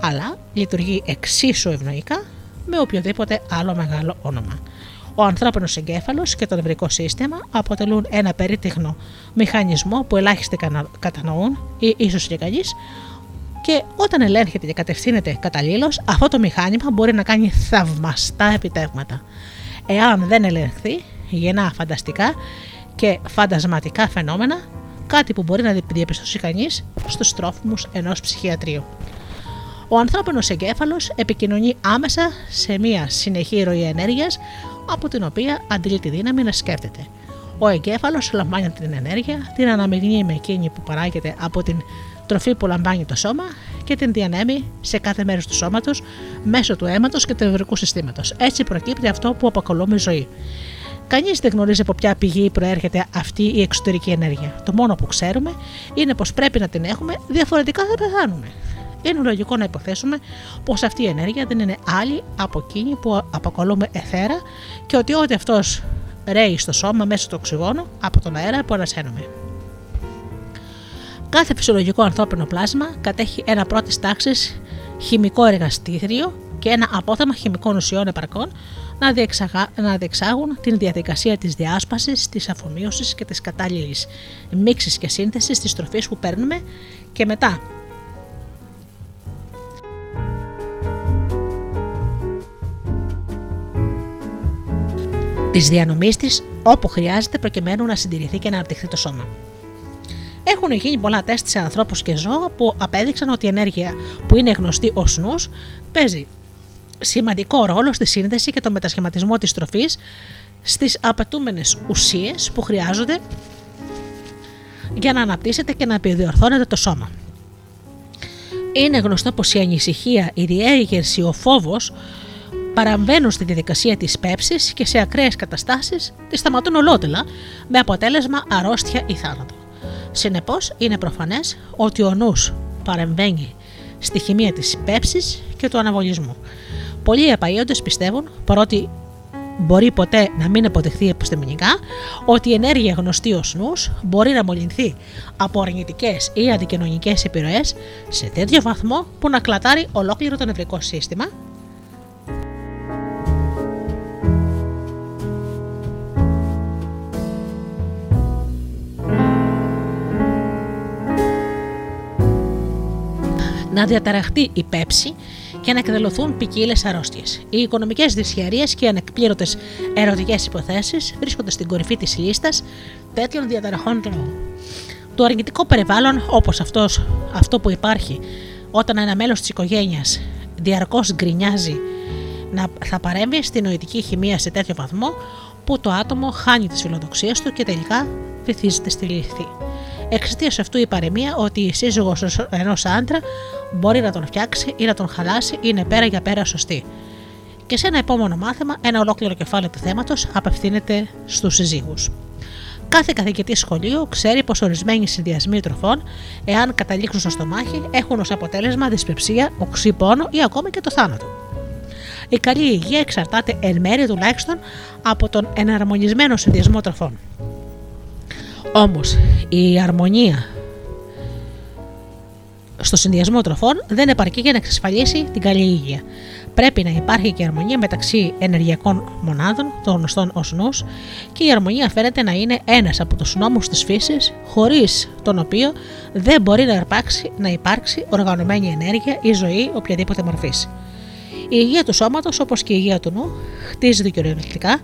αλλά λειτουργεί εξίσου ευνοϊκά με οποιοδήποτε άλλο μεγάλο όνομα. Ο ανθρώπινος εγκέφαλος και το νευρικό σύστημα αποτελούν ένα περίτεχνο μηχανισμό που ελάχιστοι κατανοούν ή ίσως και κανείς, και όταν ελέγχεται και κατευθύνεται καταλήλως, αυτό το μηχάνημα μπορεί να κάνει θαυμαστά επιτεύγματα. Εάν δεν ελεγχθεί, γεννά φανταστικά και φαντασματικά φαινόμενα, κάτι που μπορεί να διαπιστώσει κανείς στους τρόφιμους ενός ψυχιατρίου. Ο ανθρώπινος εγκέφαλος επικοινωνεί άμεσα σε μια συνεχή ροή ενέργειας, από την οποία αντλεί τη δύναμη να σκέφτεται. Ο εγκέφαλος λαμβάνει την ενέργεια, την αναμειγνύει με εκείνη που παράγεται από την τροφή που λαμβάνει το σώμα και την διανέμει σε κάθε μέρος του σώματος μέσω του αίματος και του νευρικού συστήματος. Έτσι προκύπτει αυτό που αποκαλούμε ζωή. Κανείς δεν γνωρίζει από ποια πηγή προέρχεται αυτή η εξωτερική ενέργεια. Το μόνο που ξέρουμε είναι πως πρέπει να την έχουμε, διαφορετικά θα πεθάνουμε. Είναι λογικό να υποθέσουμε πως αυτή η ενέργεια δεν είναι άλλη από εκείνη που αποκαλούμε αιθέρα και ότι ό,τι αυτός ρέει στο σώμα μέσω του οξυγόνου από τον αέρα που ανασένουμε. Κάθε φυσιολογικό ανθρώπινο πλάσμα κατέχει ένα πρώτης τάξης χημικό εργαστήριο και ένα απόθεμα χημικών ουσιών επαρκών να διεξάγουν την διαδικασία της διάσπασης, της αφομοίωσης και της κατάλληλης μίξης και σύνθεσης της τροφής που παίρνουμε και μετά. Της διανομής της όπου χρειάζεται προκειμένου να συντηρηθεί και να αναπτυχθεί το σώμα. Έχουν γίνει πολλά τεστ σε ανθρώπους και ζώα που απέδειξαν ότι η ενέργεια που είναι γνωστή ως νους παίζει σημαντικό ρόλο στη σύνδεση και τον μετασχηματισμό της τροφής στις απαιτούμενες ουσίες που χρειάζονται για να αναπτύσσεται και να επιδιορθώνεται το σώμα. Είναι γνωστό πως η ανησυχία, η διέγερση, ο φόβος παραμβαίνουν στη διαδικασία της πέψης και σε ακραίες καταστάσεις τη σταματούν ολότελα με αποτέλεσμα αρρώστια ή θάνατο. Συνεπώς, είναι προφανές ότι ο νους παρεμβαίνει στη χημεία της πέψης και του αναβολισμού. Πολλοί επαΐοντες πιστεύουν, παρότι μπορεί ποτέ να μην αποδειχθεί επιστημονικά, ότι η ενέργεια γνωστή ως νους μπορεί να μολυνθεί από αρνητικές ή αντικοινωνικές επιρροές σε τέτοιο βαθμό που να κλατάρει ολόκληρο το νευρικό σύστημα να διαταραχτεί η πέψη και να εκδηλωθούν ποικίλες αρρώστιες. Οι οικονομικές δυσχερίες και οι ανεκπλήρωτες ερωτικές υποθέσεις βρίσκονται στην κορυφή της λίστας τέτοιων διαταραχών του νου. Το αρνητικό περιβάλλον, όπως αυτό που υπάρχει όταν ένα μέλος της οικογένειας διαρκώς γκρινιάζει, θα παρέμβει στη νοητική χημεία σε τέτοιο βαθμό που το άτομο χάνει τις φιλοδοξίες του και τελικά βυθίζεται στη λύθη. Εξαιτίας αυτού η παροιμία ότι η σύζυγος ενός άντρα μπορεί να τον φτιάξει ή να τον χαλάσει είναι πέρα για πέρα σωστή. Και σε ένα επόμενο μάθημα, ένα ολόκληρο κεφάλαιο του θέματος απευθύνεται στους συζύγους. Κάθε καθηγητής σχολείου ξέρει πως ορισμένοι συνδυασμοί τροφών, εάν καταλήξουν στο στομάχι, έχουν ως αποτέλεσμα δυσπεψία, οξύ πόνο ή ακόμα και το θάνατο. Η καλή υγεία εξαρτάται εν μέρει τουλάχιστον από τον εναρμονισμένο συνδυασμό τροφών. Όμως, η αρμονία στο συνδυασμό τροφών δεν επαρκεί για να εξασφαλίσει την καλή υγεία. Πρέπει να υπάρχει και αρμονία μεταξύ ενεργειακών μονάδων, των γνωστών ως νους, και η αρμονία φαίνεται να είναι ένας από τους νόμους της φύσης, χωρίς τον οποίο δεν μπορεί να υπάρξει οργανωμένη ενέργεια ή ζωή οποιαδήποτε μορφής. Η υγεία του σώματος, όπως και η υγεία του νου, χτίζεται κυριολεκτικά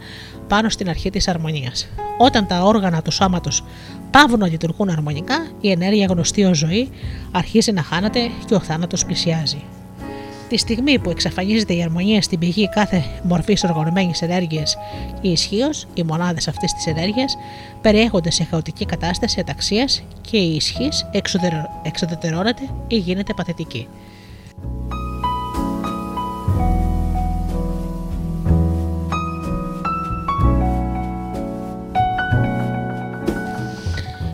πάνω στην αρχή της αρμονίας. Όταν τα όργανα του σώματος παύουν να λειτουργούν αρμονικά, η ενέργεια γνωστή ως ζωή αρχίζει να χάνεται και ο θάνατος πλησιάζει. Τη στιγμή που εξαφανίζεται η αρμονία στην πηγή κάθε μορφής οργανωμένης ενέργειας ή ισχύος, οι μονάδες αυτής της ενέργειας περιέχονται σε χαοτική κατάσταση αταξίας και η ισχύς εξουδετερώνεται ή γίνεται παθητική.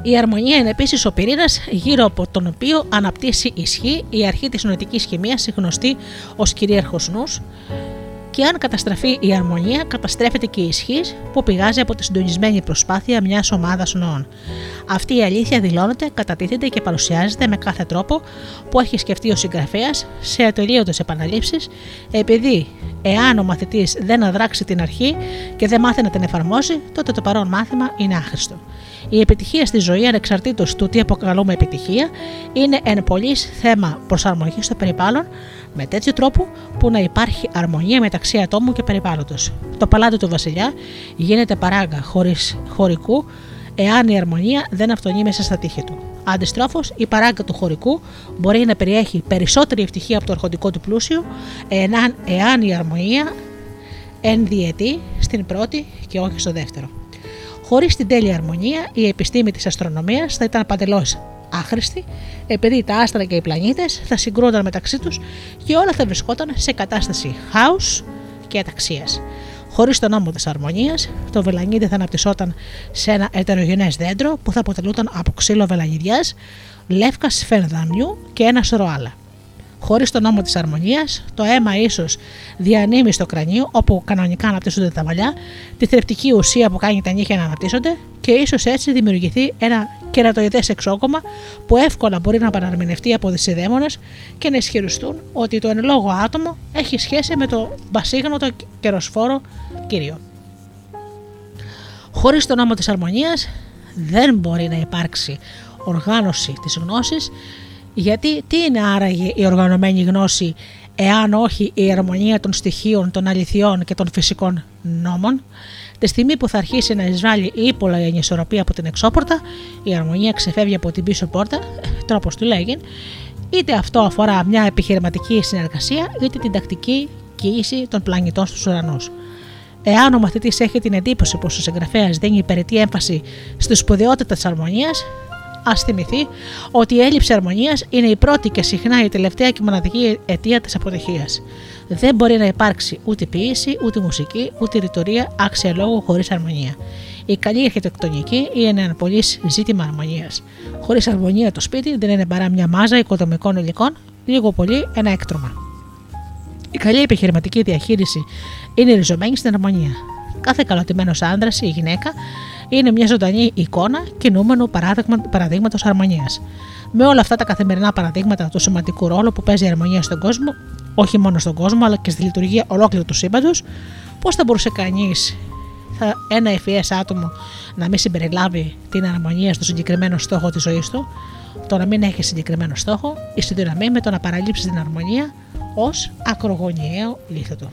Η αρμονία είναι επίσης ο πυρήνας γύρω από τον οποίο αναπτύσσει ισχύ η αρχή της νοητικής χημείας, γνωστή ως κυρίαρχος νους, και αν καταστραφεί η αρμονία, καταστρέφεται και η ισχύ που πηγάζει από τη συντονισμένη προσπάθεια μιας ομάδας νοών. Αυτή η αλήθεια δηλώνεται, κατατίθεται και παρουσιάζεται με κάθε τρόπο που έχει σκεφτεί ο συγγραφέας σε ατελείωτες επαναλήψεις, επειδή εάν ο μαθητής δεν αδράξει την αρχή και δεν μάθει να την εφαρμόζει, τότε το παρόν μάθημα είναι άχρηστο. Η επιτυχία στη ζωή, ανεξαρτήτως του τι αποκαλούμε επιτυχία, είναι εν πολλοίς θέμα προσαρμογής στο περιβάλλον με τέτοιο τρόπο που να υπάρχει αρμονία μεταξύ ατόμου και περιβάλλοντος. Το παλάτι του βασιλιά γίνεται παράγκα χωρίς χωρικού, εάν η αρμονία δεν αυτονεί μέσα στα τείχη του. Αντιστρόφως, η παράγκα του χωρικού μπορεί να περιέχει περισσότερη ευτυχία από το αρχοντικό του πλούσιο, εάν η αρμονία ενδιαιτεί στην πρώτη και όχι στο δεύτερο. Χωρίς την τέλεια αρμονία, η επιστήμη της αστρονομίας θα ήταν παντελώς άχρηστη, επειδή τα άστρα και οι πλανήτες θα συγκρούνταν μεταξύ τους και όλα θα βρισκόταν σε κατάσταση χάους και αταξίας. Χωρίς τον νόμο της αρμονίας, το βελανίδι θα αναπτυσσόταν σε ένα ετερογενές δέντρο που θα αποτελούταν από ξύλο βελανιδιάς, λεύκα σφενδαμιού και ένα σωρό άλλα. Χωρίς τον νόμο της αρμονίας, το αίμα ίσως διανύμει στο κρανίο όπου κανονικά αναπτύσσονται τα μαλλιά, τη θρεπτική ουσία που κάνει τα νύχια να αναπτύσσονται και ίσως έτσι δημιουργηθεί ένα κερατοειδές εξώκομμα που εύκολα μπορεί να παραμηνευτεί από δυσιδαίμονες και να ισχυριστούν ότι το εν λόγω άτομο έχει σχέση με το μπασίγνωτο κεροσφόρο κύριο. Χωρίς τον νόμο της αρμονίας δεν μπορεί να υπάρξει οργάνωση της γνώσης. Γιατί τι είναι άραγε η οργανωμένη γνώση εάν όχι η αρμονία των στοιχείων, των αληθιών και των φυσικών νόμων? Τη στιγμή που θα αρχίσει να εισβάλλει ύπολα η ανισορροπία από την εξώπορτα, η αρμονία ξεφεύγει από την πίσω πόρτα, τρόπος του λέγει, είτε αυτό αφορά μια επιχειρηματική συνεργασία είτε την τακτική κοίηση των πλανητών στους ουρανούς. Εάν ο μαθητής έχει την εντύπωση πως ο συγγραφέας δίνει περιττή έμφαση στη σπουδαιότητα της αρμονίας, ας θυμηθεί ότι η έλλειψη αρμονίας είναι η πρώτη και συχνά η τελευταία και μοναδική αιτία της αποτυχίας. Δεν μπορεί να υπάρξει ούτε ποιήση, ούτε μουσική, ούτε ρητορία άξια λόγου χωρίς αρμονία. Η καλή αρχιτεκτονική είναι ένα πολύ ζήτημα αρμονίας. Χωρίς αρμονία το σπίτι δεν είναι παρά μια μάζα οικοδομικών υλικών, λίγο πολύ ένα έκτρωμα. Η καλή επιχειρηματική διαχείριση είναι ριζωμένη στην αρμονία. Κάθε καλωτημένος άνδρας ή γυναίκα είναι μια ζωντανή εικόνα κινούμενου παραδείγματος αρμονίας. Με όλα αυτά τα καθημερινά παραδείγματα του σημαντικού ρόλου που παίζει η αρμονία στον κόσμο, όχι μόνο στον κόσμο αλλά και στη λειτουργία ολόκληρου του σύμπαντος, πώς θα μπορούσε κανείς ένα ευφυές άτομο να μην συμπεριλάβει την αρμονία στο συγκεκριμένο στόχο της ζωής του? Το να μην έχει συγκεκριμένο στόχο ισοδυναμεί με το να παραλείψει την αρμονία ως ακρογωνιαίο λίθο του.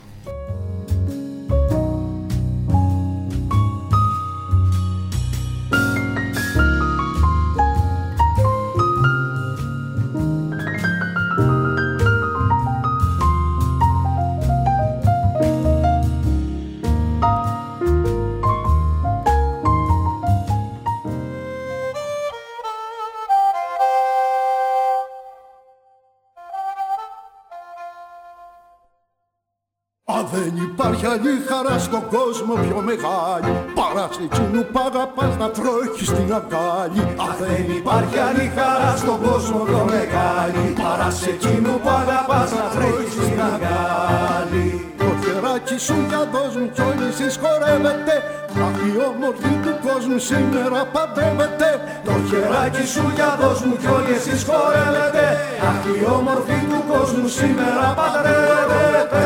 Δεν υπάρχει άλλη χαρά στον κόσμο πιο μεγάλη παρά σε εκείνου που αγαπάς να τρώχεις στην αγκάλι. Δεν υπάρχει άλλη χαρά στον κόσμο πιο μεγάλη παρά σε εκείνου που αγαπάς να τρώχεις στην αγκάλι. Το χεράκι σου για δώσ' μου κι όλοι εσείς χορεύετε, η όμορφη του κόσμου σήμερα παντρεύεται. Το χεράκι σου για δώσ' μου κι όλοι εσείς χορεύετε, η όμορφη του κόσμου σήμερα παντρεύεται.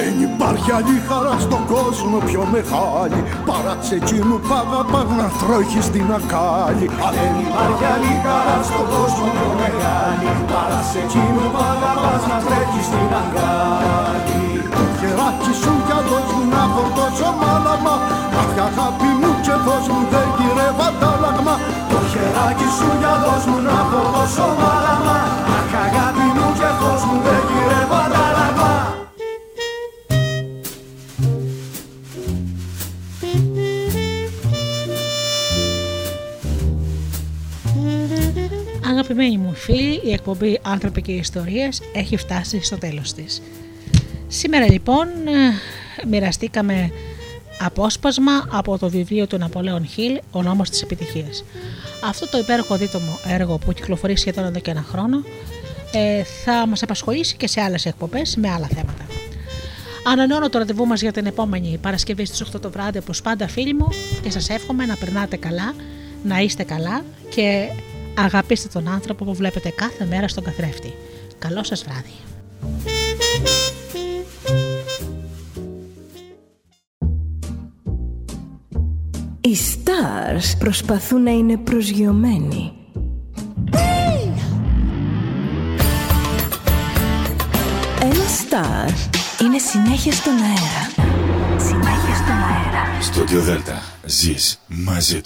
Δεν υπάρχει άλλη χαρά στον κόσμο πιο μεγάλη παρά σε εκείνου που αγαπάς να τρώχεις την αγκάλι. Δεν υπάρχει άλλη χαρά στον κόσμο πιο μεγάλη παρά σε εκείνου που αγαπάς να τρέχεις την αγκάλι. Το χεράκι σου για δώσ' μου να φορτώσω μάλαμα, κάθε αγάπη μου και δώσ' μου δεν γυρεύα τα λαγμά. Το χεράκι σου για δώσ' μου να φορτώσω μάλαμα, κάθε αγάπη μου και δώσ' μου δεν γυρεύα τα λαγμά. Αγαπημένοι μου φίλοι, η εκπομπή «Άνθρωποι και Ιστορίες» έχει φτάσει στο τέλος της. Σήμερα λοιπόν μοιραστήκαμε απόσπασμα από το βιβλίο του Ναπολεόν Χιλ «Ο νόμος της επιτυχίας». Αυτό το υπέροχο δίτομο έργο που κυκλοφορεί σχεδόν εδώ και ένα χρόνο θα μας απασχολήσει και σε άλλες εκπομπές με άλλα θέματα. Ανανεώνω το ραντεβού μας για την επόμενη Παρασκευή στις 8 το βράδυ όπως πάντα φίλοι μου και σας εύχομαι να περνάτε καλά, να είστε καλά και αγαπήστε τον άνθρωπο που βλέπετε κάθε μέρα στον καθρέφτη. Καλό σας βράδυ. Οι stars προσπαθούν να είναι προσγειωμένοι. Ένα στάρ είναι συνέχεια στον αέρα. Συνέχεια στον αέρα. Studio Delta. Ζεις μαζί του.